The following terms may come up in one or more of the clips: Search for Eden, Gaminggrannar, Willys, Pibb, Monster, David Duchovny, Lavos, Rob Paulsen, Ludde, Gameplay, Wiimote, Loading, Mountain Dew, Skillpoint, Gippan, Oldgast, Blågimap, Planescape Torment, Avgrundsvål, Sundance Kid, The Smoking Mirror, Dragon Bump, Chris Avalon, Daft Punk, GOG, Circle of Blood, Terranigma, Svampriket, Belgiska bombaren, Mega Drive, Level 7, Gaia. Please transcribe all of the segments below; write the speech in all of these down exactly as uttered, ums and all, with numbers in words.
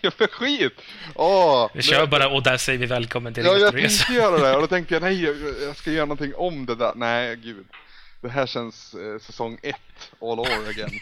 Jag för skit. Åh, vi kör det... bara och där säger vi välkommen till Retroresan. Ja, jag tänkte göra det. Och då tänkte jag nej, jag ska göra någonting om det där. Nej, gud. Det här känns eh, säsong ett all over again.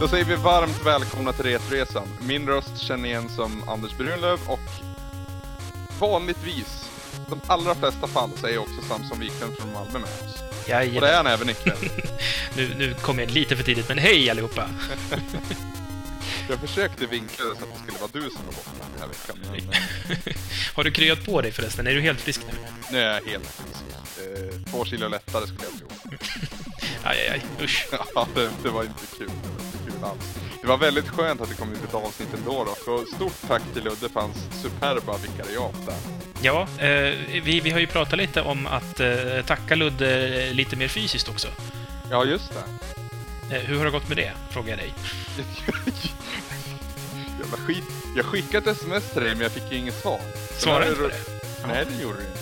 Då säger vi varmt välkomna till Retroresan. Min röst känner igen som Anders Brunlöf och vanligtvis, de allra flesta fall, säger också Samson Wiklund från Malmö med oss. Jajamän. Och det är han även ikväll. nu, nu kom jag lite för tidigt, men hej allihopa! Jag försökte vinkla det så att det skulle vara du som var borta den här veckan. Men... Har du kryat på dig förresten? Är du helt frisk nu? Nu är jag helt frisk. Eh, två kilo lättare skulle jag tro. aj, aj, aj. Usch. ja, det, det var inte kul. Det var väldigt skönt att det kom ut ett avsnitt ändå då. Så stort tack till Ludde för hans superba vikariat där. Ja, eh, vi, vi har ju pratat lite om att eh, tacka Ludde lite mer fysiskt också. Ja, just det. eh, Hur har det gått med det? Frågar jag dig. Jävla skit. Jag skickade ett sms till dig men jag fick ju inget svar. Svarade inte på det? Nej, det gjorde du inte.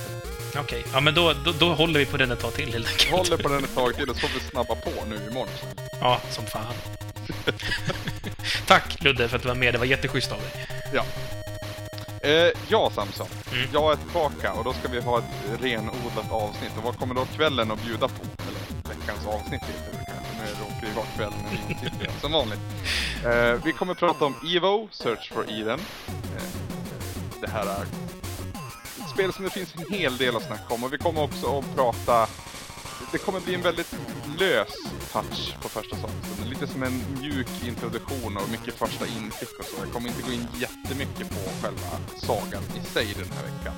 Okej, okay. ja men då, då, då håller vi på den ett tag till helt enkelt. Håller på den ett tag till och så får vi snabba på nu imorgon. Ja, som fan. Tack Ludde för att du var med, det var jätteschysst av dig. Ja, eh, ja Samson, mm. jag är tillbaka och då ska vi ha ett renodlat avsnitt. Och vad kommer då kvällen att bjuda på? Eller veckans avsnitt heter det kanske. Nu råkar vi vara kvällen som vanligt. eh, Vi kommer prata om Evo, Search for Eden. eh, Det här är ett spel som det finns en hel del att snacka om. Och vi kommer också att prata. Det kommer bli en väldigt lös touch på första satsen. Lite som en mjuk introduktion och mycket första intryck och så. Jag kommer inte gå in jättemycket på själva sagan i sig den här veckan.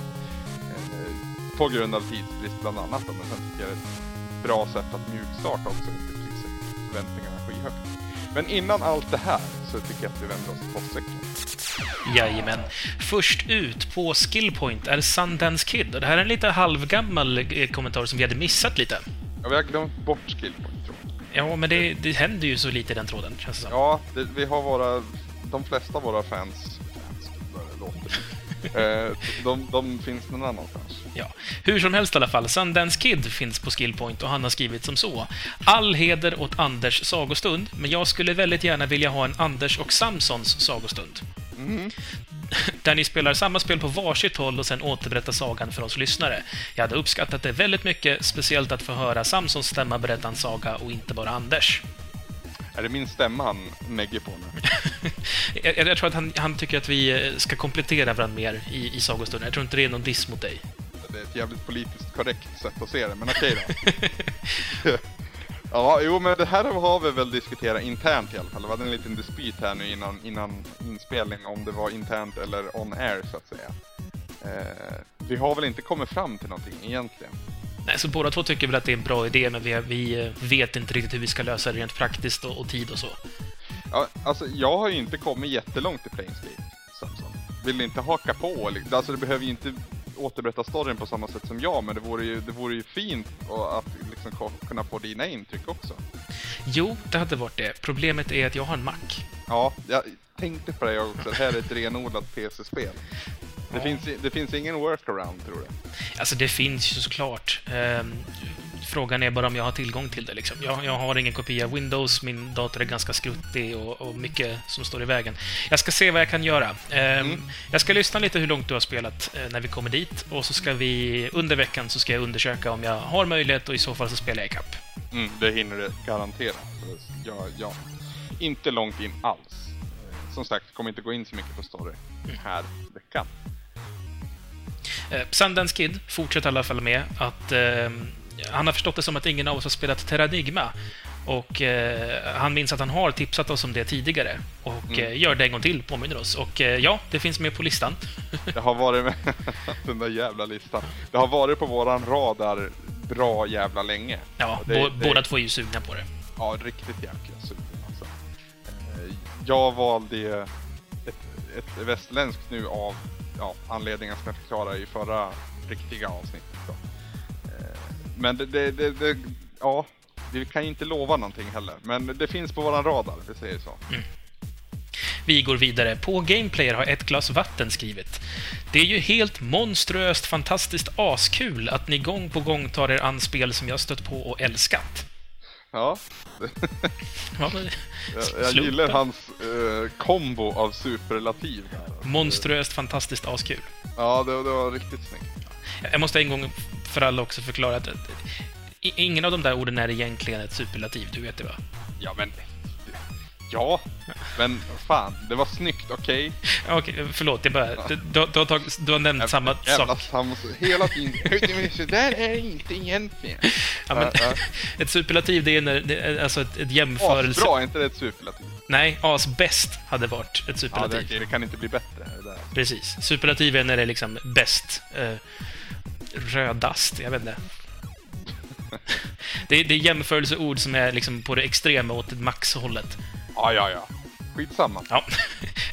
Eh, på grund av tidsbrist bland annat. Men sen tycker jag det är ett bra sätt att mjukstarta också. Inte priset förväntningarna skyhögt. Men innan allt det här så tycker jag att vi vänder oss till postsäcken. Jajamän. Först ut på Skillpoint är Sundance Kid. Och det här är en lite halvgammal kommentar som vi hade missat lite. Ja, vi har glömt bort Skillpoint, tror jag. Ja, men det, det händer ju så lite i den tråden, känns det som. Ja, det, vi har våra... De flesta av våra fans... fans eh, de, de finns någon annanstans. Ja. Hur som helst i alla fall, Sundance Kid finns på Skillpoint och han har skrivit som så. All heder åt Anders sagostund, men jag skulle väldigt gärna vilja ha en Anders och Samsons sagostund. Mm. Där ni spelar samma spel på varsitt håll och sen återberättar sagan för oss lyssnare. Jag hade uppskattat det väldigt mycket, speciellt att få höra Samsons stämma berätta en saga och inte bara Anders. Är det min stämma han mägger på nu? jag, jag tror att han, han tycker att vi ska komplettera varandra mer i, i sagostunden. Jag tror inte det är någon diss mot dig. Det är ett jävligt politiskt korrekt sätt att se det, men okej då. Ja, jo, men det här har vi väl diskuterat internt i alla fall. Det var en liten dispyt här nu innan, innan inspelning om det var internt eller on-air så att säga. Eh, vi har väl inte kommit fram till någonting egentligen. Nej, så båda två tycker väl att det är en bra idé, men vi, vi vet inte riktigt hur vi ska lösa det rent praktiskt och, och tid och så. Ja, alltså jag har ju inte kommit jättelångt i Planescape, Samson. Vill inte haka på, alltså det behöver ju inte... återberätta storyn på samma sätt som jag, men det vore ju, det vore ju fint att liksom kunna få dina intryck också. Jo, det hade varit det. Problemet är att jag har en Mac. Ja, jag tänkte på det också. Det här är ett renodlat P C-spel. Det, ja. finns, det finns ingen workaround, tror jag. Alltså, det finns ju såklart. Ehm, frågan är bara om jag har tillgång till det. Liksom. Jag, jag har ingen kopia av Windows. Min dator är ganska skruttig och, och mycket som står i vägen. Jag ska se vad jag kan göra. Ehm, mm. Jag ska lyssna lite hur långt du har spelat eh, när vi kommer dit. Och så ska vi, under veckan så ska jag undersöka om jag har möjlighet och i så fall så spelar jag ikapp. Mm, det hinner du garantera. Ja, ja. Inte långt in alls. Som sagt, kommer inte gå in så mycket på story den här veckan. Eh, Sundance Kid fortsätter i alla fall med att eh, han har förstått det som att ingen av oss har spelat Terranigma. Och eh, han minns att han har tipsat oss om det tidigare. Och mm. eh, gör det en gång till, påminner oss. Och eh, ja, det finns med på listan. Det har varit med den där jävla listan. Det har varit på våran radar bra jävla länge. Ja, det, bo- det... båda två är ju sugna på det. Ja, riktigt jäkla sugna. Alltså. Eh, jag valde ett, ett västländskt nu av... Ja, anledningen ska jag förklara i förra riktiga avsnittet. Då. Men det, det, det, det ja, vi kan ju inte lova någonting heller. Men det finns på våran radar, vi säger så. Mm. Vi går vidare. På Gameplayer har ett glas vatten skrivit: det är ju helt monströst fantastiskt askul att ni gång på gång tar er an spel som jag stött på och älskat. Ja. ja men, jag, jag gillar hans eh, kombo av superlativ här. Monströst fantastiskt askul. Ja, det, det var riktigt snyggt. Jag måste en gång för alla också förklara att ingen av de där orden är egentligen ett superlativ, du vet det va? Ja, men... Ja, men fan, det var snyggt, okej? Okay? Okej, okay, förlåt, jag bara... Du, du, du, har, tagit, du har nämnt jag, samma jävla sak. Sams, hela tiden. Det där är inte egentligen. Ja, men, uh, uh. Ett superlativ, det är när, det är alltså ett, ett jämförelse... Asbra, inte det ett superlativ? Nej, asbäst hade varit ett superlativ. Ja, det, det kan inte bli bättre. Det där. Precis, superlativ är när det är liksom bäst, uh, rödast, jag vet inte. det, det är jämförelseord som är liksom på det extrema åt maxhållet. Ja, ja, ja. Skitsamma. Ja.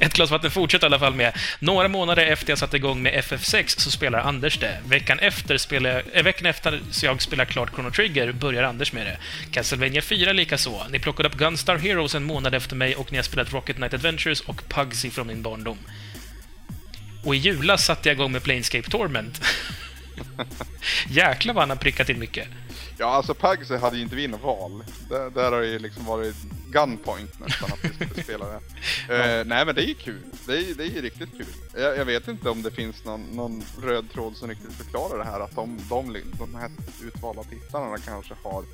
Ett glas vatten fortsätter i alla fall med: några månader efter jag satt igång med F F sex så spelar Anders det. Veckan efter, spelar, äh, veckan efter så jag spelar klart Chrono Trigger börjar Anders med det. Castlevania fyra lika så. Ni plockade upp Gunstar Heroes en månad efter mig och ni har spelat Rocket Knight Adventures och Pugsy från min barndom. Och i julas satte jag igång med Planescape Torment. Jäklar vad han har prickat in mycket. Ja, alltså Pugsy hade ju inte vinna val. Där, där har ju liksom varit gunpoint nästan att vi skulle spela det. uh, nej, men det är ju kul. Det är, det är ju riktigt kul. Jag, jag vet inte om det finns någon, någon röd tråd som riktigt förklarar det här. Att de, de, de här utvalda tittarna kanske har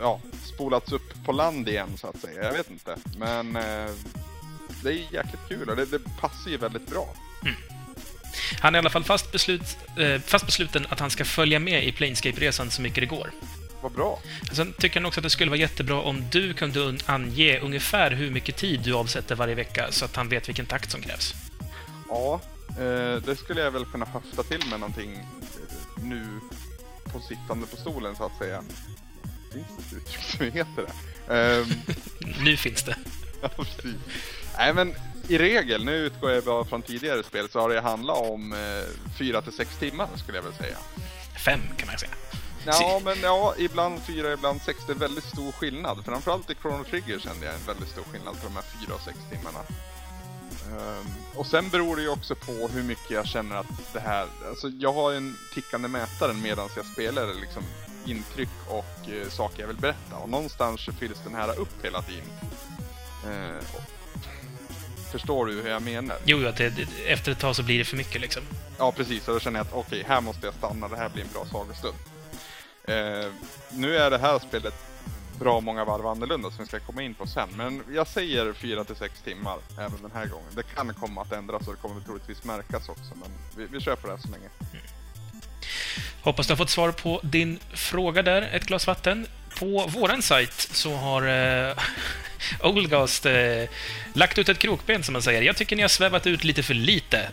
ja, spolats upp på land igen så att säga. Jag vet inte. Men uh, det är jäkligt kul och det, det passar ju väldigt bra. Mm. Han är i alla fall fast, beslut, fast besluten att han ska följa med i Planescape-resan så mycket det går. Vad bra. Sen tycker han också att det skulle vara jättebra om du kunde ange ungefär hur mycket tid du avsätter varje vecka så att han vet vilken takt som krävs. Ja, det skulle jag väl kunna höfta till med någonting nu på sittande på stolen så att säga. Finns det uttryck som heter det? Nu finns det. Ja, precis. Nej, men... I regel, nu utgår jag bara från tidigare spel, så har det handlat om eh, fyra till sex timmar skulle jag väl säga. Fem kan man säga. Ja, men ja, ibland fyra, ibland sex. Det är väldigt stor skillnad. Framförallt i Chrono Trigger kände jag en väldigt stor skillnad på de här fyra och sex timmarna. Um, och sen beror det ju också på hur mycket jag känner att det här... Alltså, jag har en tickande mätare medan jag spelar liksom intryck och eh, saker jag vill berätta. Och någonstans fylls den här upp hela tiden. Uh, Förstår du hur jag menar? Jo, att det, efter ett tag så blir det för mycket liksom. Ja, precis. Och då känner jag att okej, okay, här måste jag stanna. Det här blir en bra sagostund. Eh, nu är det här spelet bra många varv annorlunda som vi ska komma in på sen. Men jag säger fyra till sex timmar även den här gången. Det kan komma att ändras och det kommer troligtvis märkas också. Men vi, vi kör på det här så länge. Mm. Hoppas du har fått svar på din fråga där. Ett glas vatten. På våran sajt så har... Eh... Oxgast eh, lagt ut ett krokben som man säger. Jag tycker ni har svävat ut lite för lite.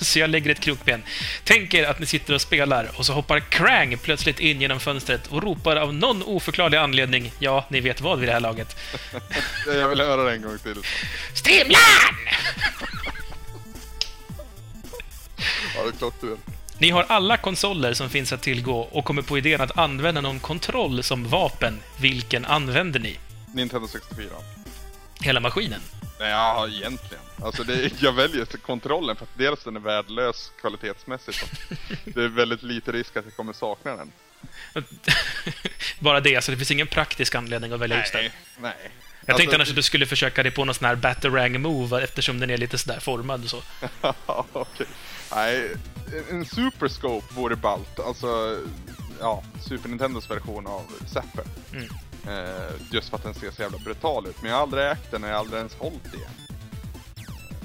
Så jag lägger ett krokben. Tänk er att ni sitter och spelar och så hoppar Crang plötsligt in genom fönstret och ropar av någon oförklarlig anledning: ja, ni vet vad vid det här laget. Jag vill höra det en gång till. Strimlan! Ja, det är klart du. Ni har alla konsoler som finns att tillgå och kommer på idén att använda någon kontroll som vapen. Vilken använder ni? Nintendo sextiofyra. Hela maskinen? Nej, ja, egentligen. Alltså det, jag väljer kontrollen för att dels den är värdelös kvalitetsmässigt. Det är väldigt lite risk att jag kommer sakna den. Bara det, alltså det finns ingen praktisk anledning att välja nej, just den. Nej. Jag alltså, tänkte annars att du skulle försöka det på någon sån här Batarang move eftersom den är lite sådär formad och så. Ja, okej. Okay. Nej, en Superscope vore ballt. Alltså, ja, Super Nintendos version av Zapper. Mm. Just för att den ser så jävla brutal ut. Men jag har aldrig ägt den och jag har aldrig ens hållit det.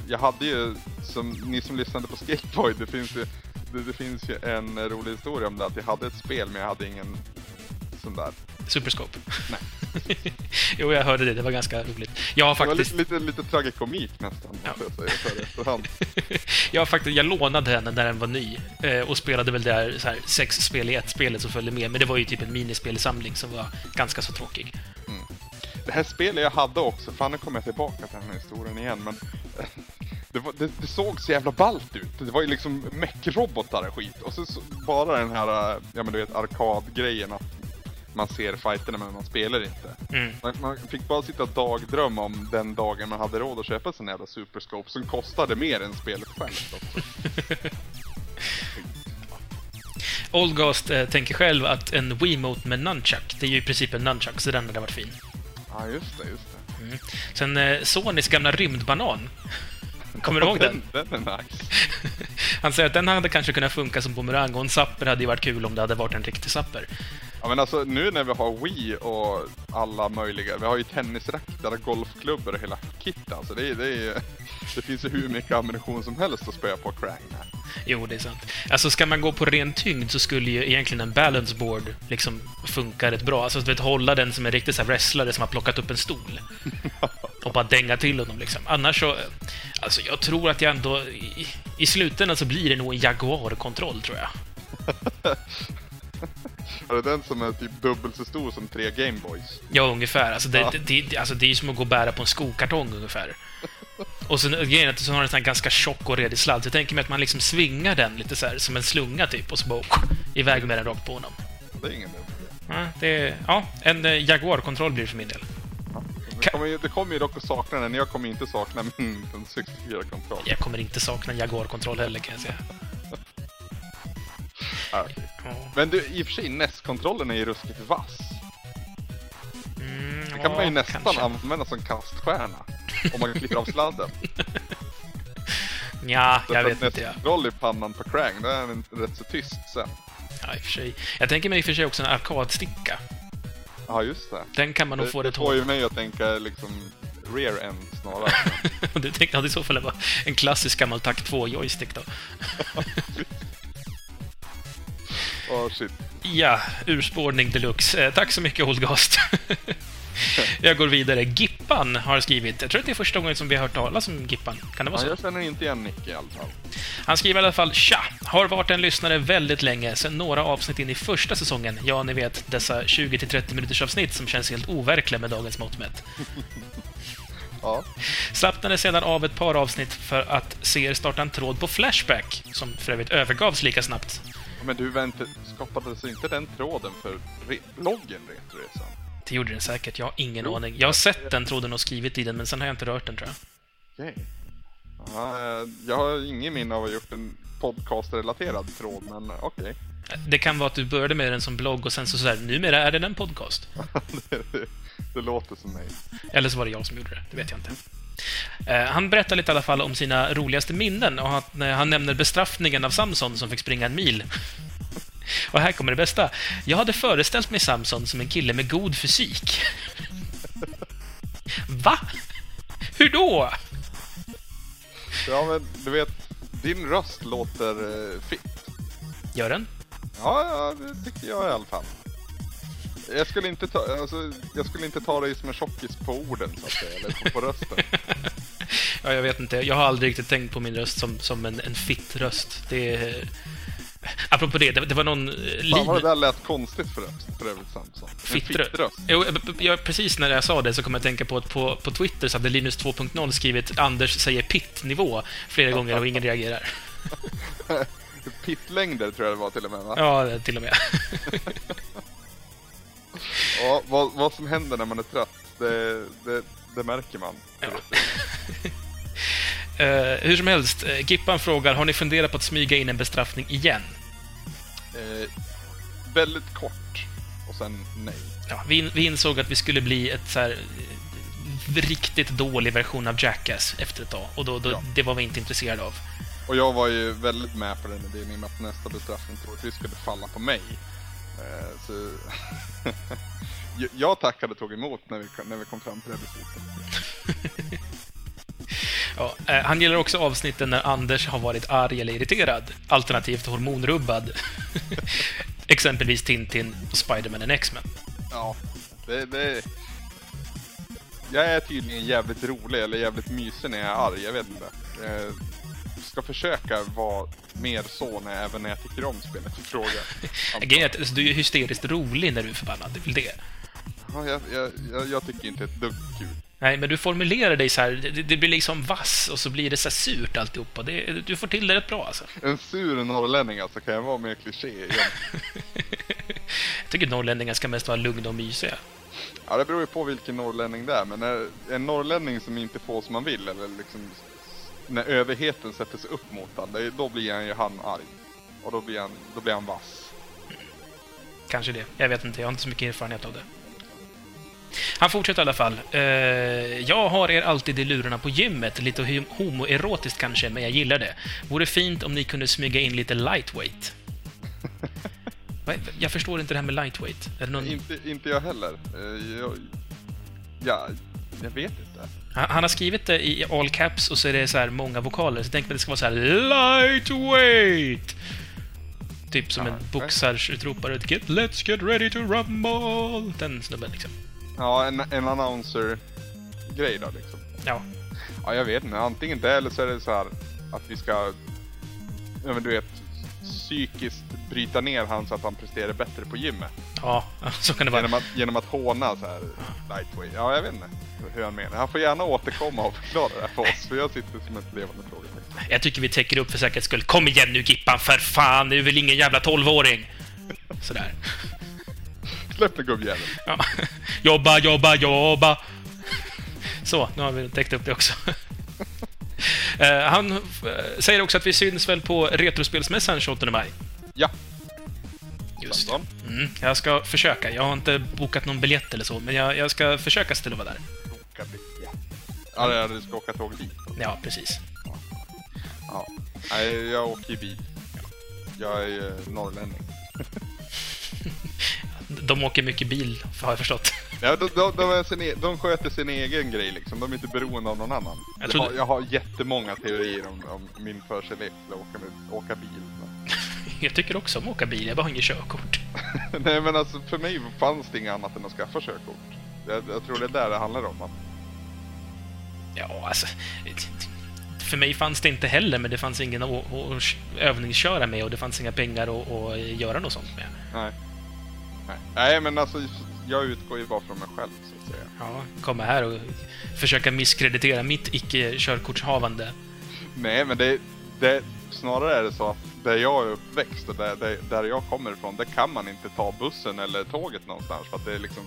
Jag hade ju som, ni som lyssnade på Skillpoint, det finns ju det, det finns ju en rolig historia om det. Att jag hade ett spel men jag hade ingen sån där Superscope. Nej. Jo, jag hörde det, det var ganska roligt. Jag har faktiskt... Det var lite, lite, lite tragikomik nästan. Ja. Jag, säga, jag, har faktiskt, jag lånade henne när den var ny och spelade väl där så här, sex spel i ett spelet som följde med, men det var ju typ en minispelsamling som var ganska så tråkig. Mm. Det här spelet jag hade också, fan nu kommer jag tillbaka till den här historien igen, men det, var, det, det såg så jävla ballt ut. Det var ju liksom mech-robotar och skit. Och så, så bara den här, ja men du vet, arkadgrejen att man ser fighterna men man spelar inte. Mm. Man, man fick bara sitta dagdröm om den dagen man hade råd att köpa sån jävla superscope som kostade mer än spelet själv också. Oldgast eh, tänker själv att en Wiimote med nunchuck, det är ju i princip en nunchuck, så den hade varit fin. Ja, just det, just det. Mm. Sen eh, Sonys gamla rymdbanan. Kommer du ihåg den? Den, den är nice. Han säger att den hade kanske kunnat funka som boomerang, och en zapper hade ju varit kul om det hade varit en riktig zapper. Ja, men alltså nu när vi har Wii och alla möjliga, vi har ju tennisracketare, golfklubbor och hela kittan, alltså det, det, det finns ju hur mycket ammunition som helst att spöa på Crang här. Jo, det är sant. Alltså ska man gå på ren tyngd så skulle ju egentligen en balance board liksom funka rätt bra. Alltså att vet, hålla den som en riktig så här wrestlare som har plockat upp en stol och bara dänga till honom liksom. Annars så, alltså jag tror att jag ändå, i, i slutändan så blir det nog en Jaguar-kontroll tror jag. Är det den som är typ dubbelt så stor som tre Gameboys? Ja, ungefär. Alltså det, ja. Det, det, alltså det är ju som att gå och bära på en skokartong ungefär. Och sen grejen är att så har den en ganska tjock och redig sladd. Så jag tänker mig att man liksom svingar den lite så här som en slunga typ. Och så bara oh, iväg med den rakt på honom. Det är ingen del det. Ja, det, ja, en Jaguar-kontroll blir det för min del. Ja, det, kommer ju, det kommer ju dock att sakna den. Jag kommer inte sakna min sextiofyra-kontroll. Jag kommer inte sakna en Jaguar-kontroll heller kan jag säga. Okay. Men du, i och för sig, N E S-kontrollen är ju ruskigt vass. Mm, det kan man ju nästan kanske använda som kaststjärna. Om man klickar av sladden. Ja, så jag vet inte. N E S-kontroll i pannan på Crang, det är en rätt så tyst sen. Ja, i och för sig. Jag tänker mig i och för sig också en arkadsticka. Ja, just det. Den kan man nog det, få det tåg. Det får ju mig att tänka liksom rear end snarare. Du tänkte att i så fall var en klassisk gammal Tac två joystick då. Oh, shit. Ja, urspårning deluxe. Eh, tack så mycket, Oldgast. Jag går vidare. Gippan har skrivit. Jag tror att det är första gången som vi har hört talas om Gippan. Kan det vara så? Ja, jag känner inte igen Nick i alla fall. Han skriver i alla fall: tja, har varit en lyssnare väldigt länge, sen några avsnitt in i första säsongen. Ja, ni vet, dessa tjugo till trettio minuters avsnitt som känns helt overkliga med dagens måttmätt. Ja. Slappnade sedan av ett par avsnitt för att se er starta en tråd på Flashback, som för övrigt övergavs lika snabbt. Men du, väntade, skapades inte den tråden för re- bloggen Retroresan? Det gjorde den säkert, jag har ingen jo. aning. Jag har sett den tråden och skrivit i den, men sen har jag inte rört den, tror jag. Okej. Okay. Ja, jag har ingen minne av att gjort en podcast-relaterad tråd, men okej. Okay. Det kan vara att du började med den som blogg och sen så sådär, numera är den en podcast. det, det, det låter som mig. Eller så var det jag som gjorde det, det vet jag inte. Han berättar lite i alla fall om sina roligaste minnen, och han, han nämner bestraffningen av Samson som fick springa en mil. Och här kommer det bästa. Jag hade föreställt mig Samson som en kille med god fysik. Va? Hur då? Ja, men du vet, din röst låter fitt. Gör den? Ja, ja, det tycker jag i alla fall. Jag skulle inte ta, alltså, jag skulle inte ta dig som en chockis på orden, så att säga, eller på rösten. Ja, jag vet inte. Jag har aldrig riktigt tänkt på min röst som, som en, en fitt röst. Det är... Apropå det, det, det var någon... Fan, vad det där lät konstigt för, för övrigt, Samson. Fitt, fitt röst. röst. Jo, jag, precis när jag sa det så kom jag att tänka på att på, på Twitter så hade Linus två punkt noll skrivit Anders säger pittnivå flera gånger och ingen reagerar. Pittlängder tror jag det var till och med, va? Ja, till och med. Ja, vad, vad som händer när man är trött, det, det, det märker man. Ja. uh, hur som helst, Gippan frågar, har ni funderat på att smyga in en bestraffning igen? Uh, väldigt kort, och sen nej. Ja, vi, vi insåg att vi skulle bli ett så här, riktigt dålig version av Jackass efter ett tag, och då, då, ja. det var vi inte intresserade av. Och jag var ju väldigt med på den idén i och med att nästa bestraffning troligtvis skulle falla på mig. Så jag tackade och tog emot när vi, när vi kom fram till det beslutet. Ja, han gillar också avsnitten när Anders har varit arg eller irriterad, alternativt hormonrubbad. Exempelvis Tintin och Spider-Man and X-Men. Ja, det, det... Jag är tydligen jävligt rolig eller jävligt mysig när jag är arg, jag vet inte. Jag... ska försöka vara mer så när även när jag tycker om spelet. Fråga. Alltså, du är hysteriskt rolig när du är förbannad. Det är väl det? Ja, jag, jag, jag tycker inte ett dugg kul. Nej, men du formulerar dig så här, det, det blir liksom vass och så blir det så surt alltihopa. Det, du får till det rätt bra alltså. En sur norrlänning alltså, kan jag vara mer kliché igen? Jag tycker norrlänningar ska mest vara lugna och mysiga. Ja, det beror ju på vilken norrlänning det är, men är en norrlänning som inte får som man vill, eller liksom när överheten sätter sig upp mot han, då blir han ju han arg. Och då blir han, då blir han vass. Kanske det, jag vet inte, jag har inte så mycket erfarenhet av det. Han fortsätter i alla fall. Uh, jag har er alltid i lurarna på gymmet. Lite homoerotiskt kanske, men jag gillar det. Vore fint om ni kunde smyga in lite lightweight. Jag förstår inte det här med lightweight. Är det någon... inte, inte jag heller. Uh, jag, ja, jag vet inte. Han, han har skrivit det i all caps och så är det så här många vokaler. Så tänk mig att det ska vara så här lightweight. Typ som ja, en boxarsutropar ut. Get, let's get ready to rumble. Den snubben liksom. Ja, en, en announcer-grej då, liksom. Ja. Ja, jag vet inte. Antingen det, eller så är det så här att vi ska, ja, men du vet, psykiskt bryta ner han så att han presterar bättre på gymmet. Ja, så kan det vara. Genom att, genom att håna så här lightweight. Ja, jag vet inte hur han menar. Han får gärna återkomma och förklara det här för oss, för jag sitter som ett levande frågetecken. Jag tycker vi täcker upp för säkerhets skull. Kom igen nu, Gippan, för fan! Du är väl ingen jävla tolvåring? Sådär. Släpp det, gubbjäveln. Ja. Jobba, jobba, jobba. Så, nu har vi täckt upp det också. uh, han uh, säger också att vi syns väl på Retrospelsmässan tjugoåttonde maj. Ja. Just mm, jag ska försöka. Jag har inte bokat någon biljett eller så, men jag, jag ska försöka ställa vara där. Boka biljett. Ja, det är det, du ska åka tåg dit. Ja, precis. Ja. Ja. Jag åker bil. Jag är norrlänning. De åker mycket bil, har jag förstått. Ja, de, de, de, är sin e- de sköter sin egen grej, liksom. De är inte beroende av någon annan. Jag, trodde... jag, har, jag har jättemånga teorier om, om min förkärlek till att åka, med, åka bil. Jag tycker också om att åka bil, jag bara har inget körkort. Nej, men alltså, för mig fanns det inget annat än att skaffa körkort. Jag, jag tror det är där det handlar om. Att... Ja, alltså... För mig fanns det inte heller, men det fanns ingen å- å- övningsköra med och det fanns inga pengar att å- göra något sånt med. Nej. Nej. Nej, men alltså, jag utgår ju bara från mig själv, så att säga. Ja, komma här och försöka misskreditera mitt icke-körkortshavande. Nej, men det, det, snarare är det så att där jag är uppväxt och där, där, där jag kommer ifrån, där kan man inte ta bussen eller tåget någonstans. För att det är liksom,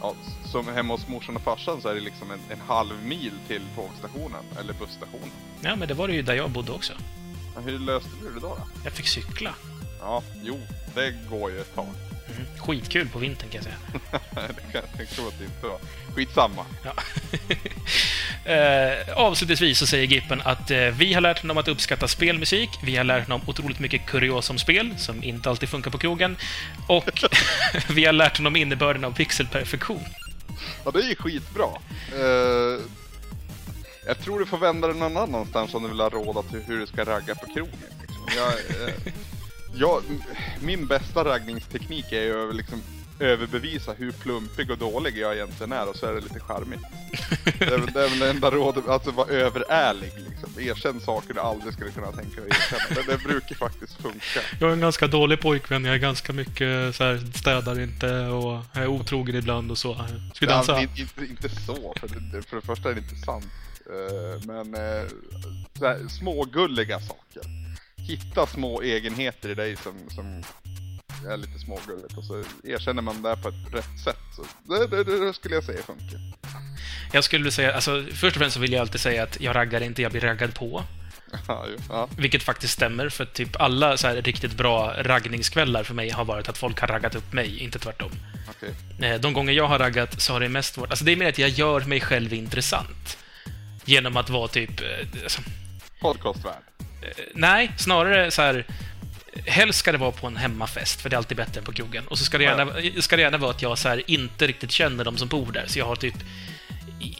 ja, som hemma hos morsan och farsan så är det liksom en, en halv mil till tågstationen eller busstationen. Ja, men det var det ju där jag bodde också. Men hur löste du det då då? Jag fick cykla. Ja, jo, det går ju ett tag. Mm. Skitkul på vintern kan jag säga. Det kan jag tro att det inte var. Skitsamma. Ja. eh, avslutningsvis så säger Gippen att eh, vi har lärt honom att uppskatta spelmusik. Vi har lärt honom otroligt mycket kurios om spel som inte alltid funkar på krogen. Och vi har lärt honom innebörden av pixelperfektion. Ja, det är ju skitbra. Eh, jag tror du får vända dig någon annanstans om du vill ha råd att hur du ska ragga på krogen. Liksom. Jag... Eh, Ja, min bästa raggningsteknik är ju att liksom överbevisa hur plumpig och dålig jag egentligen är, och så är det lite charmigt. Det är, det är väl det enda rådet, alltså vara överärlig liksom. Erkänn saker du aldrig skulle kunna tänka dig erkänna. Det, det brukar faktiskt funka. Jag är en ganska dålig pojkvän, jag är ganska mycket så här, städar inte och jag är otrogen ibland och så. Skulle ja, dansa? Inte, inte så, för det, för det första är det inte sant. Men så här, smågulliga saker. Hitta små egenheter i dig som, som är lite smågulligt och så erkänner man det på ett rätt sätt. Så det, det, det skulle jag säga funkar. Jag skulle säga, alltså, först och främst så vill jag alltid säga att jag raggar inte, jag blir raggad på. Ja, ja. Vilket faktiskt stämmer, för typ alla så här riktigt bra raggningskvällar för mig har varit att folk har raggat upp mig, inte tvärtom. Okay. De gånger jag har raggat så har det mest varit... Alltså det är mer att jag gör mig själv intressant. Genom att vara typ... Alltså, podcastvärd. Nej, snarare så här. Helst ska det vara på en hemmafest, för det är alltid bättre än på krogen. Och så ska det gärna, ska det gärna vara att jag så här inte riktigt känner de som bor där. Så jag har typ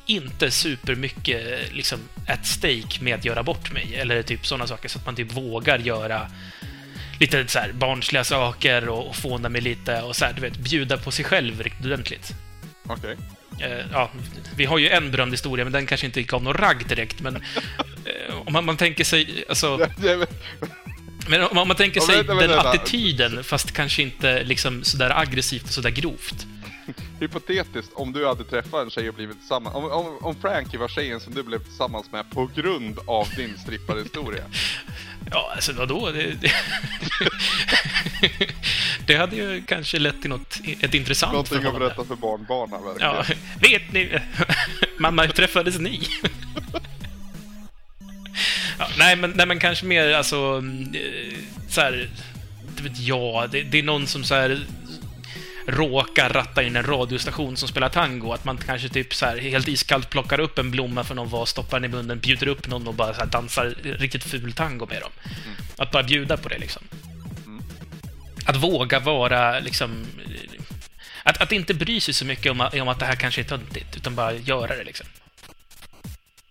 inte super mycket liksom at stake med att göra bort mig. Eller typ sådana saker, så att man typ vågar göra lite så här barnsliga saker och, och fåna mig lite. Och så här, du vet, bjuda på sig själv riktigt ordentligt. Okej. Okay. Ja, vi har ju en berömd historia, men den kanske inte gav någon ragg direkt. Men om man, man tänker sig alltså, men om man tänker sig den attityden, fast kanske inte liksom sådär aggressivt och sådär grovt. hypotetiskt, om du hade träffat en tjej och blivit tillsammans, om, om, om Frankie var tjejen som du blev tillsammans med på grund av din stripparhistoria. Ja, alltså vadå? Det, det, det hade ju kanske lett till något, ett intressant någonting förhållande. Någonting att berätta för barnbarna, verkligen. Ja, vet ni? Mamma, träffades ni? Ja, nej, men, nej, men kanske mer, alltså, så här, det vet jag, det, det är någon som så här råkar ratta in en radiostation som spelar tango, att man kanske typ så här helt iskallt plockar upp en blomma för någon var, stoppar den i munnen, bjuder upp någon och bara så här dansar riktigt ful tango med dem. Mm. Att bara bjuda på det liksom. Mm. Att våga vara liksom, att, att inte bry sig så mycket om, om att det här kanske är töntigt, utan bara göra det liksom.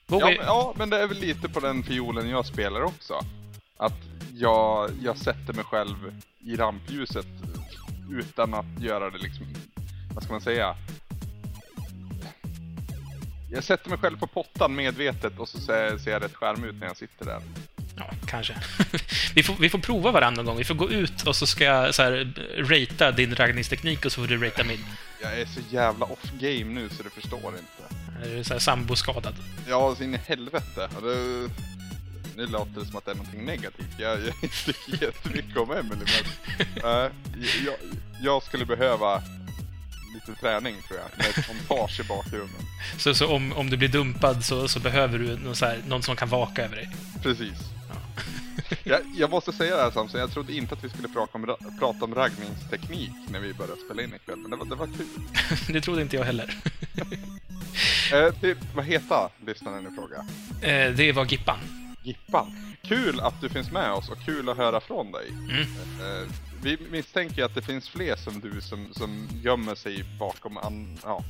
Ja men, ja, men det är väl lite på den fiolen jag spelar också. Att jag, jag sätter mig själv i rampljuset utan att göra det liksom... Vad ska man säga? Jag sätter mig själv på pottan medvetet och så ser, ser jag rätt skärm ut när jag sitter där. Ja, kanske. vi, får, vi får prova varandra någon gång. Vi får gå ut och så ska jag så här, ratea din raggningsteknik och så får du ratea min. Jag är så jävla off-game nu så du förstår inte. Är du så här samboskadad? Ja, så in i helvete. Det... Nu låter det som att det är någonting negativt. Jag, jag tycker jättemycket om Emily, men äh, jag, jag skulle behöva lite träning, tror jag. Med ett montage i bakgrunden. Så, så om, om du blir dumpad så, så behöver du någon, så här, någon som kan vaka över dig? Precis. Ja. jag, jag måste säga det här, Samson. Jag trodde inte att vi skulle prata om, prata om raggningsteknik när vi började spela in ikväll. Men det var, det var kul. Det trodde inte jag heller. eh, det, vad heter lyssnaren i fråga? Eh, det var Gippan. Gippan. Kul att du finns med oss och kul att höra från dig. Mm. Eh, vi misstänker att det finns fler som du som, som gömmer sig bakom... An, ja.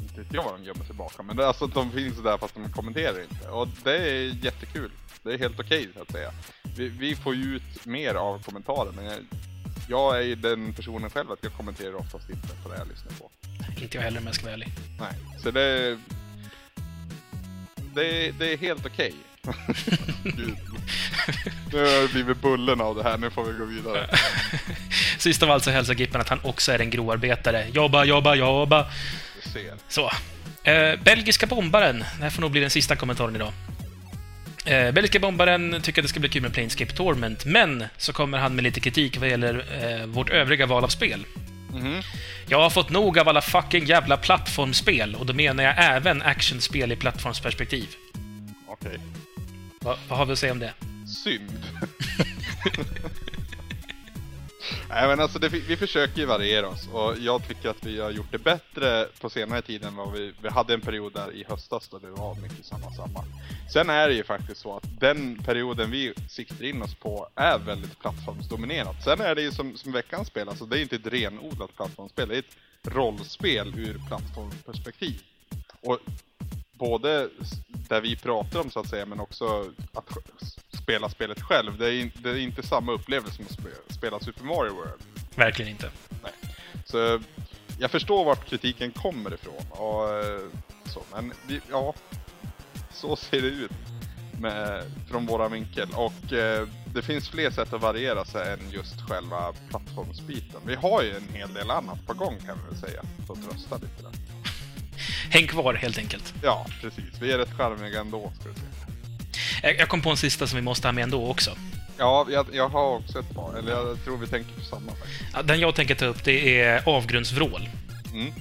Inte vet jag vad de gömmer sig bakom. Men det, alltså, de finns där fast de kommenterar inte. Och det är jättekul. Det är helt okej okay, att säga. Vi, vi får ju ut mer av kommentarer, men jag, jag är ju den personen själv att jag kommenterar oftast inte på det jag lyssnar på. Inte jag heller, men jag ska vara ärlig. Nej, så det, det, det är helt okej. Okay. Nu har det blivit bullen av det här, nu får vi gå vidare. Sist av allt så hälsar Gippen att han också är en grovarbetare. Jobba, jobba, jobba. Du ser. Så. Eh, Belgiska bombaren. Det här får nog bli den sista kommentaren idag. Eh, Belgiska bombaren tycker att det ska bli kul med Planescape Torment, men så kommer han med lite kritik vad gäller eh, vårt övriga val av spel. Mm-hmm. Jag har fått nog av alla fucking jävla plattformspel, och då menar jag även actionspel i plattformsperspektiv. Okej. Okay. Va, vad har vi att säga om det? Synd. Nej, men alltså det, vi försöker ju variera oss, och jag tycker att vi har gjort det bättre på senare tiden. Vi, vi hade en period där i höstas då det var mycket samma samma. Sen är det ju faktiskt så att den perioden vi siktar in oss på är väldigt plattformsdominerat. Sen är det ju som, som veckans spel, alltså det är inte ett renodlat plattformsspel, det är ett rollspel ur plattformsperspektiv. Och både där vi pratar om så att säga, men också att spela spelet själv. Det är, in, det är inte samma upplevelse som att spela Super Mario World. Verkligen inte. Nej. Så jag förstår vart kritiken kommer ifrån. Och, så, men ja, så ser det ut med, från våra vinkel. Och eh, det finns fler sätt att variera sig än just själva plattformsbiten. Vi har ju en hel del annat på gång, kan vi väl säga. Så trösta lite där. Häng kvar helt enkelt. Ja, precis. Vi är rätt charmiga ändå, ska du säga. Jag kom på en sista som vi måste ha med ändå också. Ja, jag, jag har också ett par. Eller jag tror vi tänker på samma. Ja, den jag tänker ta upp, det är Avgrundsvrål. Mm.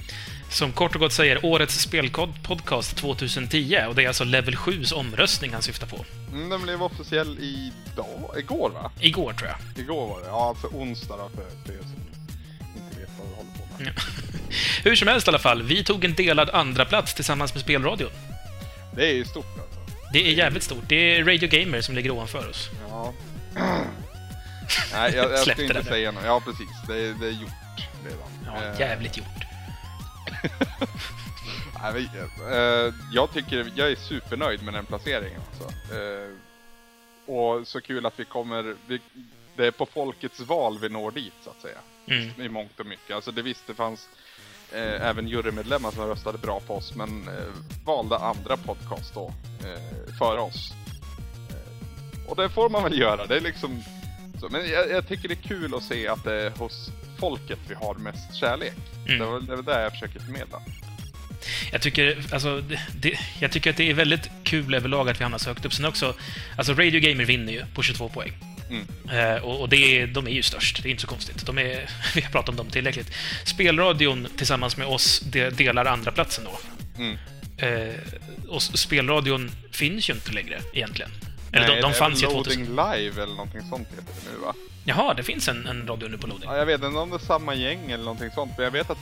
Som kort och gott säger årets spelpodcast tjugohundratio. Och det är alltså level sjus omröstning han syftar på. Mm, den blev officiell idag. Igår va? Igår tror jag. Igår var det. Ja, alltså onsdag då, för det som inte vet vad vi håller på med. Hur som helst i alla fall, vi tog en delad andra plats tillsammans med Spelradio. Det är ju stort alltså. Det är jävligt stort, det är Radio Gamer som ligger ovanför oss. Ja. Nej, jag, jag ska inte säga något. Ja, precis, det är, det är gjort det är Ja, jävligt gjort. Nej, jag, jag tycker, jag är supernöjd med den placeringen alltså. Och så kul att vi kommer, vi, det är på folkets val vi når dit så att säga. Mm. I mångt och mycket, alltså det visste fanns Eh, även jurymedlemmar som röstade bra på oss, men eh, valde andra podcast då eh, för oss. Eh, och det får man väl göra. Det är liksom Så, men jag, jag tycker det är kul att se att det är hos folket vi har mest kärlek. Mm. Det var det, var det jag försöker förmedla. Jag tycker, alltså, det, jag tycker att det är väldigt kul överlag att vi hamnar så högt upp. Sen också, alltså Radio Gamer vinner ju på tjugotvå poäng. Mm. Eh, och och det, de är ju störst, det är inte så konstigt. De är, vi har pratat om dem tillräckligt. Spelradion tillsammans med oss de, delar andra platsen då. Mm. Eh, och spelradion finns ju inte längre egentligen. Eller nej, de, de fanns ju Loading Live eller någonting sånt heter det nu, va? Jaha, det finns en, en radio nu på Loading. Ja, jag vet inte om det är samma gäng eller någonting sånt, men jag vet att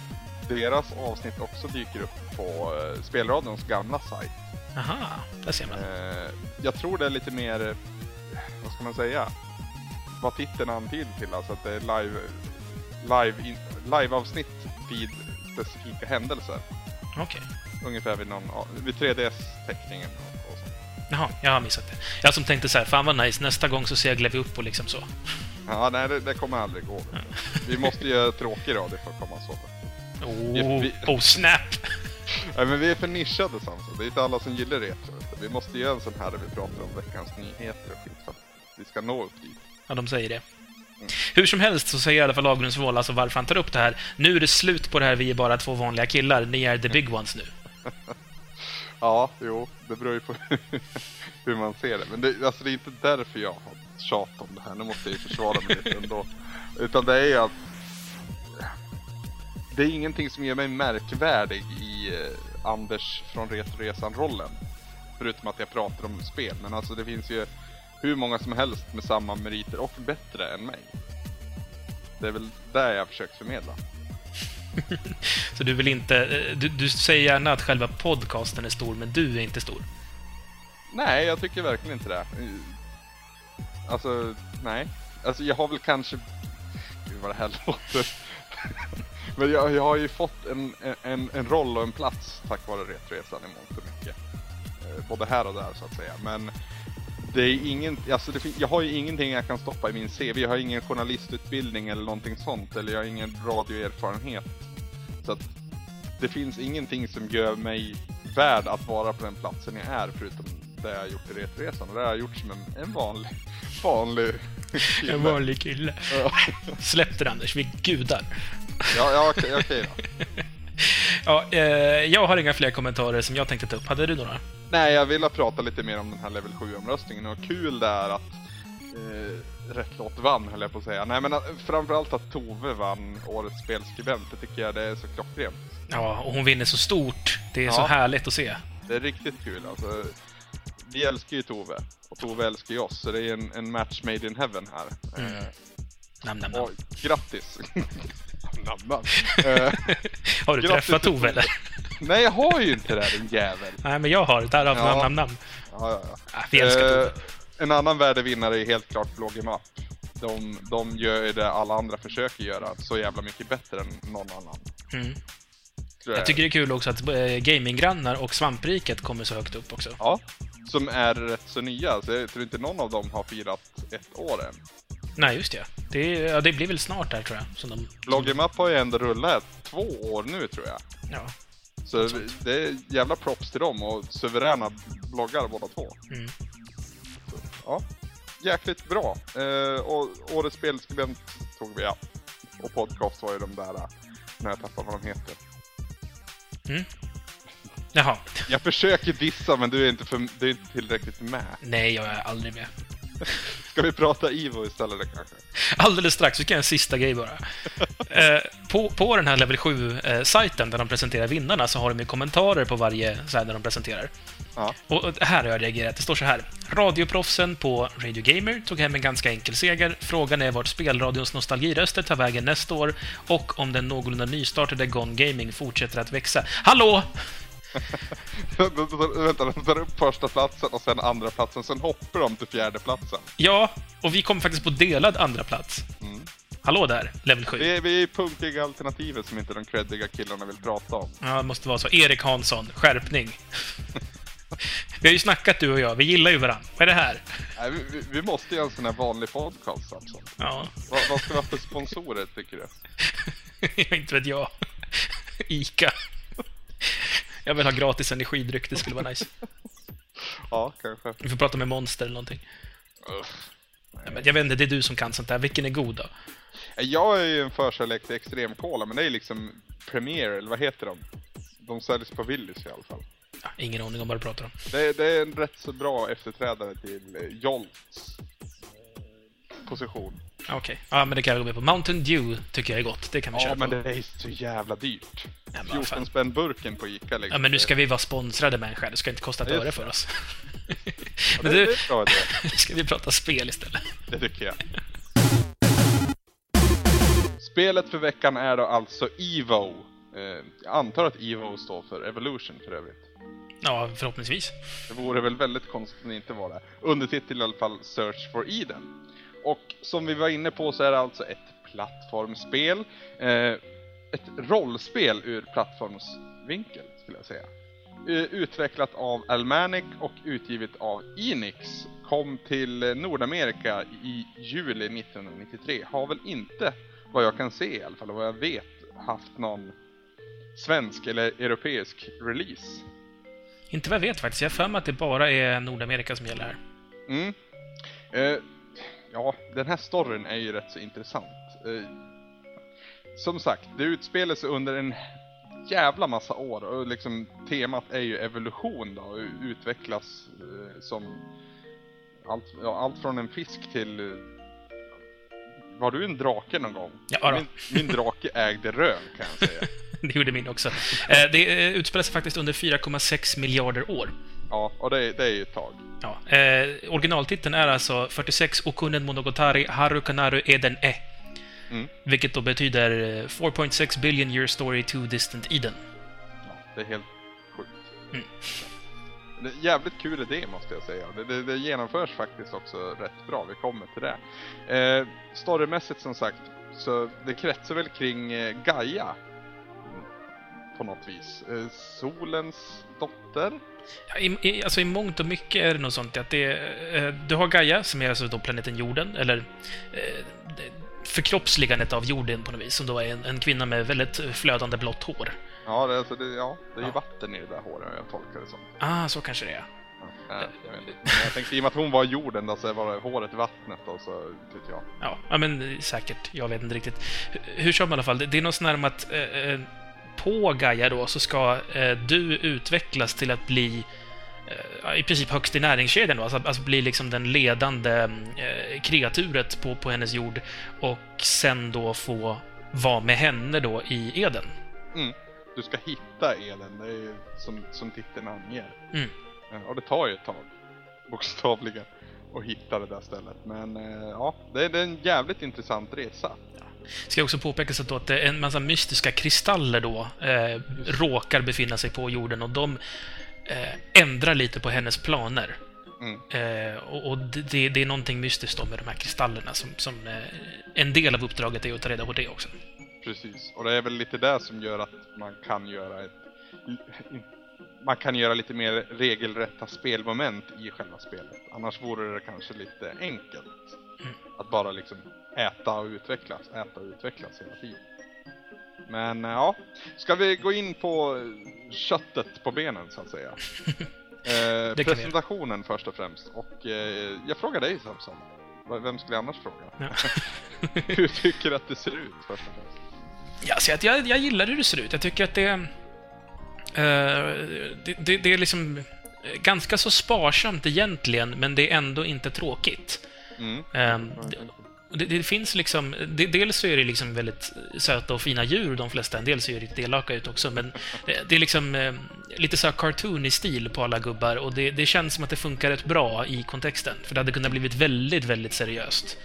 deras avsnitt också dyker upp på Spelradions gamla sajt. Aha, där ser man. Eh, jag tror det är lite mer, vad ska man säga, vad titeln antyder till, alltså att det är live, live, in, live avsnitt vid specifika händelser. Okej. Okay. Ungefär vid, någon, vid tre D S-teckningen. Jaha, jag har missat det. Jag som tänkte så här, fan vad nice, nästa gång så seglar vi upp och liksom så. Ja, nej, det, det kommer aldrig gå. Ja. Vi måste göra tråkig radio för att komma så. Oh, vi... oh snap! Nej, men vi är för nischade, Samson. Det är inte alla som gillar retro. Vi måste göra en sån här där vi pratar om veckans nyheter och skit för att vi ska nå upp dit. Ja, de säger det. Mm. Hur som helst så säger i alla fall Lagrundsvål, alltså varför han tar upp det här. Nu är det slut på det här, vi är bara två vanliga killar. Ni är the big ones nu. Ja, jo, det beror ju på hur man ser det. Men det, alltså, det är inte därför jag har tjatat om det här. Nu måste jag ju försvara mig lite ändå. Utan det är ju att det är ingenting som gör mig märkvärdig i Anders från Retroresan-rollen. Förutom att jag pratar om spel. Men alltså det finns ju hur många som helst med samma meriter och bättre än mig. Det är väl där jag har försökt förmedla. Så du vill inte... Du, du säger gärna att själva podcasten är stor, men du är inte stor. Nej, jag tycker verkligen inte det. Alltså, nej. Alltså, jag har väl kanske... Gud, vad det här låter. Men jag, jag har ju fått en, en, en roll och en plats tack vare Retroresan i mångt och mycket. Både här och där, så att säga. Men det är ingen... Alltså, det, jag har ju ingenting jag kan stoppa i min C V. Jag har ingen journalistutbildning eller någonting sånt. Eller jag har ingen radioerfarenhet. Så att det finns ingenting som gör mig värd att vara på den platsen jag är, förutom det jag har gjort i Retroresan. Och det har jag gjort som en, en vanlig vanlig kille. En vanlig kille. Ja. Släpp det, Anders, vi är gudar. Ja, ja okej, okej då. Ja, eh, jag har inga fler kommentarer som jag tänkte ta upp. Hade du några? Nej, jag ville prata lite mer om den här level sju-omröstningen. Och kul det är att eh, rätt låt vann, höll jag på att säga. Nej, men framförallt att Tove vann årets spelskribent. Det tycker jag, det är så klockrent. Ja, och hon vinner så stort. Det är ja, så härligt att se. Det är riktigt kul. Alltså, vi älskar ju Tove. Och Tove älskar ju oss. Så det är en, en match made in heaven här. Mm. Eh, nam, nam, nam. Och grattis! Nam, nam. Eh, har du träffat Tove eller? Nej, jag har ju inte det här, din jävel. Nej, men jag har det här av ja. nam, nam, nam. Ja, ja, ja. Ah, vi älskar Tove. Eh, En annan värdevinnare är helt klart Blågimap. De, de gör ju det alla andra försöker göra så jävla mycket bättre än någon annan. Mm. Jag, jag tycker det är kul också att Gaminggrannar och Svampriket kommer så högt upp också. Ja, som är rätt så nya. Så jag tror inte någon av dem har firat ett år än. Nej, just det. Det, ja, det blir väl snart där, tror jag. Som de, som... Blågimap har ju ändå rullat två år nu, tror jag. Ja. Så det är jävla props till dem och suveräna bloggar båda två. Mm. Ja, jäkligt bra. Eh, och årets spelskribent tog vi, ja. Och podcast var ju de där, när jag tappade vad de heter. Mm. Jaha. Jag försöker dissa, men du är inte, för, du är inte tillräckligt med. Nej, jag är aldrig med. Ska vi prata Evo istället kanske? Alldeles strax, så kan jag en sista grej bara. eh, på, på den här level sju-sajten där de presenterar vinnarna så har de ju kommentarer på varje så här, där de presenterar. Ja. Och här har jag reagerat. Det står så här. Radioproffsen på Radio Gamer tog hem en ganska enkel seger. Frågan är vart spelradions nostalgiröster tar vägen nästa år och om den någorlunda nystartade Gone Gaming fortsätter att växa. Hallå! Vänta, de tar upp första platsen och sen andra platsen, sen hoppar de till fjärde platsen. Ja, och vi kom faktiskt på delad andra plats. Mm. Hallå där, level sju. Vi är, vi är punkiga alternativet som inte de creddiga killarna vill prata om. Ja, det måste vara så. Erik Hansson, skärpning. Vi har ju snackat, du och jag, vi gillar ju varandra. Vad är det här? Nej, vi, vi måste göra en sån här vanlig podcast, alltså. Ja. Vad, vad ska vi ha för sponsorer, tycker du? Jag inte vet jag. Ica. Jag vill ha gratis energidryck, det skulle vara nice. Ja, kanske. Vi får prata med Monster eller någonting. Jag vet inte, det är du som kan sånt där. Vilken är god då? Jag är ju en förkärlek till extrem cola, men det är liksom Premiere, eller vad heter de? De säljs på Willys i alla fall. Ja, ingen aning om vad du pratar om. Det, det är en rätt så bra efterträdare till Jolts position. Okej, okay. Ja, men det kan jag gå med på. Mountain Dew tycker jag är gott, det kan man ja, köpa. Ja, men det är så jävla dyrt. Ja, fjorton spänn burken på Ica. Liksom. Ja, men nu ska vi vara sponsrade människor, det ska inte kosta ett öre för oss. Men det, du, det det. Ska vi prata spel istället? Det tycker jag. Spelet för veckan är då alltså Evo. Jag antar att Evo står för Evolution för övrigt. Ja, förhoppningsvis. Det vore väl väldigt konstigt om det inte var det. Undertitel i alla fall Search for Eden. Och som vi var inne på så är det alltså ett plattformsspel. Ett rollspel ur plattformsvinkel skulle jag säga. Utvecklat av Almanic och utgivet av Enix. Kom till Nordamerika i juli nittonhundranittiotre. Har väl inte, vad jag kan se i alla fall, vad jag vet, haft någon svensk eller europeisk release. Inte vad jag vet faktiskt. Jag har för mig att det bara är Nordamerika som gäller här. Mm. Eh, ja, den här storyn är ju rätt så intressant. Eh, som sagt, det utspelar sig under en jävla massa år. Och liksom temat är ju evolution då. Och utvecklas eh, som allt, ja, allt från en fisk till... Var du en drake någon gång? Ja, min, min drake ägde rön, kan jag säga. Det gjorde min också. Det utspelar sig faktiskt under fyra komma sex miljarder år. Ja, och det är, det är ju ett tag. Ja. Eh, originaltiteln är alltså fyrtiosex Okunen Monogotari Harukanaru Eden E. Mm. Vilket då betyder four point six billion year story to distant Eden. Ja, det är helt sjukt. Mm. Det är jävligt kul idé måste jag säga. Det, det, det genomförs faktiskt också rätt bra. Vi kommer till det. Eh, storymässigt som sagt, så det kretsar väl kring eh, Gaia på något vis. Eh, solens dotter? Ja, i, i, alltså i mångt och mycket är det något sånt att det, eh, du har Gaia som är alltså då planeten jorden, eller eh, förkroppsligandet av jorden på något vis, som då är en, en kvinna med väldigt flödande blått hår. Ja, det, alltså, det, ja, det är ju ja. Vatten i det där håret, jag tolkar det som. Ah, så kanske det är. Ja, nej, jag, vet inte. Jag tänkte i och med att hon var jorden då, så var håret i vattnet då, så tyckte jag. Ja, ja, men säkert. Jag vet inte riktigt. Hur, hur kör man i alla fall? Det, det är något sådär med att eh, på Gaia då så ska eh, du utvecklas till att bli eh, i princip högst i näringskedjan då. Alltså, alltså bli liksom den ledande eh, kreaturet på, på hennes jord och sen då få vara med henne då i Eden. Mm. Du ska hitta Eden, det är ju som, som titeln anger. Mm. Och det tar ju ett tag, bokstavligen, att hitta det där stället. Men ja, det är en jävligt intressant resa. Ja. Ska också påpekas att, då att en massa mystiska kristaller då eh, råkar befinna sig på jorden. Och de eh, ändrar lite på hennes planer. Mm. Eh, och och det, det är någonting mystiskt då med de här kristallerna. Som, som eh, en del av uppdraget är att ta reda på det också. Precis, och det är väl lite där som gör att man kan göra ett, man kan göra lite mer regelrätta spelmoment i själva spelet. Annars vore det kanske lite enkelt att bara liksom äta och utvecklas, äta och utvecklas hela tiden. Men ja, ska vi gå in på köttet på benen så att säga. eh, presentationen först och främst. Och eh, jag frågar dig Samson, vem skulle jag annars fråga? Ja. Hur tycker du att det ser ut först och främst? Ja, så jag, jag gillar hur det ser ut. Jag tycker att det, eh, det, det, det är liksom ganska så sparsamt egentligen, men det är ändå inte tråkigt. Mm. Eh, det, det finns liksom, det, dels så är det liksom väldigt söta och fina djur, de flesta. En del ser ju riktigt elaka ut också, men det, det är liksom eh, lite så här cartoony stil på alla gubbar, och det, det känns som att det funkar rätt bra i kontexten, för det hade kunnat blivit väldigt, väldigt seriöst.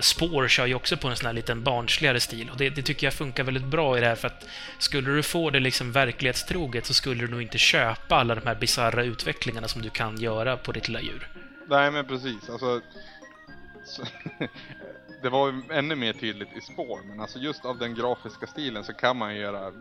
Spår kör ju också på en sån här liten barnsligare stil, och det, det tycker jag funkar väldigt bra i det här, för att skulle du få det liksom verklighetstroget så skulle du nog inte köpa alla de här bizarra utvecklingarna som du kan göra på ditt lilla djur. Nej, men precis. Alltså, så, det var ju ännu mer tydligt i spår, men alltså just av den grafiska stilen så kan man göra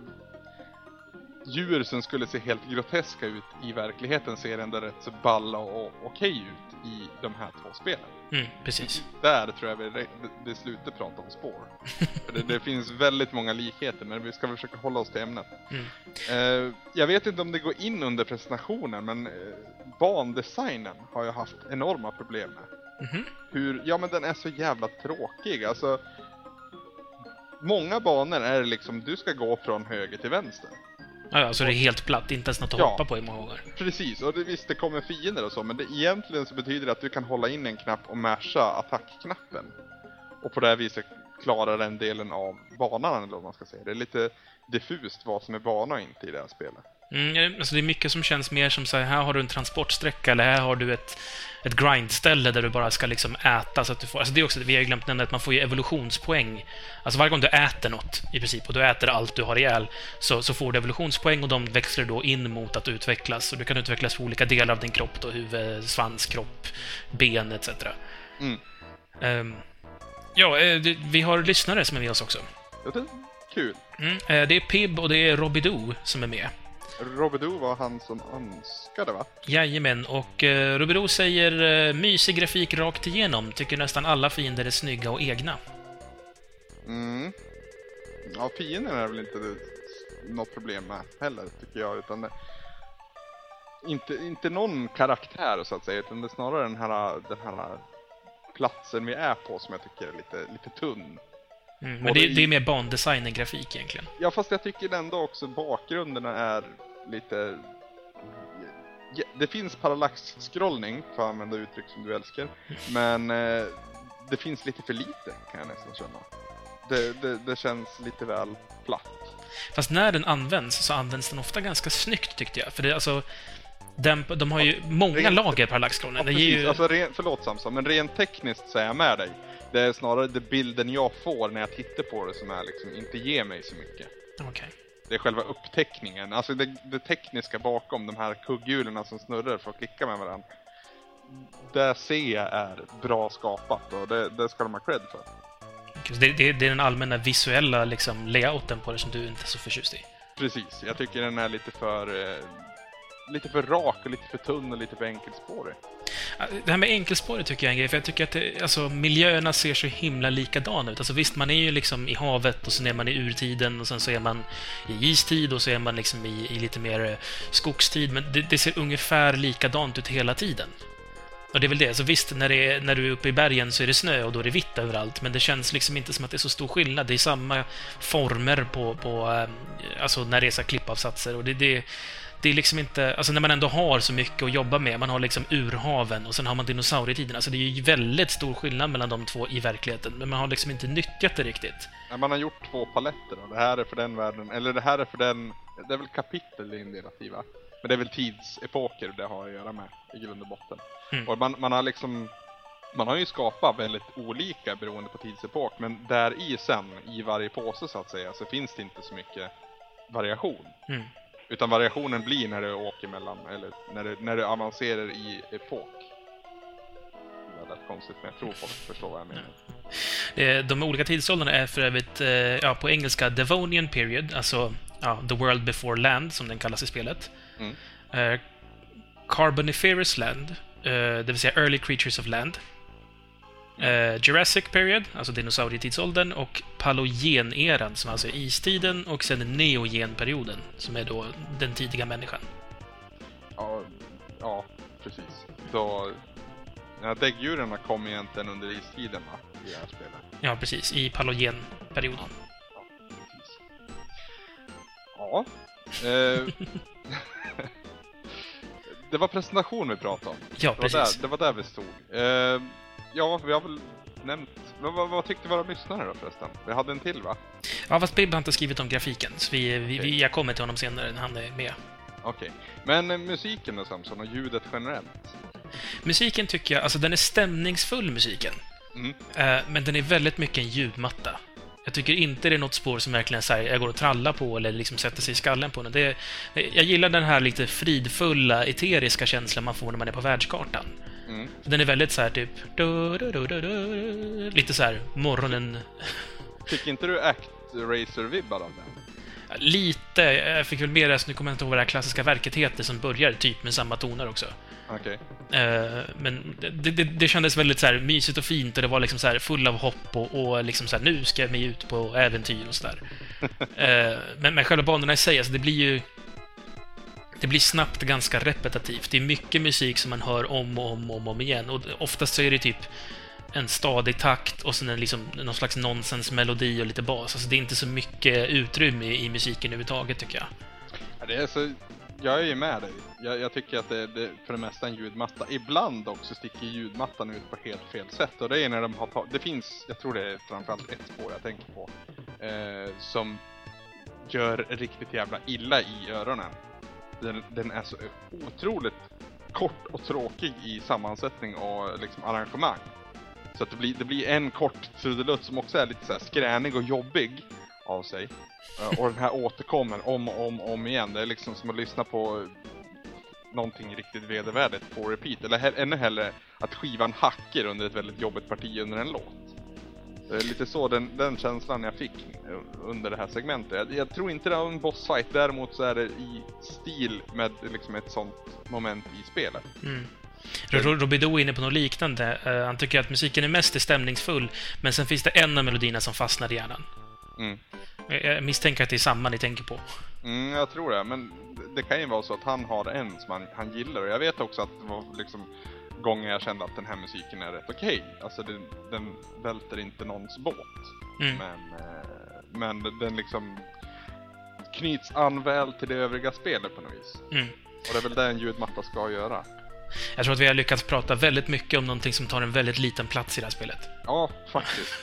djur som skulle se helt groteska ut i verkligheten ser ändå rätt så balla och okej ut i de här två spelen. Mm, precis. Där tror jag vi, vi slutar prata om spår. För det, det finns väldigt många likheter, men vi ska försöka hålla oss till ämnet. Mm. Eh, jag vet inte om det går in under presentationen, men eh, bandesignen har jag haft enorma problem med. Mm-hmm. Hur, ja men den är så jävla tråkig. Alltså, många banor är liksom, du ska gå från höger till vänster. Ja, alltså det är helt platt, inte ens något att ja, hoppa på i många gånger. Precis, och det, visst det kommer fiender och så, men det egentligen så betyder det att du kan hålla in en knapp och masha attackknappen. Och på det här viset klarar den delen av banan, eller vad man ska säga. Det är lite diffust vad som är bana och inte i det här spelet. Mm, alltså det är mycket som känns mer som så här, här har du en transportsträcka eller här har du ett, ett grindställe där du bara ska liksom äta så att du får, alltså det är också, vi har ju glömt nämna att man får ju evolutionspoäng. Alltså varje gång du äter något i princip, och du äter allt du har ihjäl, så, så får du evolutionspoäng och de växlar då in mot att utvecklas. Och du kan utvecklas för olika delar av din kropp då, huvud, svans, kropp, ben et cetera. Mm. Um, ja, vi har lyssnare som är med oss också. Det kul. Mm, det är Pibb och det är Robidou som är med. Robidou var han som önskade, va? Jajamän, och eh, Robidou säger eh, mysig grafik rakt igenom. Tycker nästan alla fiender är snygga och egna. Mm. Ja, fienden är väl inte det, något problem med heller, tycker jag. Utan det, inte, inte någon karaktär, så att säga. Utan det är snarare den här, den här platsen vi är på som jag tycker är lite, lite tunn. Mm, men det, det är mer bandesign än grafik egentligen. Ja, fast jag tycker ändå också bakgrunderna är lite... Det finns parallax-scrollning, för att använda uttryck som du älskar. Men eh, det finns lite för lite, kan jag nästan känna. Det, det, det känns lite väl platt. Fast när den används så används den ofta ganska snyggt, tyckte jag. För det är alltså... Den, de har ju ja, många rent, lager parallax-scrollning. Ja, precis. Ju... Alltså, ren, förlåt Samson, men rent tekniskt så är jag med dig. Det är snarare det bilden jag får när jag tittar på det som är liksom inte ger mig så mycket. Okay. Det är själva uppteckningen. Alltså det, det tekniska bakom de här kugghjulen som snurrar för att klicka med varandra. Det ser jag är bra skapat och det, det ska de ha cred för. Okay, det, det, det är den allmänna visuella liksom, layouten på det som du inte är så förtjust i. Precis, jag tycker den är lite för... Eh, lite för rak och lite för tunn och lite för enkelspårig. Det här med enkelspårig tycker jag är en grej, för jag tycker att det, alltså, miljöerna ser så himla likadana ut. Alltså visst, man är ju liksom i havet och sen är man i urtiden och sen så är man i istid och så är man liksom i, i lite mer skogstid, men det, det ser ungefär likadant ut hela tiden. Och det är väl det. Alltså visst, när, det är, när du är uppe i bergen så är det snö och då är det vitt överallt, men det känns liksom inte som att det är så stor skillnad. Det är samma former på, på alltså när det är så här klippavsatser och det, det Det är liksom inte... Alltså när man ändå har så mycket att jobba med. Man har liksom urhaven och sen har man dinosaurietiden. Alltså det är ju väldigt stor skillnad mellan de två i verkligheten. Men man har liksom inte nyttjat det riktigt. Nej, man har gjort två paletter. Och det här är för den världen... Eller det här är för den... Det är väl kapitel indelativa. Men det är väl tidsepoker det har att göra med i grund och botten. Mm. Och man, man har liksom... Man har ju skapat väldigt olika beroende på tidsepok. Men där i sen, i varje påse så att säga, så finns det inte så mycket variation. Mm. Utan variationen blir när du åker mellan, eller när du, när du avancerar i epok. Det var rätt konstigt, men jag tror folk förstår vad jag menar. De olika tidsåldrarna är för övrigt, ja, på engelska Devonian period, alltså ja, the world before land som den kallas i spelet. Mm. Uh, Carboniferous land, uh, det vill säga early creatures of land. Uh, Jurassic period, alltså dinosaurietidsåldern, och paleogeneran som alltså är istiden, och sen neogenperioden som är då den tidiga människan. Ja, ja precis. Då, ja, däggdjuren kom egentligen under istiden, va, i det här spelet. Ja, precis. I paleogenperioden. Ja, precis. Ja. Uh, det var presentationen vi pratade om. Ja, precis. Det var där, det var där vi stod. Uh, Ja, vi har väl nämnt... Vad, vad, vad tyckte våra lyssnare då förresten? Vi hade en till, va? Ja, fast Bibb har inte skrivit om grafiken. Så vi, vi, okay. Jag kommer till honom senare när han är med. Okej. Okay. Men musiken då, Samson, och ljudet generellt? Musiken tycker jag... Alltså, den är stämningsfull, musiken. Mm. Eh, men den är väldigt mycket en ljudmatta. Jag tycker inte det är något spår som verkligen så här, jag går och trallar på eller liksom sätter sig i skallen på. Det är, jag gillar den här lite fridfulla, eteriska känslan man får när man är på världskartan. Mm. Den är väldigt så här typ... Du, du, du, du, du, lite så här morgonen... Tycker inte du ActRaiser-vibbar av den? Lite. Jag fick väl mer det, så nu kommer jag inte ihåg vad det här klassiska verket heter som börjar typ med samma toner också. Okej. Okay. Men det, det, det kändes väldigt så här mysigt och fint och det var liksom så här full av hopp och, och liksom så här, nu ska jag mig ut på äventyr och sådär. Men, men själva banorna i sig, alltså det blir ju... det blir snabbt ganska repetitivt. Det är mycket musik som man hör om och om och om, och om igen. Och oftast så är det typ en stadig takt och sen en liksom någon slags nonsensmelodi och lite bas. Alltså det är inte så mycket utrymme i, i musiken överhuvudtaget, tycker jag. Ja, det är så... Jag är ju med dig. Jag, jag tycker att det, det för det mesta är en ljudmatta. Ibland också sticker ljudmattan ut på helt fel sätt. Och det är när de har tag... Det finns, jag tror det är framförallt ett spår jag tänker på. Eh, som gör riktigt jävla illa i öronen. Den, den är så otroligt kort och tråkig i sammansättning och liksom arrangemang. Så att det blir, det blir en kort trudelutt som också är lite så här skränig och jobbig av sig. Och den här återkommer om och om, om igen. Det är liksom som att lyssna på någonting riktigt vedervärdigt på repeat. Eller he- ännu hellre att skivan hackar under ett väldigt jobbigt parti under en låt. Det är lite så den, den känslan jag fick under det här segmentet. Jag, jag tror inte det är en bossfight. Däremot så är det i stil med liksom ett sånt moment i spelet. Mm. Robidou är inne på något liknande. uh, Han tycker att musiken är mest stämningsfull, men sen finns det en av melodierna som fastnar i hjärnan. Mm. Jag misstänker att det är samma ni tänker på. Mm, jag tror det. Men det kan ju vara så att han har en som han, han gillar. Och jag vet också att det var liksom gånger jag kände att den här musiken är rätt okej. Alltså den, den välter inte någons båt. Mm. Men, men den liksom knyts an väl till det övriga spelet på något vis. Mm. Och det är väl det en ljudmatta ska göra. Jag tror att vi har lyckats prata väldigt mycket om någonting som tar en väldigt liten plats i det här spelet. Ja, faktiskt.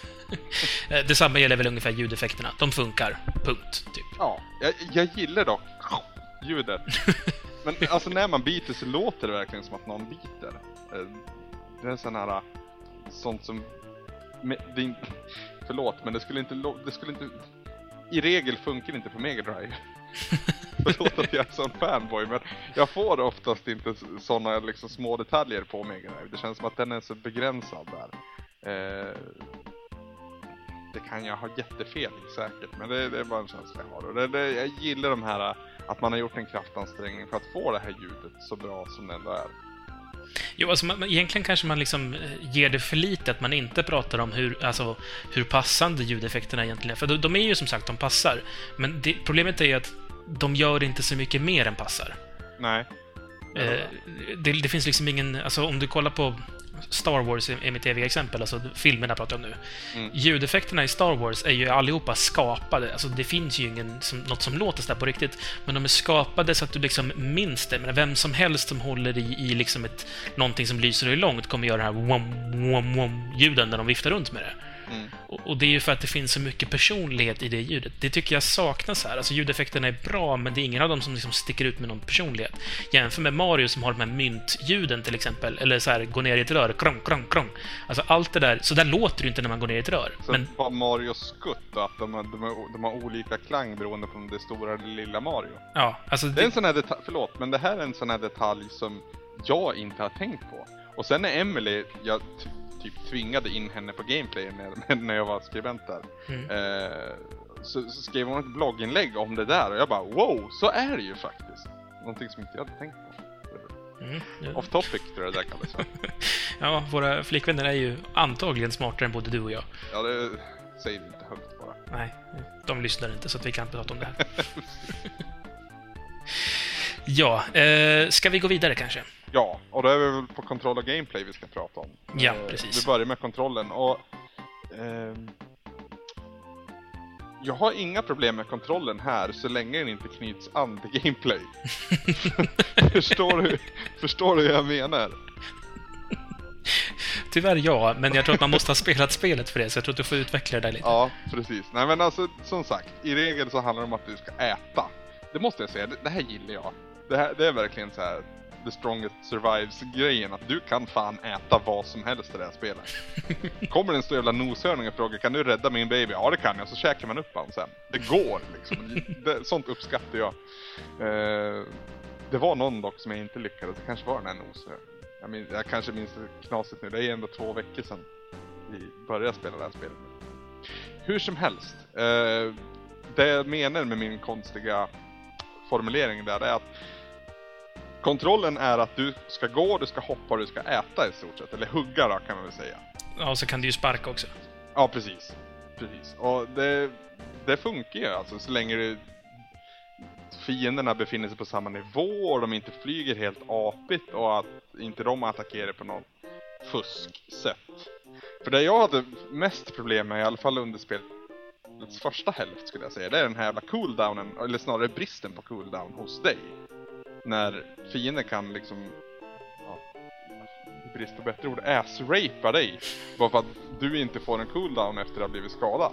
Detsamma gäller väl ungefär ljudeffekterna. De funkar, punkt, typ. Ja, jag, jag gillar dock ljudet. Men alltså när man biter så låter det verkligen som att någon biter. Det är sån här sånt som din, förlåt, men det skulle inte det skulle inte i regel funkar inte på Mega Drive. Förlåt att jag är sån fanboy, men jag får oftast inte såna liksom små detaljer på Mega Drive. Det känns som att den är så begränsad där. Eh, Det kan jag ha jättefel säkert, men det, det är bara en känsla jag har. Och det, det, jag gillar de här att man har gjort en kraftansträngning för att få det här ljudet så bra som det ändå är. Jo, alltså man, egentligen kanske man liksom ger det för lite, att man inte pratar om hur, alltså, hur passande ljudeffekterna egentligen är. För de, de är ju som sagt, de passar. Men det, problemet är ju att de gör inte så mycket mer än passar. Nej. Eh, det, det finns liksom ingen... Alltså om du kollar på... Star Wars är mitt eviga exempel, alltså filmerna pratar om nu. Mm. Ljudeffekterna i Star Wars är ju allihopa skapade. Alltså det finns ju ingen som, något som låter sådär på riktigt, men de är skapade så att du liksom minns det. Men vem som helst som håller i, i liksom ett, någonting som lyser och är långt kommer göra den här wom, wom, wom ljuden när de viftar runt med det. Mm. Och, och det är ju för att det finns så mycket personlighet i det ljudet. Det tycker jag saknas här. Alltså ljudeffekterna är bra, men det är ingen av dem som liksom sticker ut med någon personlighet. Jämför med Mario som har de här myntljuden till exempel. Eller så här, gå ner i ett rör, krong, krong, krong. Alltså allt det där, så där låter det inte när man går ner i ett rör. Så men... var Mario skutt att de, de, de, de har olika klang beroende på om det stora eller lilla Mario. Ja, alltså det... det är en sån här detalj, förlåt, men det här är en sån här detalj som jag inte har tänkt på. Och sen är Emily, jag... typ tvingade in henne på gameplay när, när jag var skribent där. Mm. Eh, så, så skrev hon ett blogginlägg om det där och jag bara, wow, så är det ju faktiskt. Någonting som inte jag hade tänkt på. Mm, ja. Off topic tror jag det där kallas. Ja, våra flickvänner är ju antagligen smartare än både du och jag. Ja, det säger vi inte högt bara. Nej, de lyssnar inte så att vi kan prata om det här. Ja, eh, ska vi gå vidare kanske? Ja, och då är vi väl på kontroll och gameplay vi ska prata om. Ja, precis. Vi börjar med kontrollen och... Eh, jag har inga problem med kontrollen här så länge den inte knyts an till gameplay. förstår, du, förstår du hur jag menar? Tyvärr ja, men jag tror att man måste ha spelat spelet för det, så jag tror att du får utveckla det där lite. Ja, precis. Nej men alltså, som sagt, i regel så handlar det om att du ska äta. Det måste jag säga, det, det här gillar jag. Det, här, det är verkligen så här... The Strongest Survives-grejen, att du kan fan äta vad som helst i det här spelet. Kommer en stor jävla noshörning och frågar, kan du rädda min baby? Ja, det kan jag. Så käkar man upp han sen. Det går liksom. Det, sånt uppskattar jag. Eh, det var någon dock som jag inte lyckades. Det kanske var den här noshörningen. Jag, min, jag kanske minns det knasigt nu. Det är ändå två veckor sedan vi började spela det här spelet. Hur som helst. Eh, det jag menar med min konstiga formulering där är att kontrollen är att du ska gå, du ska hoppa och du ska äta i stort sett. Eller hugga då, kan man väl säga. Ja, och så kan du ju sparka också. Ja, precis. precis. Och det, det funkar ju alltså så länge du fienderna befinner sig på samma nivå och de inte flyger helt apigt och att inte de attackerar på något fusksätt. För det jag hade mest problem med, i alla fall under spelets första hälft skulle jag säga, det är den här jävla cooldownen, eller snarare bristen på cooldown hos dig. När fienden kan liksom, ja, brist på bättre ord, ass-rapa dig bara för att du inte får en cooldown efter att ha blivit skadad.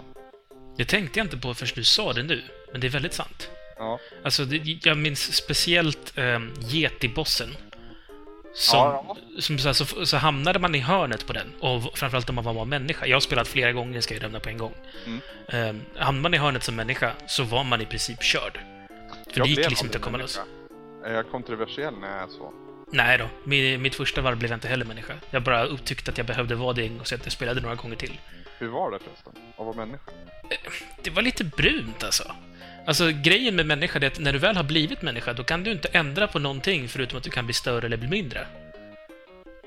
Det tänkte jag inte på förrän du sa det nu, men det är väldigt sant. Ja. Alltså, det, jag minns speciellt eh, Yeti-bossen. Som, ja, ja. som så, så, så hamnade man i hörnet på den. Och framförallt om man var människa. Jag har spelat flera gånger, jag ska ju nämna på en gång. Mm. Eh, hamnade man i hörnet som människa så var man i princip körd. För jag det gick liksom inte att komma människa. Loss. Är jag kontroversiell när jag är så? Nej då, mitt, mitt första varv blev jag inte heller människa. Jag bara upptyckte att jag behövde vara det en gång, så jag spelade några gånger till. Hur var det förresten? Att vara människa? Det var lite brunt alltså. Alltså grejen med människa är att när du väl har blivit människa, då kan du inte ändra på någonting förutom att du kan bli större eller bli mindre.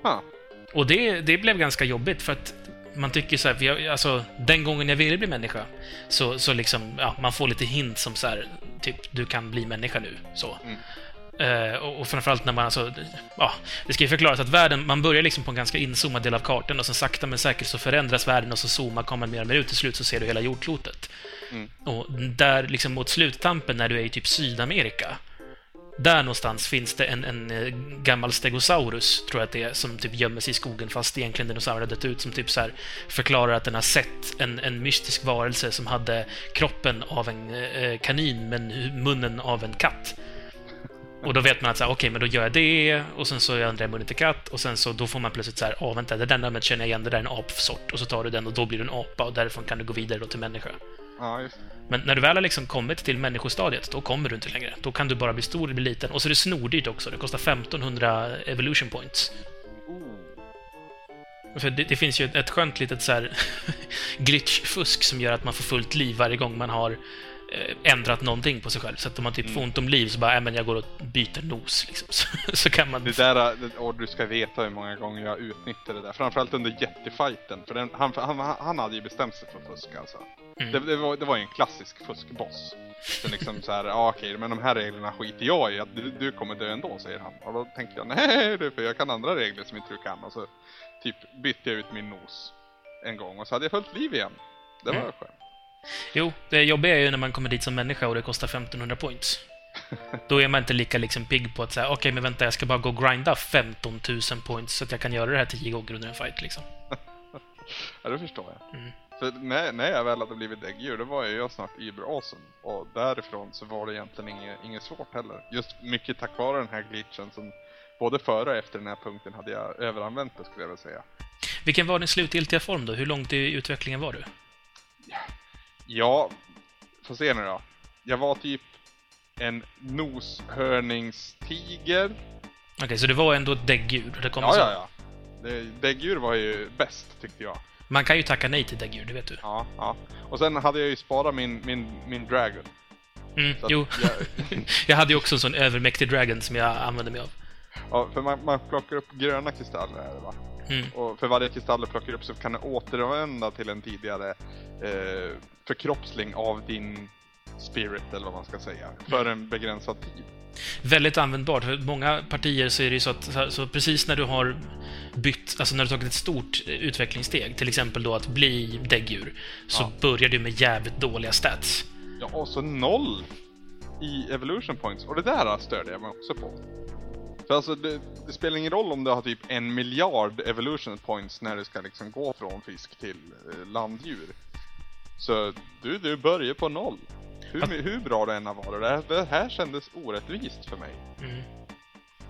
Huh. Och det, det blev ganska jobbigt för att man tycker så här, för jag, alltså den gången jag ville bli människa så, så liksom, ja, man får lite hint som så här, typ du kan bli människa nu, så. Mm. Uh, och, och framförallt när man alltså, ja, det ska ju förklaras att världen, man börjar liksom på en ganska inzoomad del av kartan och så sakta men säkert så förändras världen och så zoomar kommer mer och mer ut, till slut så ser du hela jordklotet. Mm. Och där liksom mot sluttampen när du är i typ Sydamerika, där någonstans finns det en, en gammal stegosaurus, tror jag att det är, som typ gömmer sig i skogen fast egentligen dinosaurier dött ut, som typ så här förklarar att den har sett en, en mystisk varelse som hade kroppen av en eh, kanin men munnen av en katt. Och då vet man att så här, okej, okay, men då gör jag det och sen så ändrar jag munnen till katt och sen så då får man plötsligt så här, åh, vänta, det där namnet känner jag igen, det där är en apsort, och så tar du den och då blir du en apa och därifrån kan du gå vidare då till människa. Ja, just det. Men när du väl har liksom kommit till människostadiet, då kommer du inte längre. Då kan du bara bli stor eller bli liten. Och så är det snordyrt också, det kostar femtonhundra evolution points. För det, det finns ju ett, ett skönt litet så här glitchfusk som gör att man får fullt liv varje gång man har ändrat någonting på sig själv. Så att om man typ mm. får ont om liv så bara, äh, men jag går och byter nos liksom. så, så kan man... Det där, och du ska veta hur många gånger jag utnyttjade det där. Framförallt under jättefighten. För den, han, han, han hade ju bestämt sig för att fuska alltså. Mm. Det, det, var, det var ju en klassisk fuskboss. Så liksom såhär, ja ah, okej, okay, men de här reglerna skiter jag i. Att du, du kommer dö ändå, säger han. Och då tänkte jag, nej du, för jag kan andra regler som inte du kan. Och så typ bytte jag ut min nos en gång och så hade jag fullt liv igen. Det var mm. skönt. Jo, det jobbiga är ju när man kommer dit som människa och det kostar femtonhundra points. Då är man inte lika liksom pigg på att säga, okej, okay, men vänta, jag ska bara gå och grinda femton tusen points så att jag kan göra det här tio gånger under en fight liksom. Ja, det förstår jag. Mm. För när, när jag väl hade blivit däggdjur, då var jag snart uber awesome. Och därifrån så var det egentligen inget, inget svårt heller. Just mycket tack vare den här glitchen som både före och efter den här punkten hade jag överanvänt det, skulle jag väl säga. Vilken var din slutgiltiga form då? Hur långt i utvecklingen var du? Ja. Ja, får se nu då. Jag var typ en noshörningstiger. Okej, okay, så det var ändå ett däggdjur? Det kom ja, så. ja, ja. Det, däggdjur var ju bäst, tyckte jag. Man kan ju tacka nej till däggdjur, det vet du. Ja, ja. Och sen hade jag ju sparat min, min, min dragon. Mm, jo. Jag... jag hade ju också en sån övermäktig dragon som jag använde mig av. Ja, för man, man plockar upp gröna kristaller här, va? Mm. Och för varje kristall du plockar upp så kan du återvända till en tidigare eh, förkroppsling av din spirit, eller vad man ska säga, för en begränsad tid. Väldigt användbart. För många partier så är det ju så att så precis när du har bytt, alltså när du tagit ett stort utvecklingssteg, till exempel då att bli däggdjur, så ja. börjar du med jävligt dåliga stats. Ja, och så noll i evolution points. Och det där störde jag mig också på. För alltså, det, det spelar ingen roll om du har typ en miljard evolution points när du ska liksom gå från fisk till eh, landdjur. Så du, du börjar på noll. Hur, att... hur bra det än har varit. Det här, det här kändes orättvist för mig. Mm.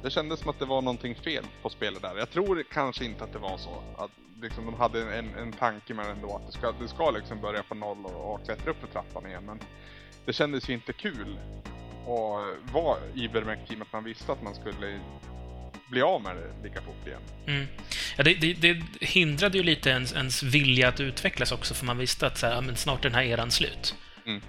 Det kändes som att det var någonting fel på spelet där. Jag tror kanske inte att det var så. Att liksom, de hade en, en tanke med ändå att du ska, du ska liksom börja på noll och, och klättra upp för trappan igen. Men det kändes ju inte kul. Och var ibermäktig att man visste att man skulle bli av med det lika fort igen. Mm. Ja, det, det, det hindrade ju lite ens, ens vilja att utvecklas också, för man visste att så här, men snart är den här eran slut. Mm.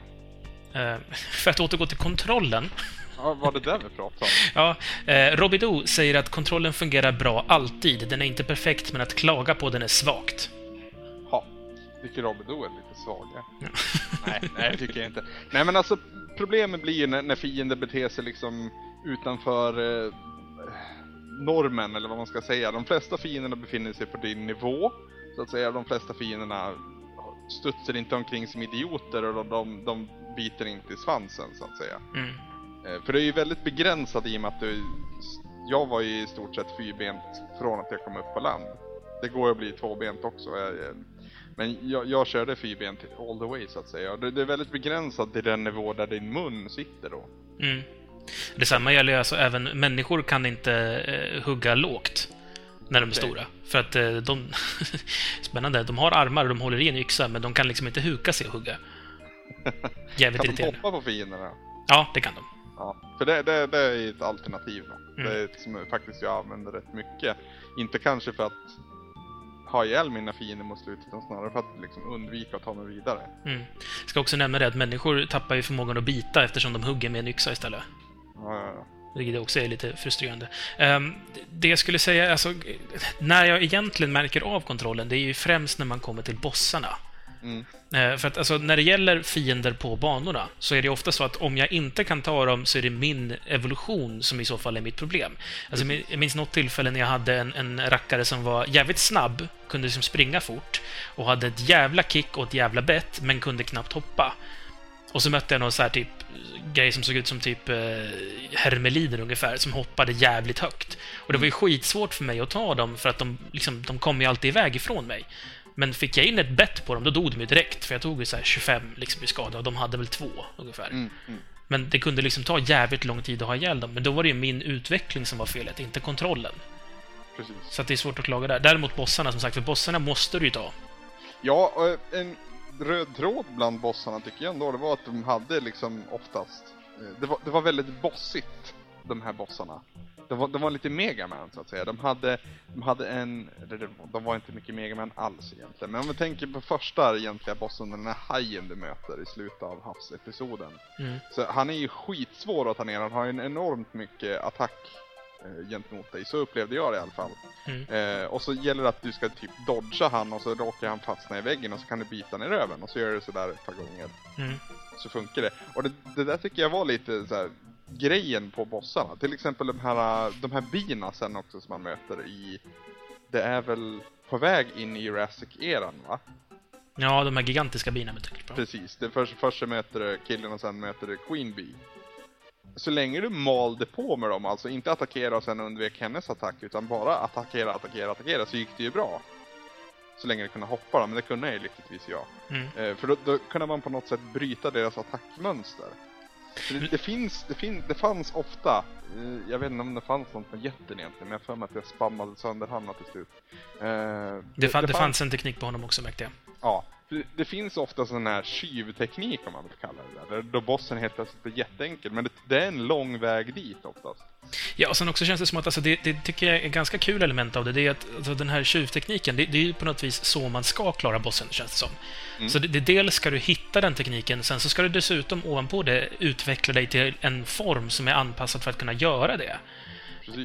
Uh, för att återgå till kontrollen. Ja, var det där vi pratade om? Ja, eh, Robidou säger att kontrollen fungerar bra alltid. Den är inte perfekt, men att klaga på den är svagt. Ja, tycker Robidou är lite svag. Ja. nej, nej, tycker jag inte. Nej, men alltså... problemet blir ju när, när fienden beter sig liksom utanför eh, normen, eller vad man ska säga. De flesta fienderna befinner sig på din nivå, så att säga. De flesta fienderna studsar inte omkring som idioter, och de, de, de biter inte i svansen, så att säga. Mm. Eh, för det är ju väldigt begränsat i och med att du, jag var ju i stort sett fyrbent från att jag kom upp på land. Det går att bli tvåbent också. Jag, jag, men jag, jag körde fyrbent all the way, så att säga. Det, det är väldigt begränsat i den nivå där din mun sitter då. Mm. Detsamma gäller alltså även människor kan inte eh, hugga lågt när de är okay. stora. För att eh, de... Spännande. De har armar och de håller i en yxa, men de kan liksom inte huka sig och hugga. Jävligt irriterande. Kan de hoppa på fienderna? Ja, det kan de. Ja, för det, det, det är ett alternativ då. Mm. Det är ett som faktiskt jag använder rätt mycket. Inte kanske för att ha ihjäl mina fiender mot slutet, utan snarare för att liksom undvika att ta mig vidare. Mm. Jag ska också nämna det att människor tappar ju förmågan att bita eftersom de hugger med en yxa istället. Ja, ja, ja. Vilket också är lite frustrerande. Um, det jag skulle säga, alltså, när jag egentligen märker av kontrollen, det är ju främst när man kommer till bossarna. Mm. Uh, för att alltså, när det gäller fiender på banorna så är det ofta så att om jag inte kan ta dem så är det min evolution som i så fall är mitt problem. Alltså, mm. Jag minns något tillfälle när jag hade en, en rackare som var jävligt snabb, kunde liksom springa fort och hade ett jävla kick och ett jävla bett, men kunde knappt hoppa. Och så mötte jag någon så här typ grej som såg ut som typ eh, hermelider ungefär, som hoppade jävligt högt. Och det var ju skitsvårt för mig att ta dem, för att de, liksom, de kom ju alltid iväg ifrån mig. Men fick jag in ett bett på dem, då dog de ju direkt. För jag tog ju så här tjugofem liksom, i skada, och de hade väl två ungefär. Mm, mm. Men det kunde liksom ta jävligt lång tid att ha ihjäl dem. Men då var det ju min utveckling som var felet, inte kontrollen. Precis. Så att det är svårt att klaga där. Däremot bossarna, som sagt, för bossarna måste du ju ta. Ja, en röd tråd bland bossarna tycker jag ändå, det var att de hade liksom oftast... Det var, det var väldigt bossigt, de här bossarna. De var, de var lite Megaman, så att säga. De hade, de hade en... De var inte mycket Megaman alls egentligen. Men om vi tänker på första egentliga bossen, den här hajen du möter i slutet av havsepisoden. Mm. Så han är ju skitsvår att ta ner. Han har ju en enormt mycket attack eh, gentemot dig. Så upplevde jag det i alla fall. Mm. Eh, och så gäller det att du ska typ dodga han, och så råkar han fastna i väggen och så kan du bita ner röven. Och så gör du sådär ett par gånger. Mm. Så funkar det. Och det, det där tycker jag var lite så här... grejen på bossarna. Till exempel de här, de här bina sen också som man möter i... Det är väl på väg in i Jurassic-eran, va? Ja, de här gigantiska bina med tycker på. Precis. Det först, först så möter du killen och sen möter du Queen Bee. Så länge du malde på med dem, alltså inte attackera och sen undvek hennes attack, utan bara attackera, attackera, attackera, så gick det ju bra. Så länge du kunde hoppa dem, men det kunde ju lyckligtvis jag. Mm. För då, då kunde man på något sätt bryta deras attackmönster. Det, det, finns, det, fin, det fanns ofta, jag vet inte om det fanns något på jätten egentligen, men jag för mig att jag spammade sönder handen till slut. Eh, det, det, fann, det fanns en teknik på honom också, märkte jag. Ja, det, det finns ofta sån här tjuvteknik om man vill kalla det där, då bossen helt plötsligt blir jätteenkel, men det, det är en lång väg dit oftast. Ja, och sen också känns det som att alltså, det, det tycker jag är ett ganska kul element av det, det är att alltså, den här tjuvtekniken, det, det är ju på något vis så man ska klara bossen, känns det som. Mm. Så det, det, dels ska du hitta den tekniken, sen så ska du dessutom ovanpå det utveckla dig till en form som är anpassad för att kunna göra det.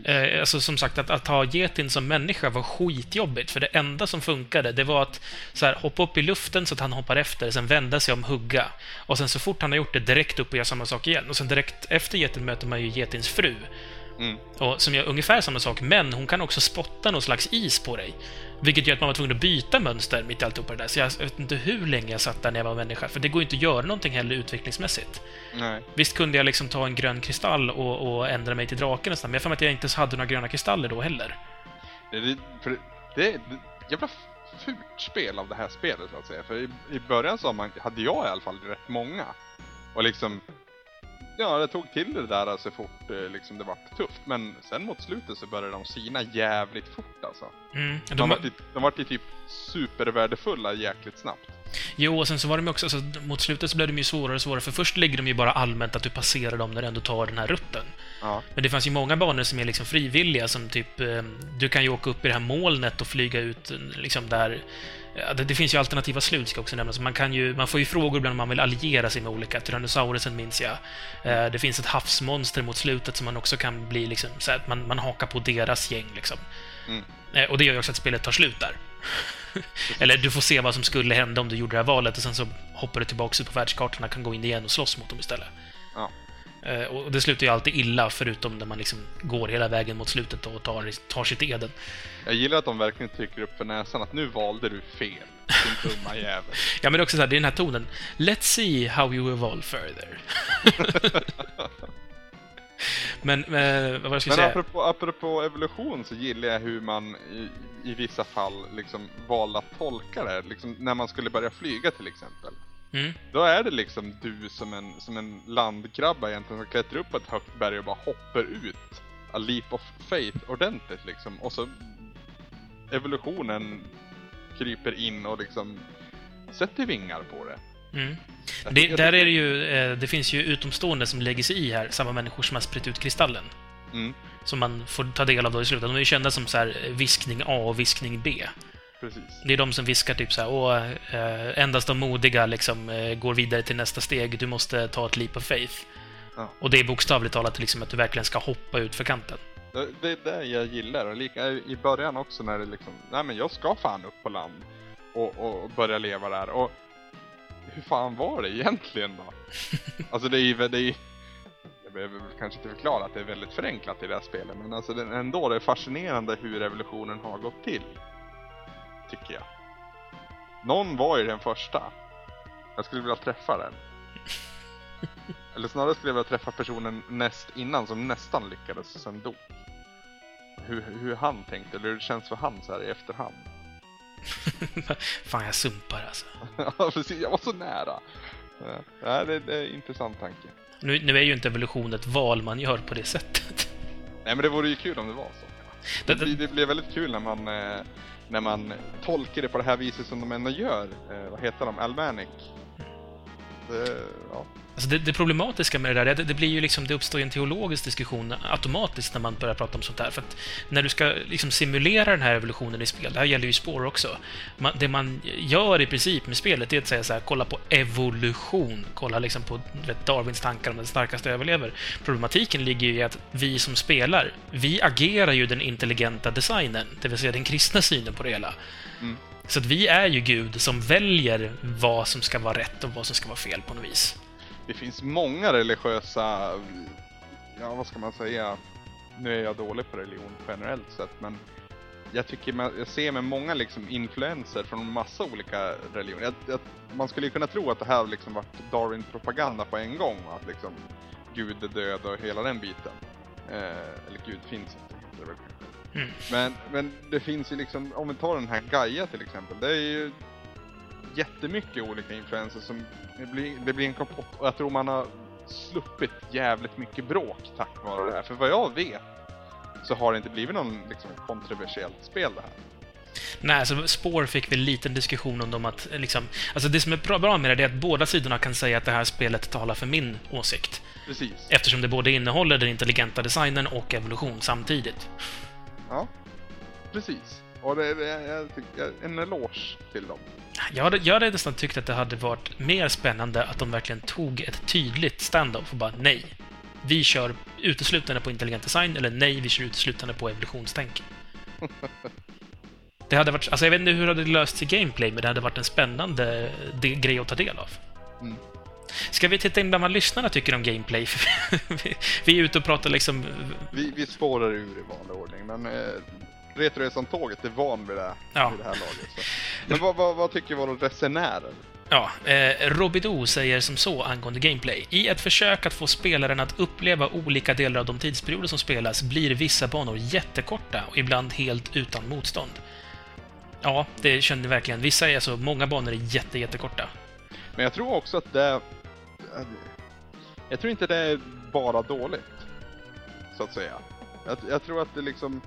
Eh, alltså som sagt, att, att ha getin som människa var skitjobbigt, för det enda som funkade det var att så här, hoppa upp i luften så att han hoppar efter, sen vända sig om, hugga, och sen så fort han har gjort det direkt upp och gör samma sak igen, och sen direkt efter getin möter man ju getins fru. Mm. Och som gör ungefär samma sak, men hon kan också spotta någon slags is på dig, vilket gör att man var tvungen att byta mönster mitt i alltihop det där. Så jag vet inte hur länge jag satt där när jag var människa, för det går ju inte att göra någonting heller utvecklingsmässigt. Nej. Visst kunde jag liksom ta en grön kristall och, och ändra mig till draken och sånt, men jag fann att jag inte hade några gröna kristaller då heller. Det är ett jävla fult spel av det här spelet, så att säga. För i, i början så hade jag i alla fall rätt många. Och liksom... Ja, det tog till det där så alltså, fort liksom, det var tufft. Men sen mot slutet så började de sina jävligt fort, alltså. Mm, de, de, var, typ, de var typ supervärdefulla jäkligt snabbt. Jo, och sen så var de ju också... Alltså, mot slutet så blev de ju svårare och svårare. För först ligger de ju bara allmänt att du passerar dem när du ändå tar den här rutten. Ja. Men det fanns ju många banor som är liksom frivilliga. Som typ... Du kan ju åka upp i det här molnet och flyga ut liksom där... Ja, det, det finns ju alternativa slut, ska också nämnas. Man, kan ju, man får ju frågor ibland om man vill alliera sig med olika. Tyrannosaurusen minns jag. Eh, det finns ett havsmonster mot slutet som man också kan bli liksom, så att man, man hakar på deras gäng liksom. Mm. Eh, och det gör ju också att spelet tar slut där. Eller du får se vad som skulle hända om du gjorde det här valet, och sen så hoppar du tillbaka ut på världskartorna, kan gå in igen och slåss mot dem istället. Ja. Och det slutar ju alltid illa, förutom när man liksom går hela vägen mot slutet och tar, tar sitt eden. Jag gillar att de verkligen trycker upp för näsan att nu valde du fel, din dumma jävel. Ja, men det är också så här, det är den här tonen. Let's see how you evolve further. Men eh, vad jag skulle säga... apropå, apropå evolution så gillar jag hur man i, i vissa fall liksom valde att tolka det. Liksom, när man skulle börja flyga till exempel. Mm. Då är det liksom du som en, som en landgrabba egentligen som klättrar upp ett högt berg och bara hoppar ut. A leap of faith ordentligt liksom. Och så evolutionen kryper in och liksom sätter vingar på det. Mm. Det, där är det, ju, det finns ju utomstående som lägger sig i här. Samma människor som har spritt ut kristallen. Mm. Som man får ta del av då i slutet. De är ju kända som så här, viskning A och viskning B. Precis. Det är de som viskar typ så här, åh, eh, endast de modiga liksom, eh, går vidare till nästa steg. Du måste ta ett leap of faith. Ja. Och det är bokstavligt talat liksom, att du verkligen ska hoppa ut för kanten. Det, det är det jag gillar. Och lika, i början också när det liksom, nej men jag ska fan upp på land. Och, och, och börja leva där. Och hur fan var det egentligen då? Alltså det är ju... Det är, jag behöver kanske inte förklara att det är väldigt förenklat i det här spelet. Men alltså det, ändå det är fascinerande hur revolutionen har gått till. Tycker jag. Någon var ju den första. Jag skulle vilja träffa den. Eller snarare skulle jag vilja träffa personen näst innan som nästan lyckades och sen dog. Hur, hur han tänkte, eller hur det känns för han så här i efterhand. Fan, jag sumpar alltså. Ja, precis. Jag var så nära. Ja, det, det är en intressant tanke. Nu, nu är ju inte evolution ett val man gör på det sättet. Nej, men det vore ju kul om det var så. Det, det, det blev väldigt kul när man, när man tolkar det på det här viset som de ändå gör. Vad heter de? Almanic. Det, ja. Alltså det, det problematiska med det där, det, det blir ju liksom, det uppstår en teologisk diskussion automatiskt när man börjar prata om sånt här. För att när du ska liksom simulera den här evolutionen i spel, det här gäller ju spår också. Man, det man gör i princip med spelet är att säga så här, kolla på evolution, kolla liksom på vet, Darwins tankar om den starkaste överlever. Problematiken ligger ju i att vi som spelar, vi agerar ju den intelligenta designen, det vill säga den kristna synen på det hela. Mm. Så att vi är ju Gud som väljer vad som ska vara rätt och vad som ska vara fel på något vis. Det finns många religiösa... Ja, vad ska man säga? Nu är jag dålig på religion generellt sett, men jag tycker man, jag ser med många liksom influenser från en massa olika religioner. Jag, jag, man skulle ju kunna tro att det här liksom varit Darwin-propaganda på en gång. Att liksom Gud är död och hela den biten. Eh, eller Gud finns inte. Det Mm. Men, men det finns ju liksom, om vi tar den här Gaia till exempel, det är ju jättemycket olika influenser som det blir, det blir en kompott, och jag tror man har sluppit jävligt mycket bråk tack vare det här, för vad jag vet så har det inte blivit någon liksom kontroversiellt spel det här. Nej, så spår fick vi en liten diskussion om dem att liksom, alltså det som är bra, bra med det är att båda sidorna kan säga att det här spelet talar för min åsikt. Precis. Eftersom det både innehåller den intelligenta designen och evolution samtidigt. Ja, precis. Och det är en eloge till dem. Jag hade, jag hade nästan tyckt att det hade varit mer spännande att de verkligen tog ett tydligt stand-up och bara nej, vi kör uteslutande på intelligent design, eller nej, vi kör uteslutande på evolutionstänk. Det hade varit, alltså jag vet inte hur det hade löst sig gameplay, men det hade varit en spännande de- grej att ta del av. Mm. Ska vi titta in bland vad lyssnarna tycker om gameplay? vi, vi är ute och pratar liksom... Vi, vi spårar ur i vanlig ordning, men eh, Retroresan-tåget är van vid det, ja. Vid det här laget. Så. Men vad, vad, vad tycker våra resenärer? Ja, eh, Robidou säger som så angående gameplay. I ett försök att få spelaren att uppleva olika delar av de tidsperioder som spelas blir vissa banor jättekorta och ibland helt utan motstånd. Ja, det kände verkligen. Vissa är alltså, många banor är jätte, jättekorta. Men jag tror också att det... Jag tror inte det är bara dåligt, så att säga. Jag, jag tror att det liksom,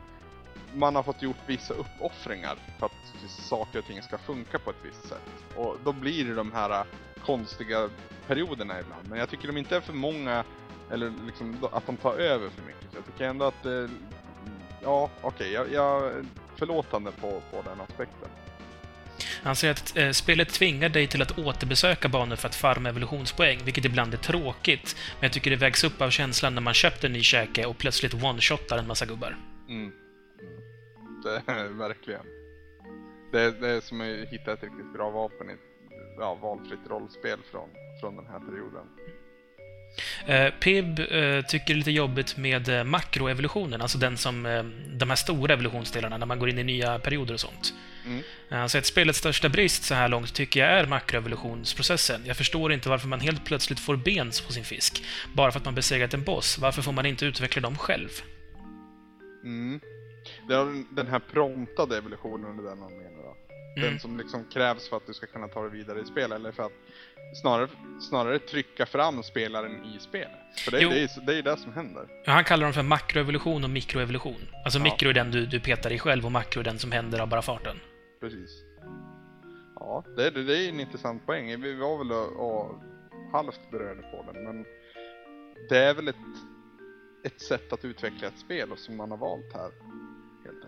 man har fått gjort vissa uppoffringar för att saker och ting ska funka på ett visst sätt. Och då blir det de här konstiga perioderna ibland. Men jag tycker de inte är för många, eller liksom att de tar över för mycket. Så jag tycker ändå att, ja okej, jag, jag är förlåtande på, på den aspekten. Han säger att eh, spelet tvingar dig till att återbesöka banor för att farma evolutionspoäng, vilket ibland är tråkigt. Men jag tycker det vägs upp av känslan när man köpt en ny käke och plötsligt one-shotar en massa gubbar. Mm. Det är verkligen. Det är, det är som att hitta ett riktigt bra vapen i ett ja, valfritt rollspel från, från den här perioden. Eh, Pibb eh, tycker det är lite jobbigt med makroevolutionen, alltså den som, eh, de här stora evolutionsdelarna när man går in i nya perioder och sånt. Mm. Eh, så ett spelets största brist så här långt tycker jag är makroevolutionsprocessen. Jag förstår inte varför man helt plötsligt får ben på sin fisk, bara för att man besegrat en boss. Varför får man inte utveckla dem själv? Mm. Den här promptade evolutionen under den anledningen. Den mm. som liksom krävs för att du ska kunna ta dig vidare i spel, eller för att snarare, snarare trycka fram spelaren i spel. För det, det, är, det är det som händer. Ja, han kallar dem för makroevolution och mikroevolution. Alltså ja. Mikro är den du, du petar i själv, och makro är den som händer av bara farten. Precis. Ja, det, det, det är en intressant poäng. Vi var väl och, och halvt berörda på den, men det är väl ett, ett sätt att utveckla ett spel som man har valt här, helt enkelt.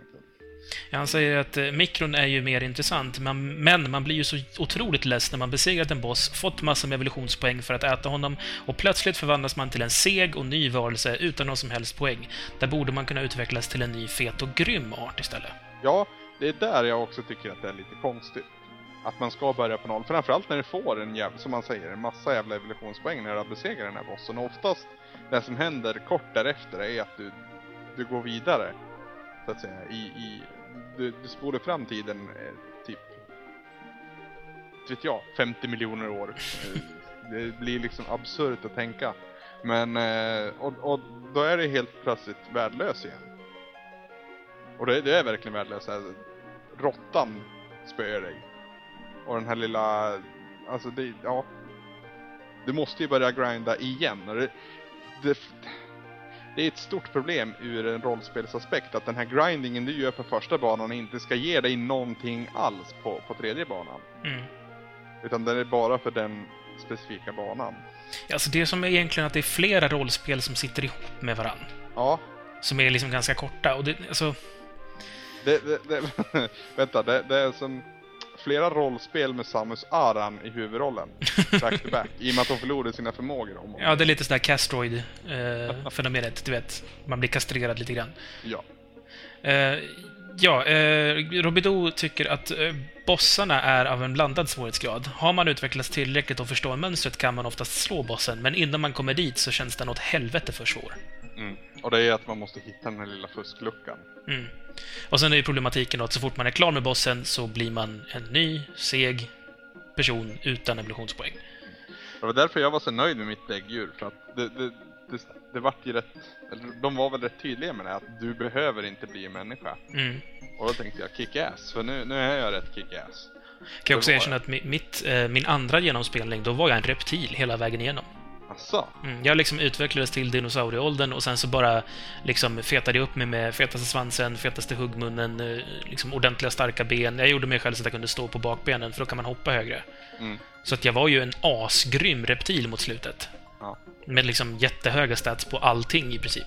Han säger att mikron är ju mer intressant, men man blir ju så otroligt less när man besegrat en boss, fått massor med evolutionspoäng för att äta honom, och plötsligt förvandlas man till en seg och ny varelse utan någon som helst poäng. Där borde man kunna utvecklas till en ny fet och grym art istället. Ja, det är där jag också tycker att det är lite konstigt. Att man ska börja på noll, framförallt när du får en jävla, som man säger, en massa jävla evolutionspoäng när du besegrar den här bossen. Och oftast, det som händer kort därefter är att du, du går vidare. Så att säga, i, i, du, du spårar framtiden eh, typ vet jag, femtio miljoner år. Det blir liksom absurt att tänka. Men, eh, och, och då är det helt plötsligt värdelös igen. Och det, det är verkligen värdelös. Alltså, råttan spöar dig. Och den här lilla, alltså det, ja. Du måste ju börja grinda igen. Och det, det Det är ett stort problem ur en rollspelsaspekt att den här grindingen du gör på första banan inte ska ge dig någonting alls på, på tredje banan. Mm. Utan den är bara för den specifika banan. Ja, alltså det som är egentligen att det är flera rollspel som sitter ihop med varann. Ja. Som är liksom ganska korta. Och det, alltså... det, det, det, vänta, det, det är som... flera rollspel med Samus Aran i huvudrollen, back to back, i och med att de förlorade sina förmågor om. Ja, det är lite sådär castroid-fenomenet, eh, du vet. Man blir kastrerad lite grann. Ja. Eh, ja, eh, Robidou tycker att eh, bossarna är av en blandad svårighetsgrad. Har man utvecklats tillräckligt och förstår mönstret kan man oftast slå bossen, men innan man kommer dit så känns den åt helvete för svår. Mm. Och det är att man måste hitta den här lilla fuskluckan. Mm. Och sen är ju problematiken att så fort man är klar med bossen så blir man en ny, seg person utan evolutionspoäng. Det var därför jag var så nöjd med mitt däggdjur. För att det, det, det, det var ju rätt, eller de var väl rätt tydliga med det, att du behöver inte bli en människa. Mm. Och då tänkte jag kick-ass, för nu, nu är jag rätt kick-ass. Kan jag också erkänna att mitt, min andra genomspelning, då var jag en reptil hela vägen igenom. Mm, jag liksom utvecklades till dinosaurieåldern och sen så bara liksom fetade jag upp mig med fetaste svansen, fetaste huggmunnen, liksom ordentliga starka ben. Jag gjorde mig själv så att jag kunde stå på bakbenen, för då kan man hoppa högre. Mm. Så att jag var ju en asgrym reptil mot slutet. Ja. Med liksom jättehöga stats på allting i princip.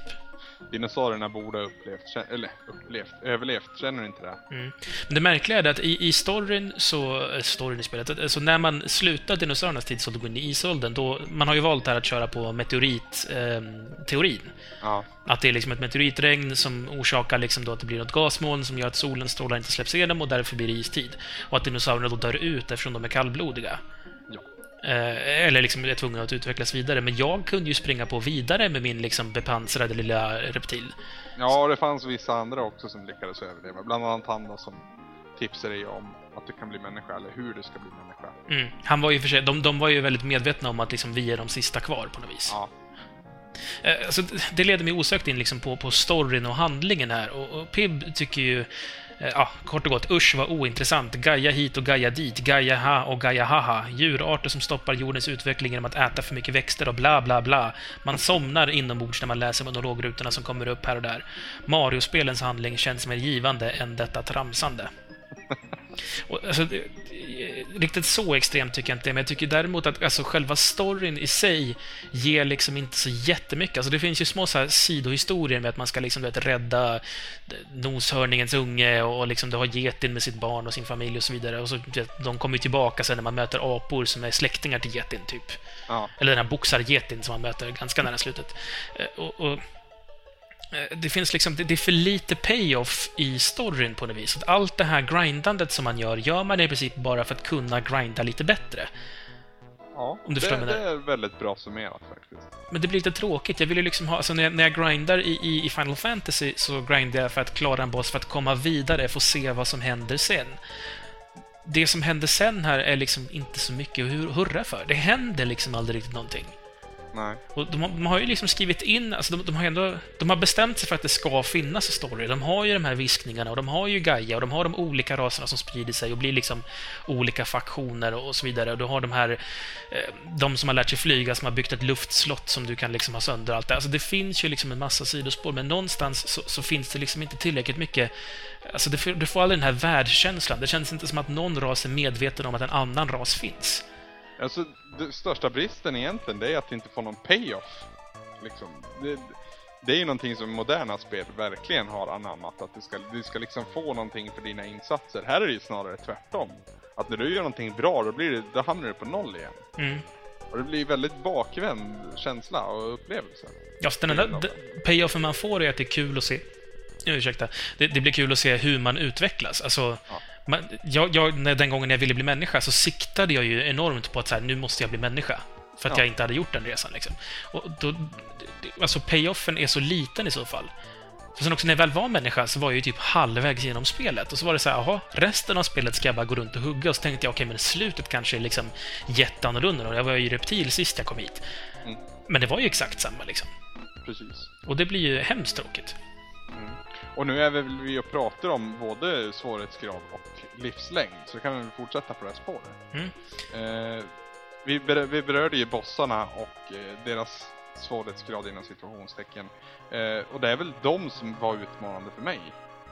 Dinosaurierna borde ha upplevt, eller upplevt, överlevt, känner du inte det? Mm. Men det märkliga är att i, i storyn så, storyn i spelet, så när man slutar dinosauriernas tidsålder och går in i isåldern, då, man har ju valt här att köra på meteorit-teorin. Eh, ja. Att det är liksom ett meteoritregn som orsakar liksom då att det blir något gasmoln som gör att solens strålar inte släpps igenom, och därför blir det istid. Och att dinosaurierna då dör ut eftersom de är kallblodiga. Eller liksom är tvungen att utvecklas vidare. Men jag kunde ju springa på vidare med min liksom bepansrade lilla reptil. Ja, och det fanns vissa andra också som lyckades överleva. Bland annat han som tipsade dig om att du kan bli människa, eller hur du ska bli människa. Mm. Han var ju för sig, de, de var ju väldigt medvetna om att liksom vi är de sista kvar på något vis. Ja. Alltså, det leder mig osökt in liksom på, på storyn och handlingen här. Och, och Pibb tycker ju... Ja, kort och gott, usch var ointressant. Gaia hit och Gaia dit, Gaia ha och Gaia haha. Djurarter som stoppar jordens utveckling genom att äta för mycket växter och bla bla bla. Man somnar inombords när man läser monologrutorna som kommer upp här och där. Mario-spelens handling känns mer givande än detta tramsande. Och, alltså, det, riktigt så extremt tycker jag inte, men jag tycker däremot att alltså, själva storyn i sig ger liksom inte så jättemycket. Alltså, det finns ju små så här sidohistorier med att man ska liksom, vet, rädda noshörningens unge och, och liksom, ha getin med sitt barn och sin familj och så vidare. Och så, vet, de kommer ju tillbaka sen när man möter apor som är släktingar till getin, typ. Ja. Eller den här boxargetin som man möter ganska nära slutet. Och, och, Det finns liksom, det är för lite payoff i storyn på något vis. Att allt det här grindandet som man gör, gör man i princip bara för att kunna grinda lite bättre. Ja, om du det, det är väldigt bra summerat faktiskt. Men det blir lite tråkigt. Jag vill ju liksom ha, alltså när, jag, när jag grindar i, i, i Final Fantasy så grindar jag för att klara en boss, för att komma vidare, få se vad som händer sen. Det som händer sen här är liksom inte så mycket att hurra för. Det händer liksom aldrig riktigt någonting. Nej. Och de, de har ju liksom skrivit in, alltså de, de, har ändå, de har bestämt sig för att det ska finnas en story. De har ju de här viskningarna, och de har ju Gaia, och de har de olika raserna som sprider sig och blir liksom olika faktioner och så vidare. Och du har de här, de som har lärt sig flyga, som har byggt ett luftslott som du kan liksom ha sönder allt det. Alltså det finns ju liksom en massa sidospår, men någonstans så, så finns det liksom inte tillräckligt mycket. Alltså det, du får all den här världskänslan. Det känns inte som att någon ras är medveten om att en annan ras finns. Alltså, den största bristen egentligen, det är att vi inte får någon payoff. Liksom. Det, det är ju någonting som moderna spel verkligen har anammat. Att du ska, du ska liksom få någonting för dina insatser. Här är det ju snarare tvärtom. Att när du gör någonting bra, då, blir det, då hamnar du på noll igen. Mm. Och det blir ju väldigt bakvänd känsla och upplevelse. Ja, den enda payoffen man får är att det är kul att se... Ursäkta. Det, det blir kul att se hur man utvecklas. Alltså... Ja. Man, jag, jag, den gången jag ville bli människa så siktade jag ju enormt på att så här, nu måste jag bli människa. För att ja. jag inte hade gjort den resan. Liksom. Och då, alltså payoffen är så liten i så fall. För sen också när jag väl var människa så var jag ju typ halvvägs genom spelet. Och så var det så här, aha, resten av spelet ska jag bara gå runt och hugga. Och så tänkte jag, okej, okay, men slutet kanske är liksom jätteannorlunda. Och jag var ju reptil sist jag kom hit. Mm. Men det var ju exakt samma liksom. Precis. Och det blir ju hemskt tråkigt. Mm. Och nu är vi, vi och pratar om både svårighetsgrad och livslängd. Så kan vi fortsätta på det här spåret. Mm. Eh, vi, ber, vi berörde ju bossarna och eh, deras svårighetsgrad inom situationstecken. Eh, och det är väl de som var utmanande för mig.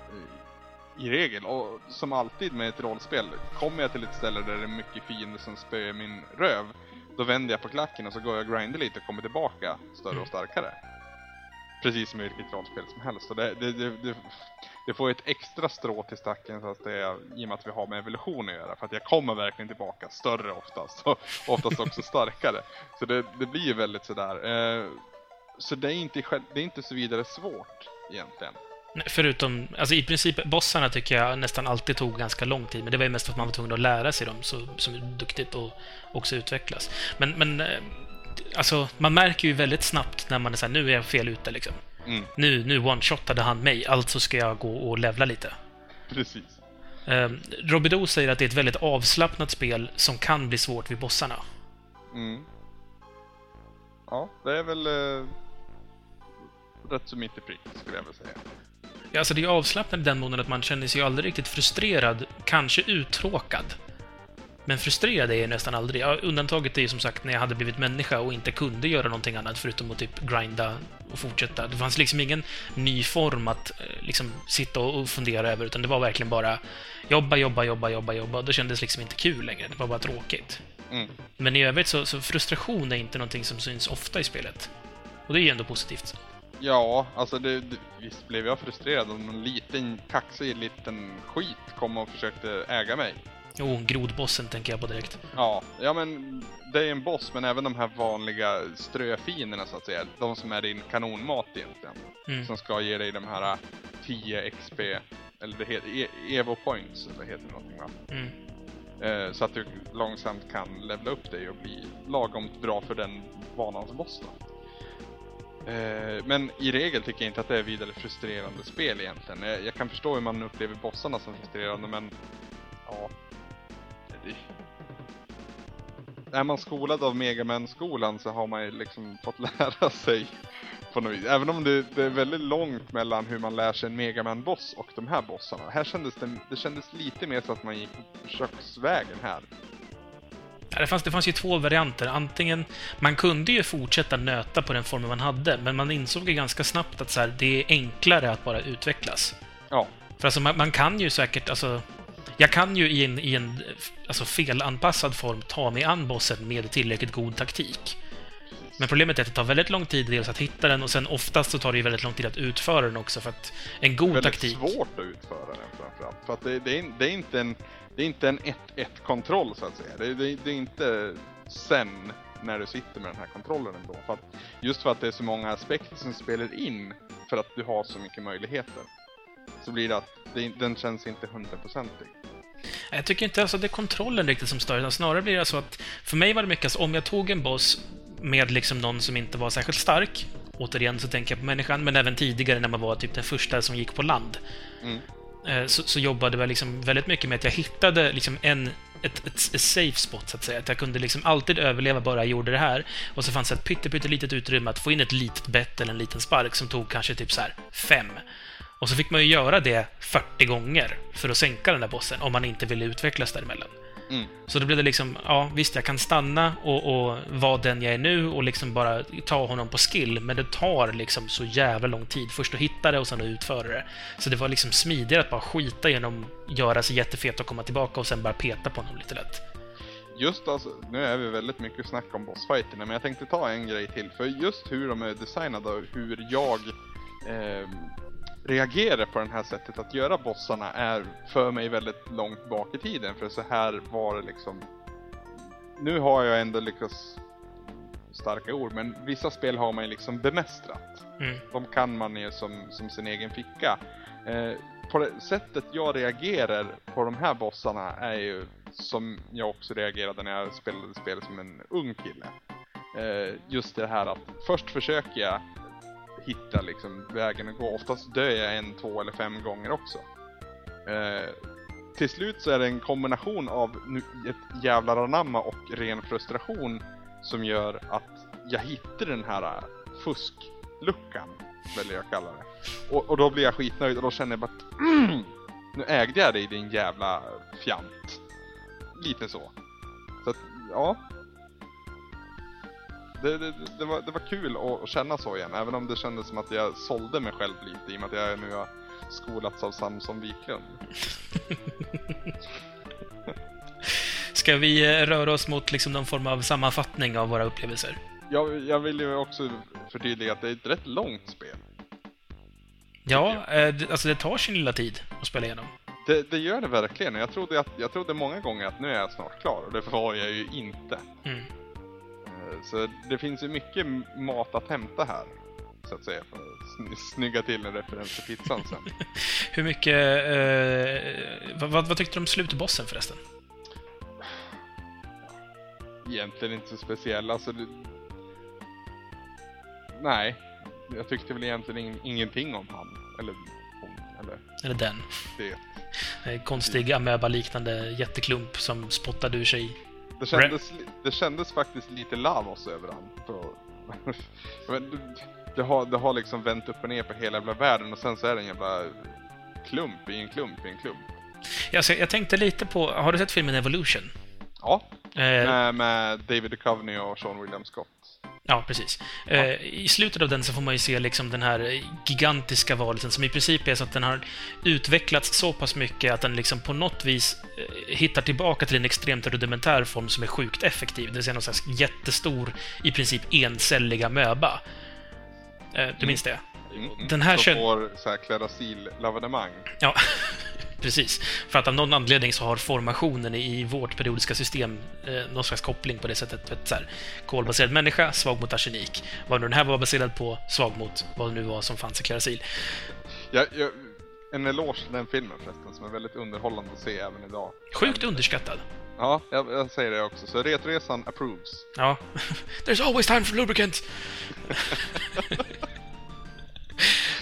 Eh, I regel. Och som alltid med ett rollspel. Kommer jag till ett ställe där det är mycket fiender som spöjer min röv. Då vänder jag på klacken och så går jag och grindar lite och kommer tillbaka större och starkare. Precis som vilket rollspel som helst. Och det, det, det, det får ett extra strå till stacken så att det är, i och med att vi har med evolution att göra. För att jag kommer verkligen tillbaka större oftast. Och oftast också starkare. Så det, det blir ju väldigt sådär. Så det är, inte, det är inte så vidare svårt egentligen. Förutom, alltså i princip, bossarna tycker jag nästan alltid tog ganska lång tid. Men det var ju mest för att man var tvungen att lära sig dem så, som duktigt och också utvecklas. Men... men alltså, man märker ju väldigt snabbt när man är så här, nu är jag fel ute liksom. Mm. Nu, nu one-shotade han mig, alltså ska jag gå och levla lite. Precis. Eh, Robidou säger att det är ett väldigt avslappnat spel som kan bli svårt vid bossarna. Mm. Ja, det är väl eh, rätt så mitt i prick, skulle jag väl säga. Ja, alltså det är avslappnat i den månaden att man känner sig aldrig riktigt frustrerad, kanske uttråkad. Men frustrerad är jag nästan aldrig. Ja, undantaget är ju som sagt när jag hade blivit människa och inte kunde göra någonting annat förutom att typ grinda och fortsätta. Det fanns liksom ingen ny form att liksom sitta och fundera över, utan det var verkligen bara jobba, jobba, jobba, jobba, jobba. Det kändes liksom inte kul längre, det var bara tråkigt. Mm. Men i övrigt så, så frustration är inte någonting som syns ofta i spelet. Och det är ju ändå positivt. Ja, alltså det, det, visst blev jag frustrerad om en liten kaxig liten skit kom och försökte äga mig. Jo, grodbossen tänker jag på direkt. Ja, ja, men det är en boss, men även de här vanliga ströfinerna så att säga. De som är din kanonmat egentligen. Mm. Som ska ge dig de här tio X P, eller det heter e- Evo Points, eller heter det någonting va? Mm. Eh, så att du långsamt kan levla upp dig och bli lagomt bra för den vanans boss då. Eh, men i regel tycker jag inte att det är vidare frustrerande spel egentligen. Jag, jag kan förstå hur man upplever bossarna som frustrerande, men ja... Är man skolad av Megaman-skolan så har man ju liksom fått lära sig på något vis. Även om det, det är väldigt långt mellan hur man lär sig en Megaman-boss och de här bossarna. Här kändes det, det kändes lite mer så att man gick köksvägen här. Ja, det, fanns, det fanns ju två varianter. Antingen, man kunde ju fortsätta nöta på den formen man hade, men man insåg ju ganska snabbt att så här, det är enklare att bara utvecklas. Ja. För alltså, man, man kan ju säkert... Alltså, jag kan ju i en, i en alltså felanpassad form ta mig an bossen med tillräckligt god taktik. Men problemet är att det tar väldigt lång tid dels att hitta den, och sen oftast så tar det ju väldigt lång tid att utföra den också, för att en god väldigt taktik... Det är svårt att utföra den framförallt, för att det, det, är, det är inte en det är inte en ett-ett-kontroll så att säga. Det, det, det är inte sen när du sitter med den här kontrollen ändå. För att, just för att det är så många aspekter som spelar in för att du har så mycket möjligheter. Så blir det att den känns inte hundraprocentig. Jag tycker inte alltså det är kontrollen riktigt som stör, utan snarare blir det så att för mig var det mycket, alltså, om jag tog en boss med liksom någon som inte var särskilt stark, återigen så tänker jag på människan, men även tidigare när man var typ den första som gick på land, mm. så, så jobbade jag liksom väldigt mycket med att jag hittade liksom en Ett, ett, ett safe spot, så att säga. Att jag kunde liksom alltid överleva bara jag gjorde det här. Och så fanns det ett pytte, pytte litet utrymme att få in ett litet bett eller en liten spark som tog kanske typ så här fem. Och så fick man ju göra det fyrtio gånger för att sänka den där bossen om man inte ville utvecklas däremellan. Mm. Så då blev det liksom, ja visst, jag kan stanna och, och vara den jag är nu och liksom bara ta honom på skill, men det tar liksom så jävla lång tid först att hitta det och sen att utföra det. Så det var liksom smidigare att bara skita genom, göra sig jättefet och komma tillbaka och sen bara peta på honom lite lätt. Just alltså, nu är vi väldigt mycket snack om bossfighterna, men jag tänkte ta en grej till, för just hur de är designade och hur jag eh, reagerar på det här sättet att göra bossarna är för mig väldigt långt bak i tiden. För så här var det liksom... Nu har jag ändå lyckats... Starka ord, men vissa spel har man ju liksom bemästrat. Mm. De kan man ju som, som sin egen ficka. Eh, på det sättet jag reagerar på de här bossarna är ju... Som jag också reagerade när jag spelade spel som en ung kille. Eh, just det här att först försöker jag... hitta liksom vägen att gå. Oftast dör jag en, två eller fem gånger också. Eh, till slut så är det en kombination av nu, ett jävla ranamma och ren frustration som gör att jag hittar den här fuskluckan, väljer jag kalla det. Och, och då blir jag skitnöjd och då känner jag bara att mm, nu ägde jag dig, din jävla fjant. Lite så. Så att, ja... Det, det, det, var, det var kul att känna så igen, även om det kändes som att jag sålde mig själv lite i och med att jag nu har skolats av Samson Wiklund. Ska vi röra oss mot liksom någon form av sammanfattning av våra upplevelser? Jag, jag vill ju också förtydliga att det är ett rätt långt spel. Ja, alltså det tar sin lilla tid att spela igenom. Det, det gör det verkligen. Jag trodde, att, jag trodde många gånger att nu är jag snart klar, och det var jag ju inte. Mm. Så det finns ju mycket mat att hämta här, så att säga, för att snygga till en referens till pizzan sen. Hur mycket... Eh, vad, vad, vad tyckte du om slutbossen förresten? Egentligen inte så speciell. Alltså, det... Nej, jag tyckte väl egentligen ingenting om han. Eller hon, eller... Eller den. Det. Konstig amöba-liknande jätteklump som spottade ur sig. Det kändes, det kändes faktiskt lite lavos överallt. Och det, har, det har liksom vänt upp och ner på hela jävla världen, och sen så är det en jävla klump i en klump i en klump. Jag, ska, jag tänkte lite på... Har du sett filmen Evolution? Ja, eh, med, med David Duchovny och Sean William Scott. Ja, precis. Ja. Eh, I slutet av den så får man ju se liksom den här gigantiska varelsen som i princip är så att den har utvecklats så pass mycket att den liksom på något vis hittar tillbaka till en extremt rudimentär form som är sjukt effektiv. Det vill säga någon slags jättestor, i princip encelliga möba. Eh, du mm. minns det? Mm-mm. Den här kön... får så här klerasil-lavademang. Ja, precis. För att av någon anledning så har formationen i vårt periodiska system eh, någon slags koppling på det sättet. Ett så här, kolbaserad människa, svag mot arsenik. Vad nu den här var baserad på, svag mot vad det nu var som fanns i klerasil. Ja, ja, en eloge till den filmen förresten, som är väldigt underhållande att se även idag. Sjukt underskattad. Ja, jag, jag säger det också. Så Retroresan approves. Ja. There's always time for lubricant!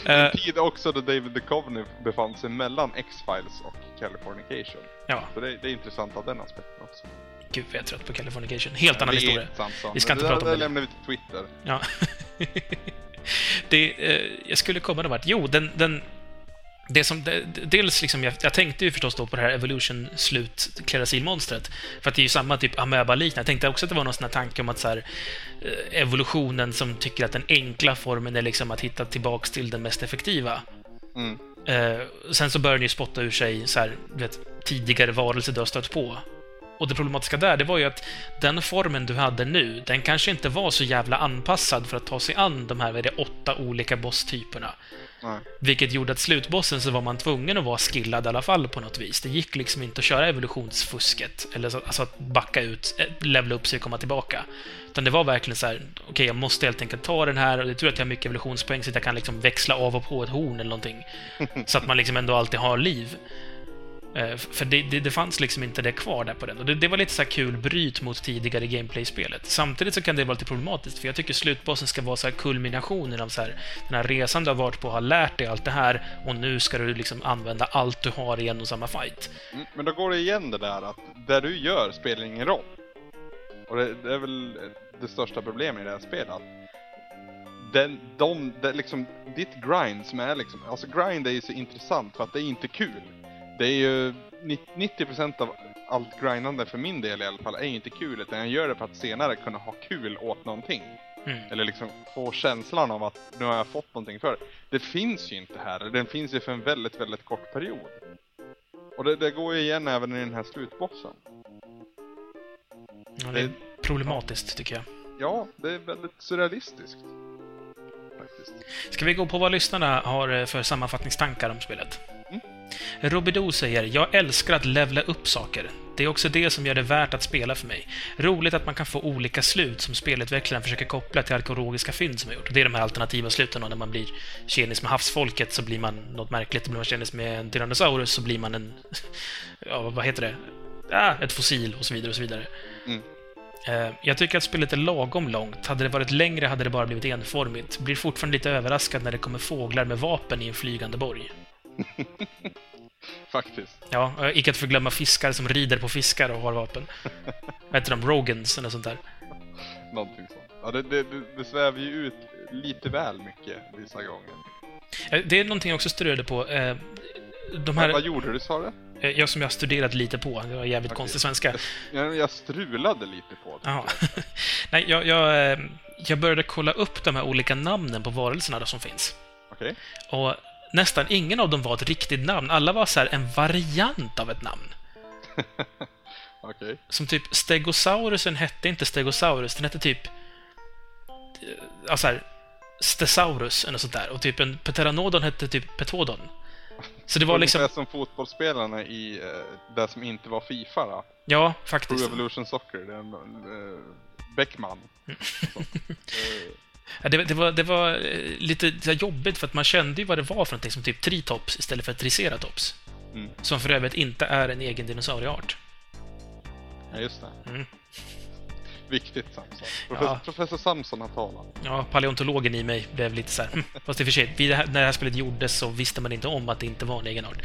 En tid också då David Duchovny befann sig mellan X-Files och Californication. Ja. Så det, det är intressant av den aspekten också. Gud, jag är trött på Californication. Helt ja, annan historia. Vi ska inte det, prata det, om det. Det lämnar vi till Twitter. Ja. det, eh, jag skulle komma något. Jo, den... den det som, det, dels liksom, jag, jag tänkte ju förstås då på det här Evolution-slut-klerasil-monstret. För att det är ju samma typ amöba-liknande. Jag tänkte också att det var någon sån här tanke om att så här, evolutionen som tycker att den enkla formen är liksom att hitta tillbaka till den mest effektiva. Mm. Eh, sen så börjar den ju spotta ur sig så här, vet, tidigare varelser du har stött på. Och det problematiska där, det var ju att den formen du hade nu, den kanske inte var så jävla anpassad för att ta sig an de här, vad är det, åtta olika bosstyperna. Nej. Vilket gjorde att slutbossen så var man tvungen att vara skillad i alla fall på något vis. Det gick liksom inte att köra evolutionsfusket, eller så, alltså att backa ut, levla upp sig och komma tillbaka. Utan det var verkligen så här, okej okay, jag måste helt enkelt ta den här, och det tror jag att jag har mycket evolutionspoäng så att jag kan liksom växla av och på ett horn eller någonting. Så att man liksom ändå alltid har liv. För det, det, det fanns liksom inte det kvar där på den. Och det, det var lite så här kul bryt mot tidigare gameplay-spelet. Samtidigt så kan det vara lite problematiskt, för jag tycker slutbossen ska vara så här kulminationen av så här, den här resan du har varit på, har lärt dig allt det här, och nu ska du liksom använda allt du har i en och samma fight. Men då går det igen det där att där du gör spelar ingen roll. Och det, det är väl det största problemet i det här spelet. Den, de, det, liksom, ditt grind som är liksom, alltså grind är ju så intressant för att det är inte kul. Det är ju nittio procent av allt grindande för min del i alla fall är inte kul, utan jag gör det för att senare kunna ha kul åt någonting. Mm. Eller liksom få känslan av att nu har jag fått någonting för det. Det finns ju inte här. Den finns ju för en väldigt, väldigt kort period. Och det, det går ju igen även i den här slutbossen. Ja, det är det, problematiskt ja, tycker jag. Ja, det är väldigt surrealistiskt. Faktiskt. Ska vi gå på vad lyssnarna har för sammanfattningstankar om spelet? Mm. Robidou säger: jag älskar att levla upp saker. Det är också det som gör det värt att spela för mig. Roligt att man kan få olika slut som spelutvecklaren försöker koppla till arkeologiska fynd som är gjort. Det är de här alternativa sluten. När man blir tjenis med havsfolket så blir man något märkligt. Blir man tjenis med en tyrannosaurus så blir man en... ja, vad heter det? Ah, ett fossil och så vidare och så vidare. Mm. Jag tycker att spelet är lagom långt. Hade det varit längre hade det bara blivit enformigt. Blir fortfarande lite överraskad när det kommer fåglar med vapen i en flygande borg. Faktiskt. Ja, icke att förglömma fiskar som rider på fiskar och har vapen. Vad heter de? Rogans eller sånt där. Någonting sånt. Ja, det, det, det sväver ju ut lite väl mycket vissa gånger. Det är någonting jag också studerade på. De här... ja, vad gjorde du, sa du? Jag som jag har studerat lite på. Det var jävligt okay. Konstig svenska. Jag, jag strulade lite på det. Ja. Nej, jag, jag, jag började kolla upp de här olika namnen på varelserna då som finns. Okej. Okay. Och nästan ingen av dem var ett riktigt namn. Alla var så här en variant av ett namn. Okay. Som typ Stegosaurusen hette inte Stegosaurus. Den hette typ... ja, så här, Stesaurus eller sånt där. Och typ en Pteranodon hette typ Petodon. Så det var liksom... som fotbollsspelarna i uh, det som inte var FIFA då. Ja, faktiskt. Evolution Soccer. Den, uh, Beckman. Ja, det, det, var, det var lite jobbigt för att man kände ju vad det var för någonting, som typ Tritops istället för Triceratops. Mm. Som för övrigt inte är en egen dinosaurieart. Ja, just det. Mm. Viktigt, Samson. Professor, ja. Professor Samson har talat. Ja, paleontologen i mig blev lite så här. Fast i och för sig, vid det här, när det här spelet gjordes så visste man inte om att det inte var en egen art.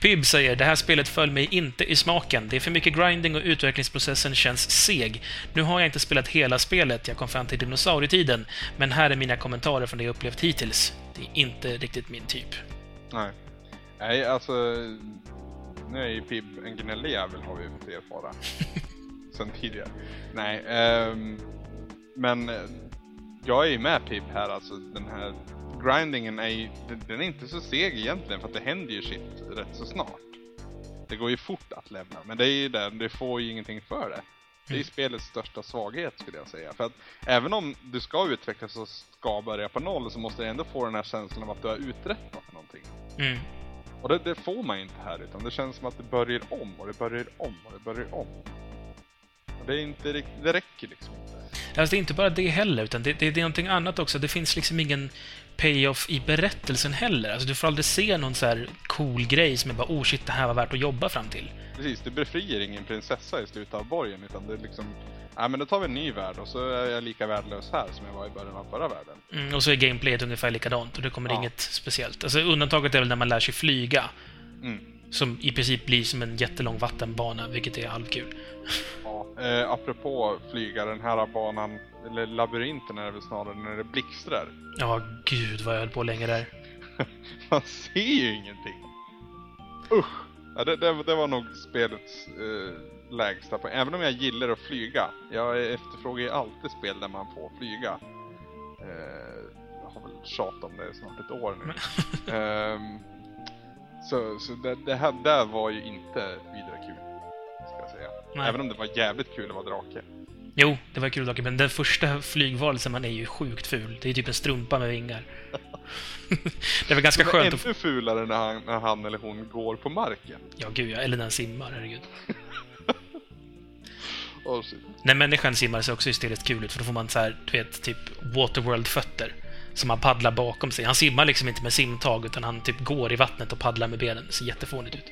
Pibb säger: det här spelet föll mig inte i smaken. Det är för mycket grinding och utvecklingsprocessen känns seg. Nu har jag inte spelat hela spelet. Jag kom fram till dinosaurietiden. Men här är mina kommentarer från det jag upplevt hittills. Det är inte riktigt min typ. Nej. Nej, alltså... nu är ju Pibb en gnällig jävel, har vi fått erfara. Sen tidigare. Nej, um, men... jag är ju med Pibb här, alltså den här... grindingen är ju, den är inte så seg egentligen, för att det händer ju shit rätt så snart. Det går ju fort att lämna, men det är ju där, du får ju ingenting för det. Det är ju spelets största svaghet, skulle jag säga. För att även om du ska utvecklas och ska börja på noll, så måste du ändå få den här känslan av att du har uträttat någonting. Mm. Och det, det får man inte här, utan det känns som att det börjar om och det börjar om och det börjar om. Och det är inte riktigt, det räcker liksom inte. Alltså det är inte bara det heller, utan det, det, det är någonting annat också. Det finns liksom ingen payoff i berättelsen heller. Alltså du får aldrig se någon så här cool grej som är bara, oh shit, det här var värt att jobba fram till. Precis, du befriar ingen prinsessa i slutet av borgen, utan det är liksom, nej men då tar vi en ny värld och så är jag lika värdelös här som jag var i början av förra världen. Mm, och så är gameplayet ungefär likadant och det kommer ja. inget speciellt. Alltså undantaget är väl när man lär sig flyga. Mm. Som i princip blir som en jättelång vattenbana, vilket är halvkul. Ja, eh, apropå flyga, den här banan, eller labyrinten är det väl snarare, när det blixtrar. Ja, gud vad jag höll på länge där. Man ser ju ingenting. Usch! Ja, det, det, det var nog spelets eh, lägsta poäng. Även om jag gillar att flyga. Jag efterfrågar ju alltid spel där man får flyga. Eh, jag har väl tjatat om det snart ett år nu. ehm... Så, så det, det här där var ju inte vidare kul, ska jag säga. Nej. Även om det var jävligt kul att vara drake. Jo, det var kul drake, men den första flygvalsen man är ju sjukt ful. Det är typ en strumpa med vingar. Det var ganska det var skönt. Det är ännu fulare när han, när han eller hon går på marken. Ja, gud, ja. Eller när han simmar, herregud. Oh, shit. När människan simmar så också är det rätt kul ut, för då får man så här, du vet, typ Waterworld-fötter. som han paddlar bakom sig. Han simmar liksom inte med simtag, utan han typ går i vattnet och paddlar med benen. Det ser jättefånigt ut.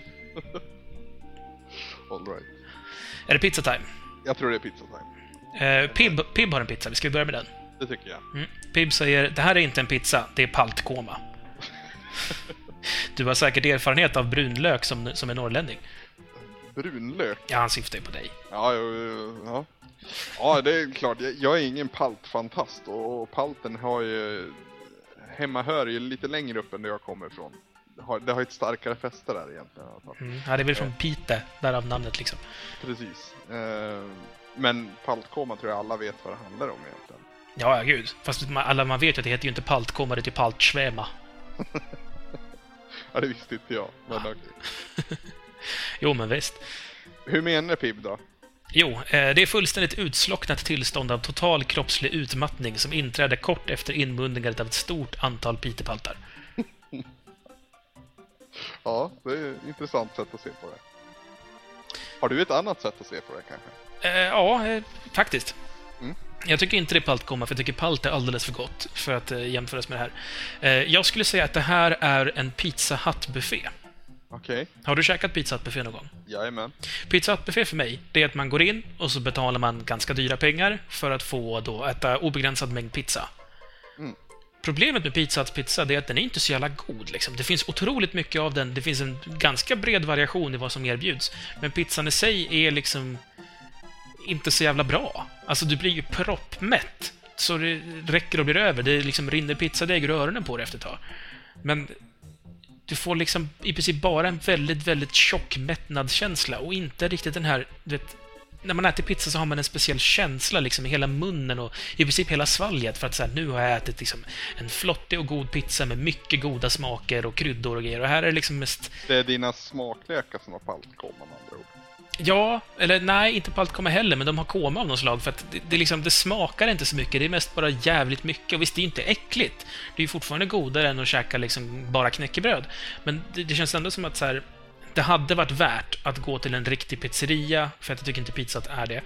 All right. Är det pizza time? Jag tror det är pizza time. Eh, Pibb, Pibb har en pizza, vi ska börja med den. Det tycker jag. Mm. Pibb säger, det här är inte en pizza, det är paltkoma. Du har säkert erfarenhet av brunlök som, som en norrlänning. Brunlök? Ja, han syftar ju på dig. Ja, ja, ja. Ja, det är klart. Jag är ingen paltfantast, och palten har ju... Hemma hör ju lite längre upp än där jag kommer ifrån. Det har, det har ett starkare fäste där egentligen. Mm, ja, det är väl från Pite, därav namnet liksom. Precis. Men paltkoma tror jag alla vet vad det handlar om egentligen. Ja, ja gud. Fast man, alla man vet att det heter ju inte paltkoma, det är ju paltschväma. Ja, det visste inte jag. Men ja. Okay. Jo, men visst. Hur menar Pibb då? Jo, det är fullständigt utslocknat tillstånd av total kroppslig utmattning som inträder kort efter inmundninget av ett stort antal pitepaltar. Ja, det är ett intressant sätt att se på det. Har du ett annat sätt att se på det kanske? Eh, ja, faktiskt. Mm. Jag tycker inte det är paltkomma, för jag tycker palt är alldeles för gott för att jämföras med det här. Jag skulle säga att det här är en Pizza Hut-buffé. Okay. Har du käkat Pizza Hut-buffé någon gång? Jajamän. Pizza Hut-buffé för mig, det är att man går in och så betalar man ganska dyra pengar för att få då äta obegränsad mängd pizza. Mm. Problemet med Pizza Huts pizza är att den är inte så jävla god. Liksom. Det finns otroligt mycket av den. Det finns en ganska bred variation i vad som erbjuds. Men pizzan i sig är liksom inte så jävla bra. Alltså, du blir ju proppmätt. Så det räcker och blir över. Det liksom rinner pizzadeg ur öronen på dig efter ett tag. Men... Du får liksom i princip bara en väldigt, väldigt tjock mättnadskänsla och inte riktigt den här, du vet, när man äter pizza så har man en speciell känsla liksom i hela munnen och i princip hela svalget för att så här, nu har jag ätit liksom en flottig och god pizza med mycket goda smaker och kryddor och grejer, och här är det liksom mest... Det är dina smaklökar som har paltkoma med andra ord. Ja, eller nej, inte paltkoma heller, men de har koma av någon slag för att det, det, liksom, det smakar inte så mycket, det är mest bara jävligt mycket, och visst, det är inte äckligt. Det är ju fortfarande godare än att käka liksom bara knäckebröd, men det, det känns ändå som att så här, det hade varit värt att gå till en riktig pizzeria, för att jag tycker inte pizza är det.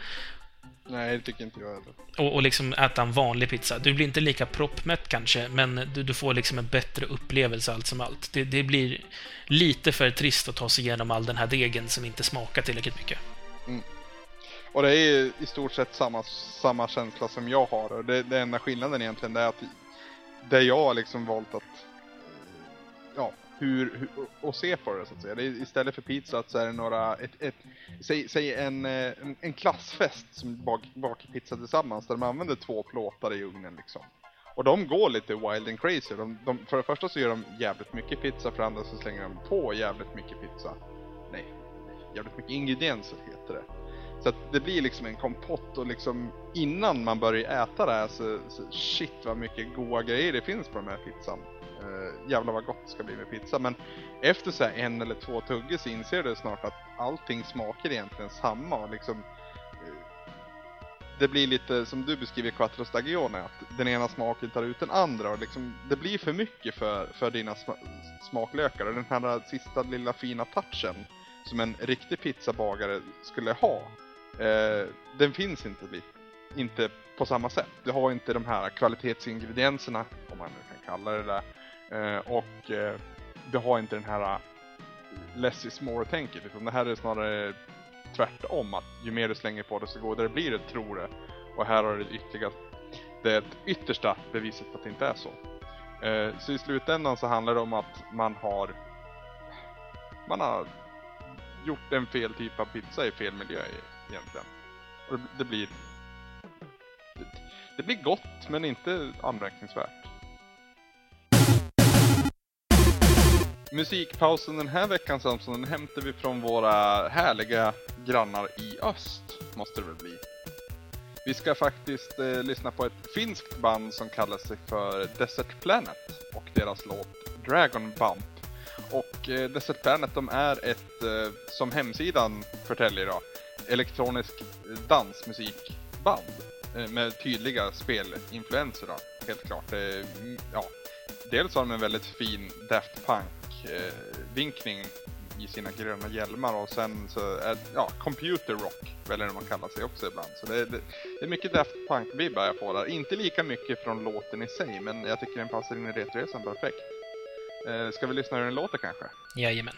Nej, det tycker inte jag heller. Och, och liksom äta en vanlig pizza. Du blir inte lika proppmätt kanske, men du, du får liksom en bättre upplevelse allt som allt. Det, det blir lite för trist att ta sig igenom all den här degen som inte smakar tillräckligt mycket. Mm. Och det är i stort sett samma, samma känsla som jag har. Och det, det enda skillnaden egentligen är att det jag har liksom valt att... Ja... Hur, hur, och se på det så att säga. Det är, istället för pizza så är det några ett, ett, säg, säg en, en, en klassfest som bak, bakar pizza tillsammans där man använder två plåtar i ugnen liksom. Och de går lite wild and crazy. De, de, för det första så gör de jävligt mycket pizza, för det andra så slänger de på jävligt mycket pizza. Nej, jävligt mycket ingredienser heter det. Så att det blir liksom en kompott, och liksom innan man börjar äta det här så, så shit vad mycket goda grejer det finns på den här pizzan. Uh, jävlar vad gott det ska bli med pizza. Men efter så här en eller två tuggar så inser du snart att allting smakar egentligen samma. Och liksom, uh, det blir lite som du beskriver Quattro Stagione, att den ena smaken tar ut den andra. Och liksom, det blir för mycket för, för dina sma- smaklökar. Och den här sista lilla fina touchen som en riktig pizzabagare skulle ha, uh, den finns inte, inte på samma sätt. Du har inte de här kvalitetsingredienserna, om man nu kan kalla det där. Uh, och uh, du har inte den här uh, less is more-tänket. Det här är snarare tvärtom, att ju mer du slänger på det så godare blir det, tror det. Och här har det ytterligare, det yttersta beviset på att det inte är så. Uh, så i slutändan så handlar det om att man har man har gjort en fel typ av pizza i fel miljö egentligen. Och det blir det, det blir gott men inte anmärkningsvärt. Musikpausen den här veckan, Samson, den hämtar vi från våra härliga grannar i öst, måste det väl bli. Vi ska faktiskt eh, lyssna på ett finskt band som kallar sig för Desert Planet och deras låt Dragon Bump. Och eh, Desert Planet, de är ett, eh, som hemsidan förtäljer då, elektronisk dansmusikband eh, med tydliga spelinfluenser då, helt klart. Eh, ja. Dels har de en väldigt fin Daft Punk vinkning i sina gröna hjälmar, och sen så är, ja, computer rock eller det man kallar sig också ibland. Så det är, det är mycket Daft Punk-vibbar jag får där. Inte lika mycket från låten i sig, men jag tycker den passar in i Retroresan perfekt. Eh, ska vi lyssna hur den låter kanske? Jajamän.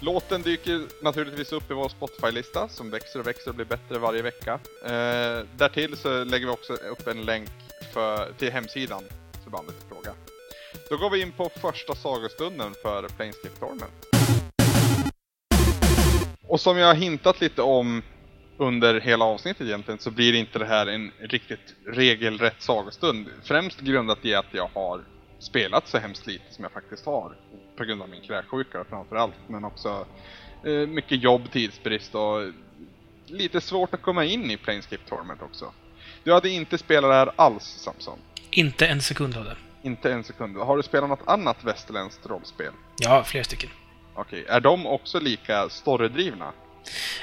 Låten dyker naturligtvis upp i vår Spotify-lista som växer och växer och blir bättre varje vecka. Eh, därtill så lägger vi också upp en länk för, till hemsidan för bandet i fråga. Då går vi in på första sagostunden för Planescape Torment. Och som jag har hintat lite om under hela avsnittet egentligen, så blir inte det här en riktigt regelrätt sagostund. Främst grundat i att jag har spelat så hemskt lite som jag faktiskt har, på grund av min kräksjuka framförallt, men också eh, mycket jobb, tidsbrist och lite svårt att komma in i Planescape Torment också. Du hade inte spelat det här alls, Samson? Inte en sekund av det. Inte en sekund. Har du spelat något annat västerländskt rollspel? Ja, flera stycken. Okej, okay. Är de också lika storydrivna?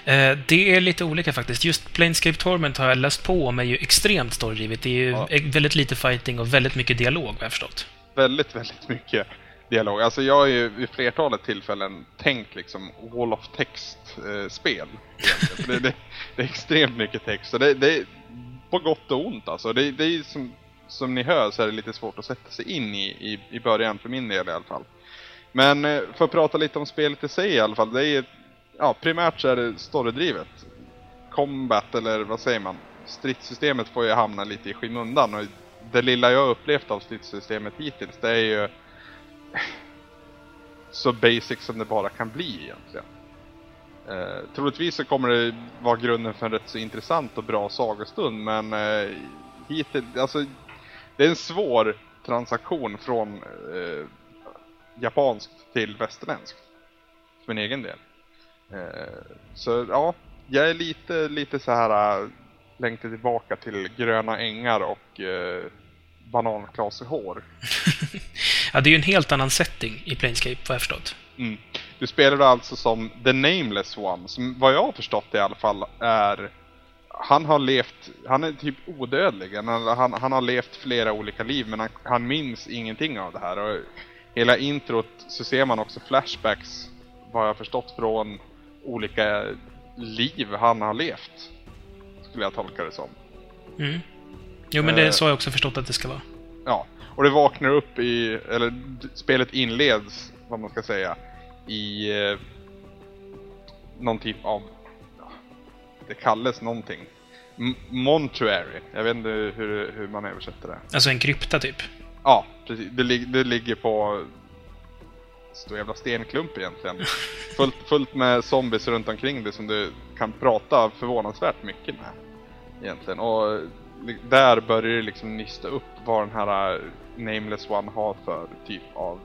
Eh, det är lite olika faktiskt. Just Planescape Torment har jag läst på om är ju extremt storydrivet. Det är ju ja. väldigt lite fighting och väldigt mycket dialog, har jag förstått. Väldigt, väldigt mycket dialog. Alltså jag har ju vid flertalet tillfällen tänkt liksom wall of text-spel. Eh, det, det, det är extremt mycket text. Så det, det är på gott och ont alltså. Det, det är som, som ni hör så är det lite svårt att sätta sig in i, i, i början för min del i alla fall. Men eh, för att prata lite om spelet i sig i alla fall. Det är, ja, primärt så är det storydrivet. Combat eller vad säger man? Stridssystemet får ju hamna lite i skymundan, och det lilla jag upplevt av stridssystemet hittills, det är ju så basic som det bara kan bli egentligen. Eh, troligtvis så kommer det vara grunden för en rätt så intressant och bra sagostund, men eh, hit, alltså, det är en svår transaktion från eh, japanskt till västerländskt för min egen del. Eh, så ja, jag är lite, lite så här längtar tillbaka till gröna ängar och eh, bananklaser hår. Ja, det är ju en helt annan setting i Planescape, vad jag förstått. Mm. Du spelar då alltså som The Nameless One, som vad jag har förstått i alla fall är... Han har levt... Han är typ odödlig. Han, han har levt flera olika liv, men han, han minns ingenting av det här. Och hela introt så ser man också flashbacks, vad jag har förstått, från olika liv han har levt. Skulle jag tolka det som. Mm. Jo, men det är så jag också förstått att det ska vara. Ja, och det vaknar upp i... Eller spelet inleds, vad man ska säga, i eh, någon typ av, ja, det kallas någonting M- Montuary. Jag vet inte hur, hur man översätter det. Alltså en krypta typ. Ja, precis. Det, li- det ligger på stor jävla stenklump egentligen. fullt, fullt med zombies runt omkring det som du kan prata förvånansvärt mycket med egentligen. Och där börjar det liksom nysta upp vad den här Nameless One har för typ av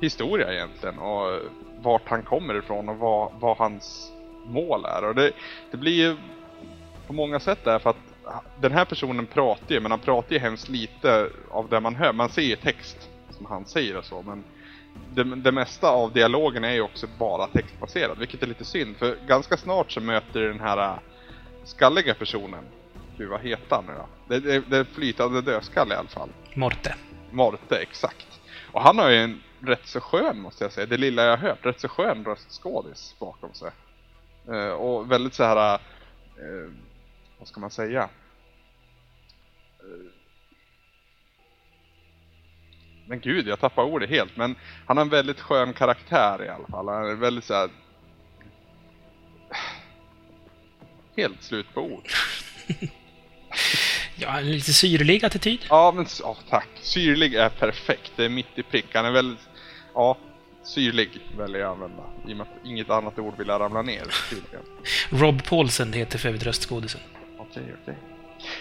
historia egentligen, och vart han kommer ifrån och vad, vad hans mål är. Och det, det blir ju på många sätt där, för att den här personen pratar ju, men han pratar ju hemskt lite av det man hör. Man ser ju text som han säger och så, men det, det mesta av dialogen är ju också bara textbaserad, vilket är lite synd, för ganska snart så möter den här skalliga personen, gud vad heter han nu då? Det, det, det är flytande dödskall i alla fall. Morte. Morte, exakt. Och han har ju en rätt så skön, måste jag säga, det lilla jag hört, rätt så skön röstskådis bakom sig. Eh, och väldigt så här, eh, vad ska man säga? Eh, men gud, jag tappar ordet helt, men han har en väldigt skön karaktär i alla fall. Han är väldigt så här, helt slut på ord. Ja, en lite syrlig attityd. Ja, men oh, tack. Syrlig är perfekt. Det är mitt i prick. Han är väldigt... Ja, syrlig väljer jag använda. I och med att inget annat ord vill jag ramla ner. Rob Paulsen heter för övrigt röstskådisen. Okej, okay, okej. Okay.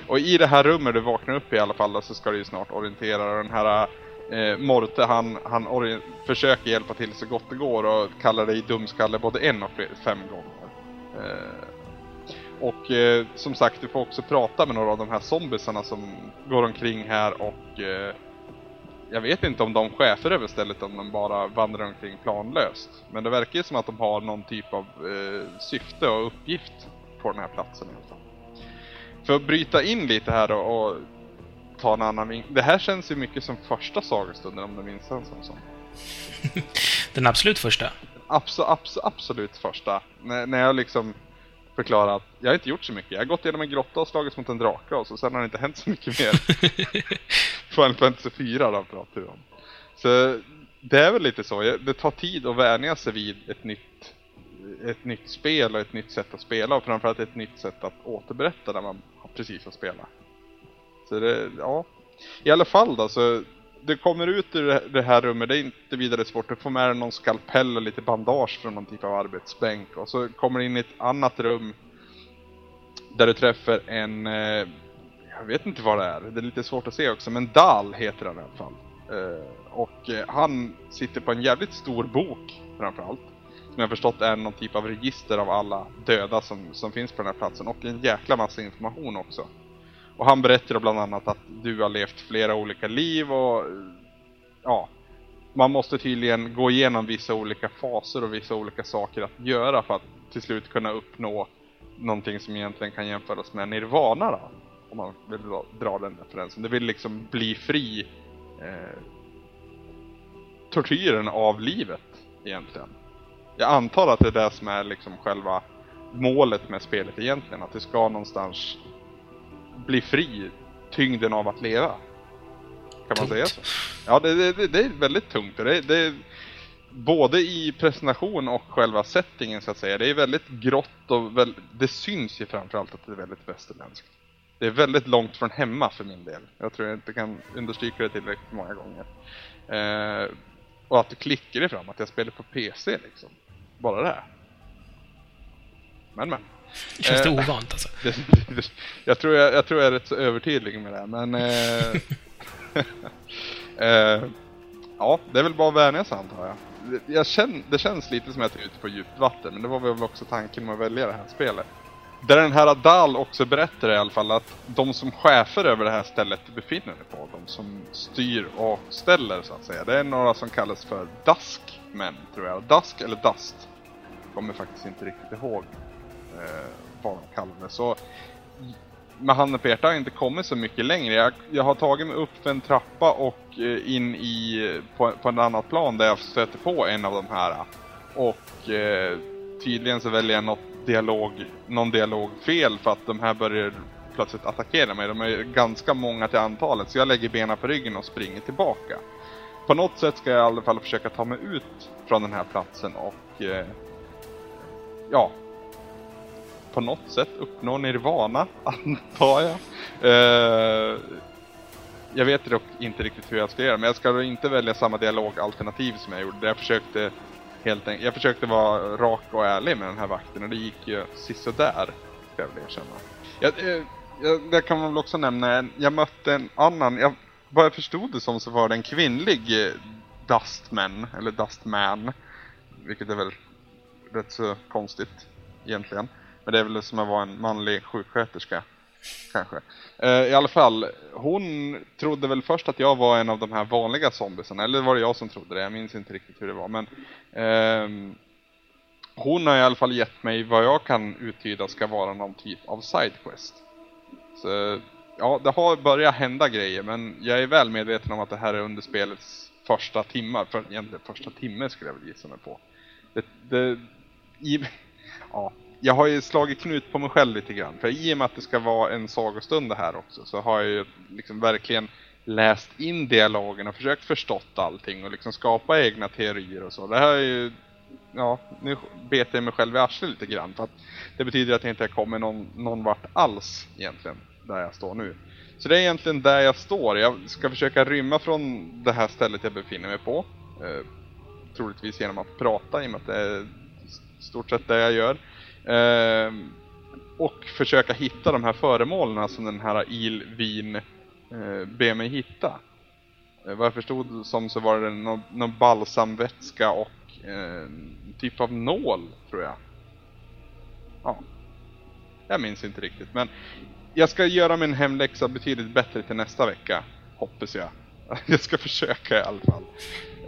Och i det här rummet du vaknar upp i alla fall, så ska du ju snart orientera den här... Eh, Morte, han, han orient- försöker hjälpa till så gott det går och kallar dig dumskalle både en och fler, fem gånger. Eh... Och eh, som sagt, du får också prata med några av de här zombiesarna som går omkring här, och eh, jag vet inte om de chefer över stället, om de bara vandrar omkring planlöst. Men det verkar ju som att de har någon typ av eh, syfte och uppgift på den här platsen i alla fall. För att bryta in lite här och, och ta en annan vink. Det här känns ju mycket som första sagostunden, om du minns en sån som. Den absolut första? Abs- abs- absolut första. N- när jag liksom... förklara att jag har inte gjort så mycket. Jag har gått igenom en grotta och slagits mot en drake, och så sen har det inte hänt så mycket mer. Final Fantasy fyra då pratar vi om. Så det är väl lite så. Det tar tid att vänja sig vid ett nytt, ett nytt spel och ett nytt sätt att spela, och framförallt ett nytt sätt att återberätta när man precis har spelat. Så det, ja. I alla fall då, så det kommer ut ur det här rummet. Det är inte vidare svårt. Du får med någon skalpell och lite bandage från någon typ av arbetsbänk. Och så kommer du in i ett annat rum där du träffar en... Jag vet inte vad det är. Det är lite svårt att se också. Men Dal heter han i alla fall. Och han sitter på en jävligt stor bok framförallt, som jag förstått är någon typ av register av alla döda som, som finns på den här platsen. Och en jäkla massa information också. Och han berättar bland annat att du har levt flera olika liv, och ja, man måste tydligen gå igenom vissa olika faser och vissa olika saker att göra för att till slut kunna uppnå någonting som egentligen kan jämföras med nirvana då, om man vill dra, dra den referensen. Det vill liksom bli fri eh, tortyren av livet egentligen. Jag antar att det är det som är liksom själva målet med spelet egentligen, att du ska någonstans bli fri tyngden av att leva. Kan man tungt säga så? Ja, det, det, det är väldigt tungt. Det, det, både i presentation och själva settingen så att säga. Det är väldigt grått och väl, det syns ju framförallt att det är väldigt västerländskt. Det är väldigt långt från hemma för min del. Jag tror jag inte kan understryka det tillräckligt många gånger. Eh, och att du klickar ifrån, att jag spelar på P C liksom. Bara det här. men men. Det känns det ovant alltså. jag, tror jag, jag tror jag är rätt så övertydlig med det. Men eh, eh, ja, det är väl bara vänjas antar jag. jag känn, det känns lite som att jag är ute på djupt vatten. Men det var väl också tanken med att välja det här spelet. Där den här Adal också berättar i alla fall att de som chefer över det här stället befinner sig på, de som styr och ställer så att säga, det är några som kallas för Duskman tror jag. Dusk eller Dust. Kommer faktiskt inte riktigt ihåg eh, vad de kallar det. Så med handen på hjärtat har inte kommit så mycket längre. Jag, jag har tagit mig upp för en trappa och eh, in i på, på en annan plan där jag stöter på en av de här. Och eh, tydligen så väljer jag något dialog, någon dialog fel för att de här börjar plötsligt attackera mig. De är ganska många till antalet så jag lägger benen på ryggen och springer tillbaka. På något sätt ska jag i alla fall försöka ta mig ut från den här platsen och eh, ja, på något sätt uppnå nirvana antar jag. Eh, jag vet dock inte riktigt hur jag ska göra, men jag ska inte välja samma dialogalternativ som jag gjorde. Jag försökte Helt enkelt. Jag försökte vara rak och ärlig med den här vakten och det gick ju sisådär, ska jag väl erkänna. Jag, jag, jag kan väl också nämna, jag mötte en annan, jag, vad jag förstod det som så var det en kvinnlig Dustman, eller Dustman, vilket är väl rätt så konstigt egentligen. Men det är väl som att vara en manlig sjuksköterska, kanske. I alla fall, hon trodde väl först att jag var en av de här vanliga zombiesarna. Eller var det jag som trodde det? Jag minns inte riktigt hur det var. Men eh, hon har i alla fall gett mig vad jag kan uttyda ska vara någon typ av sidequest. Så ja, det har börjat hända grejer. Men jag är väl medveten om att det här är under spelets första timmar. För, egentligen första timme skulle jag väl gissa mig på. Det, det, i, ja... Jag har ju slagit knut på mig själv lite grann. För i och med att det ska vara en sagostund det här också. Så har jag ju liksom verkligen läst in dialogen och försökt förstått allting. Och liksom skapa egna teorier och så. Det här är ju... Ja, nu beter jag mig själv i arslet lite grann. För att det betyder att jag inte kommer någon, någon vart alls egentligen. Där jag står nu. Så det är egentligen där jag står. Jag ska försöka rymma från det här stället jag befinner mig på. Eh, troligtvis genom att prata. I och med att det är stort sett det jag gör. Uh, och försöka hitta de här föremålen som den här Ilvin uh, ber mig hitta. Uh, vad jag förstod som så var det någon, någon balsamvätska och uh, typ av nål tror jag. Ja, jag minns inte riktigt. Men jag ska göra min hemläxa betydligt bättre till nästa vecka, hoppas jag. Jag ska försöka i alla fall.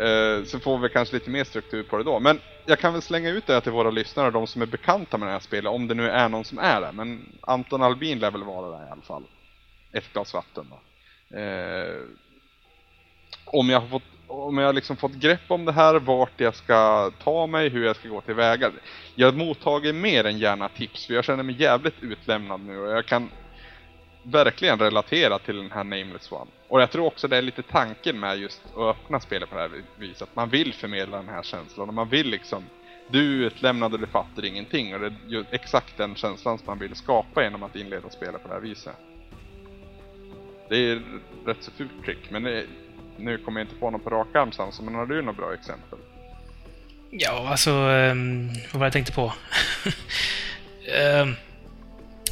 Uh, så får vi kanske lite mer struktur på det då. Men jag kan väl slänga ut det här till våra lyssnare och de som är bekanta med det här spelet. Om det nu är någon som är det. Men Anton Albin lär väl vara där i alla fall. Ett glas vatten då. Uh, om jag har fått, om jag liksom fått grepp om det här. Vart jag ska ta mig. Hur jag ska gå tillväga. Jag mottager mer än gärna tips. För jag känner mig jävligt utlämnad nu. Och jag kan verkligen relatera till den här Nameless One. Och jag tror också det är lite tanken med just att öppna spelet på det här viset. Att man vill förmedla den här känslan. Och man vill liksom, du utlämnade och du fattar ingenting. Och det är exakt den känslan som man vill skapa genom att inleda spelet på det här viset. Det är rätt så fult trick. Men det, nu kommer jag inte på någon på rak arm Samson. Men har du något bra exempel? Ja, alltså, um, vad jag tänkte på? um.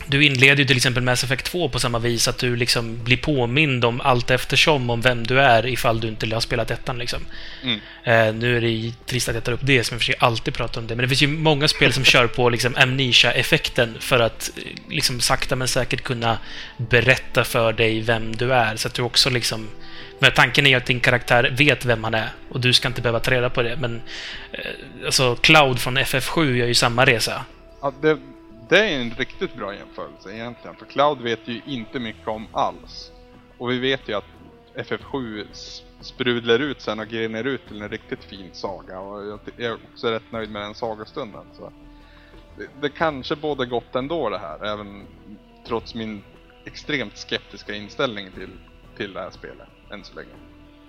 Du inleder ju till exempel Mass Effect två på samma vis att du liksom blir påmind om allt eftersom om vem du är ifall du inte har spelat ettan liksom. Mm. Eh, nu är det trist att jag tar upp det som jag för sig alltid pratar om det, men det finns ju många spel som kör på liksom amnesia-effekten för att liksom sakta men säkert kunna berätta för dig vem du är så att du också liksom. Men tanken är att din karaktär vet vem han är och du ska inte behöva ta reda på det, men eh, alltså Cloud från F F sju gör ju samma resa. Ja, det Det är en riktigt bra jämförelse egentligen. För Cloud vet ju inte mycket om alls. Och vi vet ju att F F sju sprudlar ut sen och grenar ut till en riktigt fin saga. Och jag är också rätt nöjd med den sagastunden. Så det, det kanske både gott ändå det här. Även trots min extremt skeptiska inställning till, till det här spelet. Än så länge.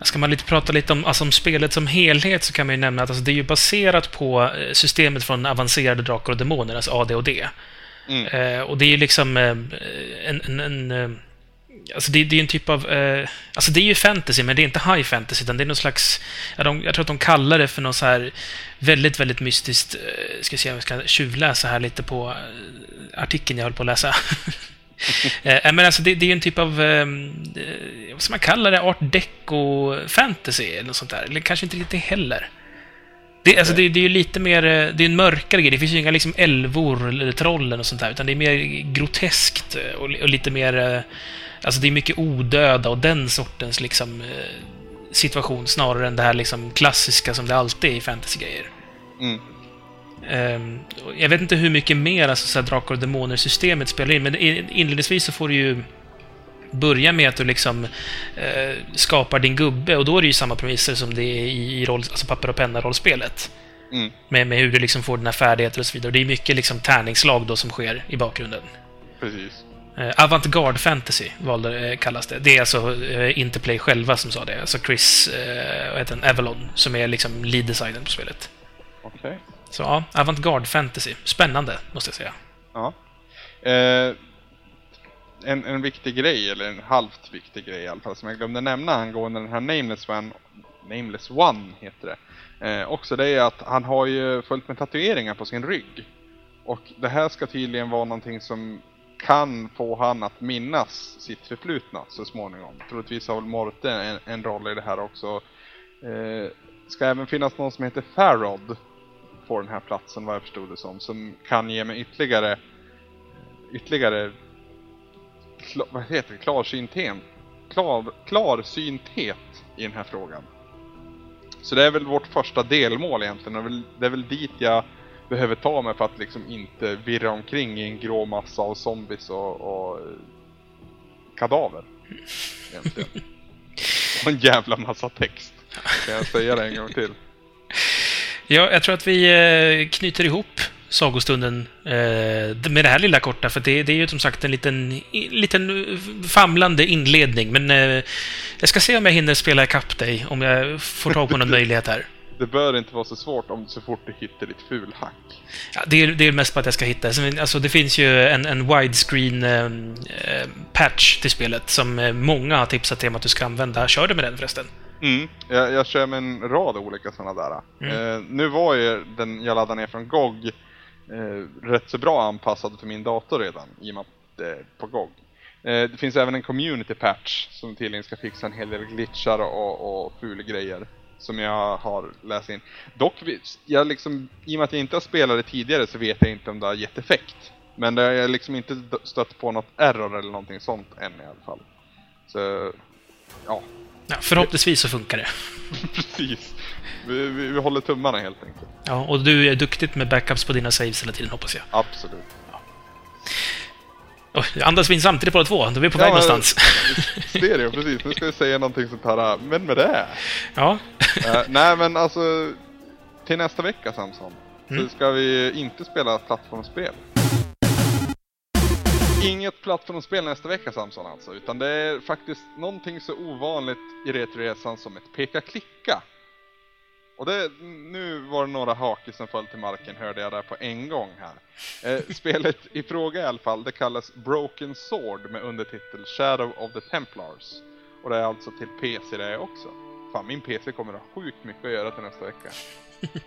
Ska man lite prata lite om, alltså om spelet som helhet så kan man ju nämna att alltså det är ju baserat på systemet från avancerade drakar och demoner, alltså A D och D. Mm. Eh, och det är ju liksom eh, en, en, en Alltså det, det är en typ av... Eh, alltså det är ju fantasy, men det är inte high fantasy, utan det är någon slags... Ja, de, jag tror att de kallar det för något så här väldigt, väldigt mystiskt... Eh, ska se om jag ska tjuvläsa här lite på artikeln jag höll på att läsa. eh, men alltså det, det är ju en typ av... Eh, vad ska man kalla det? Art deco fantasy eller något sånt där. Eller kanske inte riktigt heller. Det, alltså det, det är ju lite mer... Det är en mörkare grej. Det finns ju inga liksom älvor eller trollen och sånt där, utan det är mer groteskt och, och lite mer... Alltså det är mycket odöda och den sortens liksom situation snarare än det här liksom klassiska som det alltid är i fantasy-grejer. Mm. Um, jag vet inte hur mycket mer alltså, så här, drakar och demoner-systemet spelar in, men inledningsvis så får du ju börja med att du liksom eh, skapar din gubbe, och då är det ju samma premisser som det är i roll, alltså papper och penna-rollspelet. Mm. Med, med hur du liksom får dina färdigheter och så vidare. Och det är mycket liksom tärningslag då som sker i bakgrunden. Precis. Eh, Avantgarde fantasy valde, eh, kallas det. Det är alltså eh, Interplay själva som sa det. Alltså Chris eh, vad heter han? Avalon, som är liksom lead designen på spelet. Okej. Okay. Så ja, Avantgarde fantasy. Spännande, måste jag säga. Ja. Eh... En, en viktig grej, eller en halvt viktig grej i alla fall, som jag glömde nämna angående den här Nameless One, Nameless One heter det. Eh, också det är att han har ju fullt med tatueringar på sin rygg. Och det här ska tydligen vara någonting som kan få han att minnas sitt förflutna så småningom. Troligtvis har väl Morte en, en roll i det här också. Eh, ska även finnas någon som heter Farod på den här platsen, vad jag förstod det som. Som kan ge mig ytterligare ytterligare Kla, vad heter det? Klarsynthet. Klar, klarsynthet i den här frågan. Så det är väl vårt första delmål egentligen. Det är väl dit jag behöver ta mig för att liksom inte virra omkring i en grå massa av zombies och, och kadaver. Egentligen. Och en jävla massa text. Kan jag säga det en gång till? Ja, jag tror att vi knyter ihop sagostunden med det här lilla korta, för det är ju som sagt en liten, liten famlande inledning, men jag ska se om jag hinner spela ikapp dig, om jag får tag på någon möjlighet här. Det bör inte vara så svårt om så fort du hittar ditt fulhack. Ja, det är det är mest på att jag ska hitta. Alltså, det finns ju en, en widescreen eh, patch till spelet som många har tipsat till att du ska använda. Kör du med den förresten? Mm, jag, jag kör med en rad olika sådana där. Mm. Eh, nu var ju den jag laddade ner från G O G Eh, rätt så bra anpassad för min dator redan, i och med att eh, på G O G. Eh, det finns även en community patch som tydligen ska fixa en hel del glitchar och, och ful grejer som jag har läst in. Dock, jag liksom, i och med att jag inte har spelat det tidigare så vet jag inte om det har gett effekt. Men det har jag liksom inte stött på något error eller någonting sånt än i alla fall. Så, ja. Ja, förhoppningsvis så funkar det. Precis. Vi, vi, vi håller tummarna helt enkelt. Ja, och du är duktigt med backups på dina saves hela tiden, hoppas jag. Absolut. Ja. Oh, andas vi in samtidigt på två, då är vi på ja, väg någonstans. Stereo, precis. Nu ska vi säga någonting sånt här, men med det. Ja. uh, nej, men alltså till nästa vecka, Samson, mm. så ska vi inte spela plattformsspel. Inget plattformsspel nästa vecka, Samson, alltså. Utan det är faktiskt någonting så ovanligt i Retroresan som ett peka-klicka. Och det, nu var det några haker som föll till marken, hörde jag där på en gång här. Eh, spelet i fråga i alla fall, det kallas Broken Sword med undertitel Shadow of the Templars. Och det är alltså till P C det är också. Fan, min P C kommer att ha sjukt mycket att göra till nästa vecka.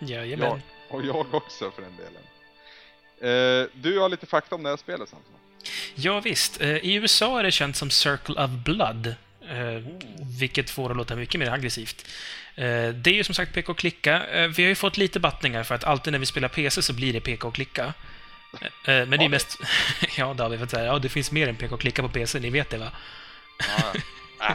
Jajamän. Jag, och jag också för den delen. Eh, du har lite fakta om det här spelet, Samson. Ja visst, i U S A är det känt som Circle of Blood, vilket får att låta mycket mer aggressivt. Det är ju som sagt peka och klicka. Vi har ju fått lite battningar för att alltid när vi spelar P C så blir det peka och klicka. Men det är mest... Ja, David, för att säga, ja, det finns mer än peka och klicka på P C, ni vet det va? Ja.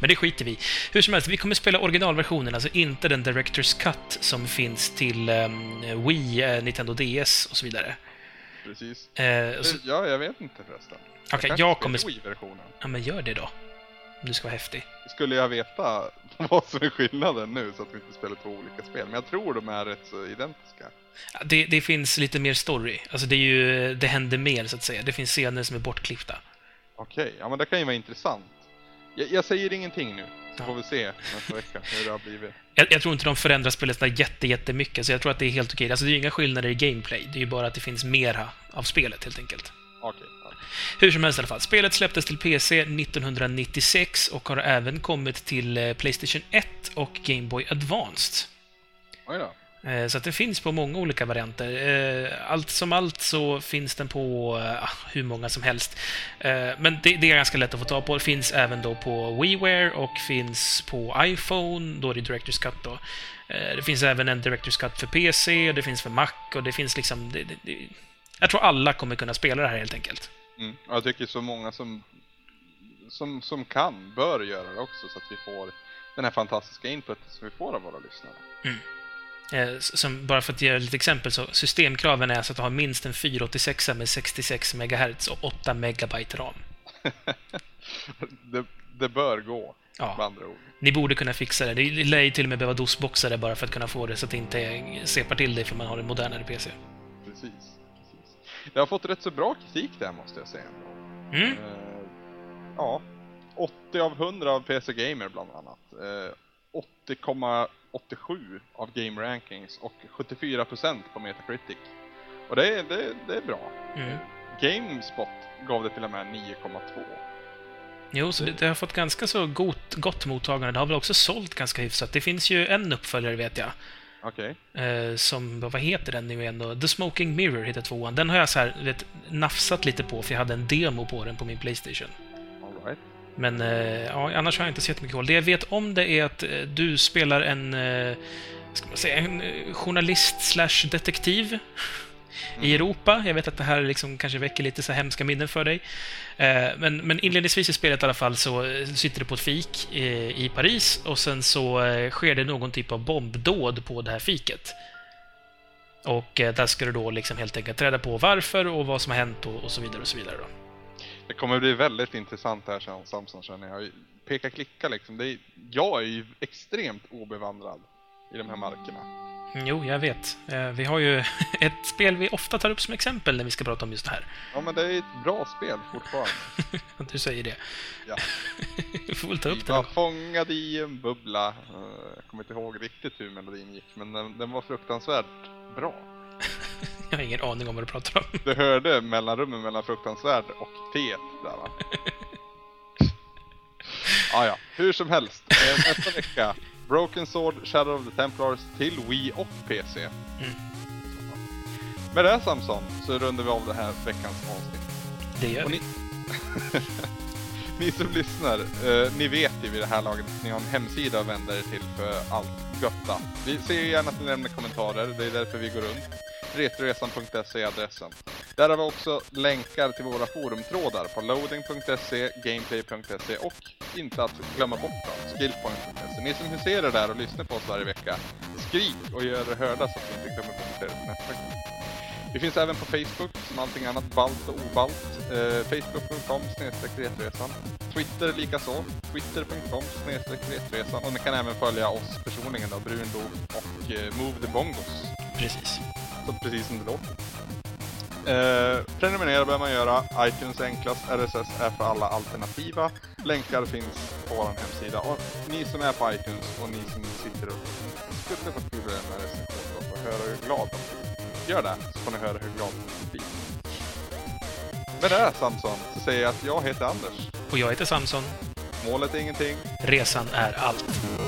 Men det skiter vi. Hur som helst, vi kommer spela originalversionen, alltså inte den Director's Cut som finns till Wii, Nintendo D S och så vidare. Precis. Eh, så... Ja, jag vet inte förresten. Okej, okay, jag, jag kommer Wii-versionen. Ja, men gör det då. Du ska vara häftig. Skulle jag veta vad som är skillnaden nu så att vi inte spelar två olika spel, men jag tror de är rätt så identiska. Det, det finns lite mer story. Alltså det är ju, det händer mer så att säga. Det finns scener som är bortklippta. Okej, okay. Ja men det kan ju vara intressant. Jag, jag säger ingenting nu. Så får vi se nästa vecka hur det har blivit. Jag, jag tror inte de förändrar spelet jätte, jättemycket, så jag tror att det är helt okej. Alltså det är ju inga skillnader i gameplay, det är ju bara att det finns mera av spelet helt enkelt. Okej, okay, Hur som helst i alla fall. Spelet släpptes till P C nittonhundranittiosex och har även kommit till PlayStation ett och Game Boy Advanced. Oj då. Så att det finns på många olika varianter. Allt som allt så finns den på hur många som helst. Men det, det är ganska lätt att få ta på. Det finns även då på WiiWare och finns på iPhone. Då är det Director's Cut då. Det finns även en Director's Cut för P C, och det finns för Mac och det finns liksom... Det, det, det. Jag tror alla kommer kunna spela det här helt enkelt. Mm. Jag tycker så många som, som, som kan bör göra det också så att vi får den här fantastiska inputen som vi får av våra lyssnare. Mm. Som, bara för att ge ett exempel, så systemkraven är så att ha minst en fyra åttiosex med sextiosex megahertz och åtta megabyte ram. det, det bör gå, ja, med andra ord. Ni borde kunna fixa det. Det lär ju till och med behöva dosboxare bara för att kunna få det så att det inte separ till dig för man har en modernare P C. Precis, precis. Det har fått rätt så bra kritik där, måste jag säga. Mm. Uh, ja, åttio av hundra av P C Gamer bland annat. Uh, åttio komma åttiosju av Game Rankings och sjuttiofyra procent på Metacritic. Och det är, det, det är bra. Mm. GameSpot gav det till och med nio komma två. Jo, så det, det har fått ganska så gott, gott mottagande. Det har väl också sålt ganska hyfsat. Det finns ju en uppföljare, vet jag. Okej. Okay. Eh, som, vad heter den nu igen då? The Smoking Mirror heter tvåan. Den har jag så här, vet, nafsat lite på för jag hade en demo på den på min PlayStation. All right. Men ja, annars har jag inte sett mycket håll. Det jag vet om det är att du spelar en, ska man säga, en journalist slash detektiv mm. i Europa. Jag vet att det här liksom kanske väcker lite så hemska minnen för dig. Men, men inledningsvis i spelet i alla fall så sitter du på ett fik i, i Paris. Och sen så sker det någon typ av bombdåd på det här fiket. Och där ska du då liksom helt enkelt träda på varför och vad som har hänt och, och så vidare och så vidare då. Det kommer bli väldigt intressant här sen, Samson, känner jag. Peka klicka liksom. Det är, jag är ju extremt obevandrad i de här markerna. Jo, jag vet. Vi har ju ett spel vi ofta tar upp som exempel när vi ska prata om just det här. Ja, men det är ett bra spel fortfarande. Du säger det. Ja. Du får väl ta upp det. Jag fångade i en bubbla. Jag kommer inte ihåg riktigt hur melodin gick, men den, den var fruktansvärt bra. Jag har ingen aning om vad du pratar om. Du hörde mellanrummen mellan fruktansvärd och teet där, va? ah, ja, hur som helst. Nästa vecka, Broken Sword, Shadow of the Templars till Wii och P C. Mm. Med det här, Samson, så rundar vi av det här veckans avsnitt. Det gör vi. Ni... ni som lyssnar, eh, ni vet ju vid det här laget att ni har en hemsida att vända er till för allt götta. Vi ser ju gärna att ni lämnar kommentarer, det är därför vi går runt. Retroresan punkt se är adressen. Där har vi också länkar till våra forumtrådar på loading punkt se, gameplay punkt se och inte att glömma bort dem, skillpoint punkt se. Ni som huserar där och lyssnar på oss varje vecka, skrik och gör det hörda så att ni inte glömmer bort det nästa gång. Vi finns även på Facebook som allting annat, balt och obalt. Eh, facebook punkt com snedstreck retroresan. Twitter likaså, twitter punkt com snedstreck retroresan. Och ni kan även följa oss personligen då, Brunlöf och eh, Move the Bongos. Precis. Precis som det låter. Eh, prenumerera bör man göra. iTunes är enklast. R S S är för alla alternativa. Länkar finns på vår hemsida. Och ni som är på iTunes och ni som sitter och skulle få kul med R S S och få höra hur glad de gör det, så får ni höra hur glad de blir. Med det här, Samson, så säger jag att jag heter Anders. Och jag heter Samson. Målet är ingenting. Resan är allt.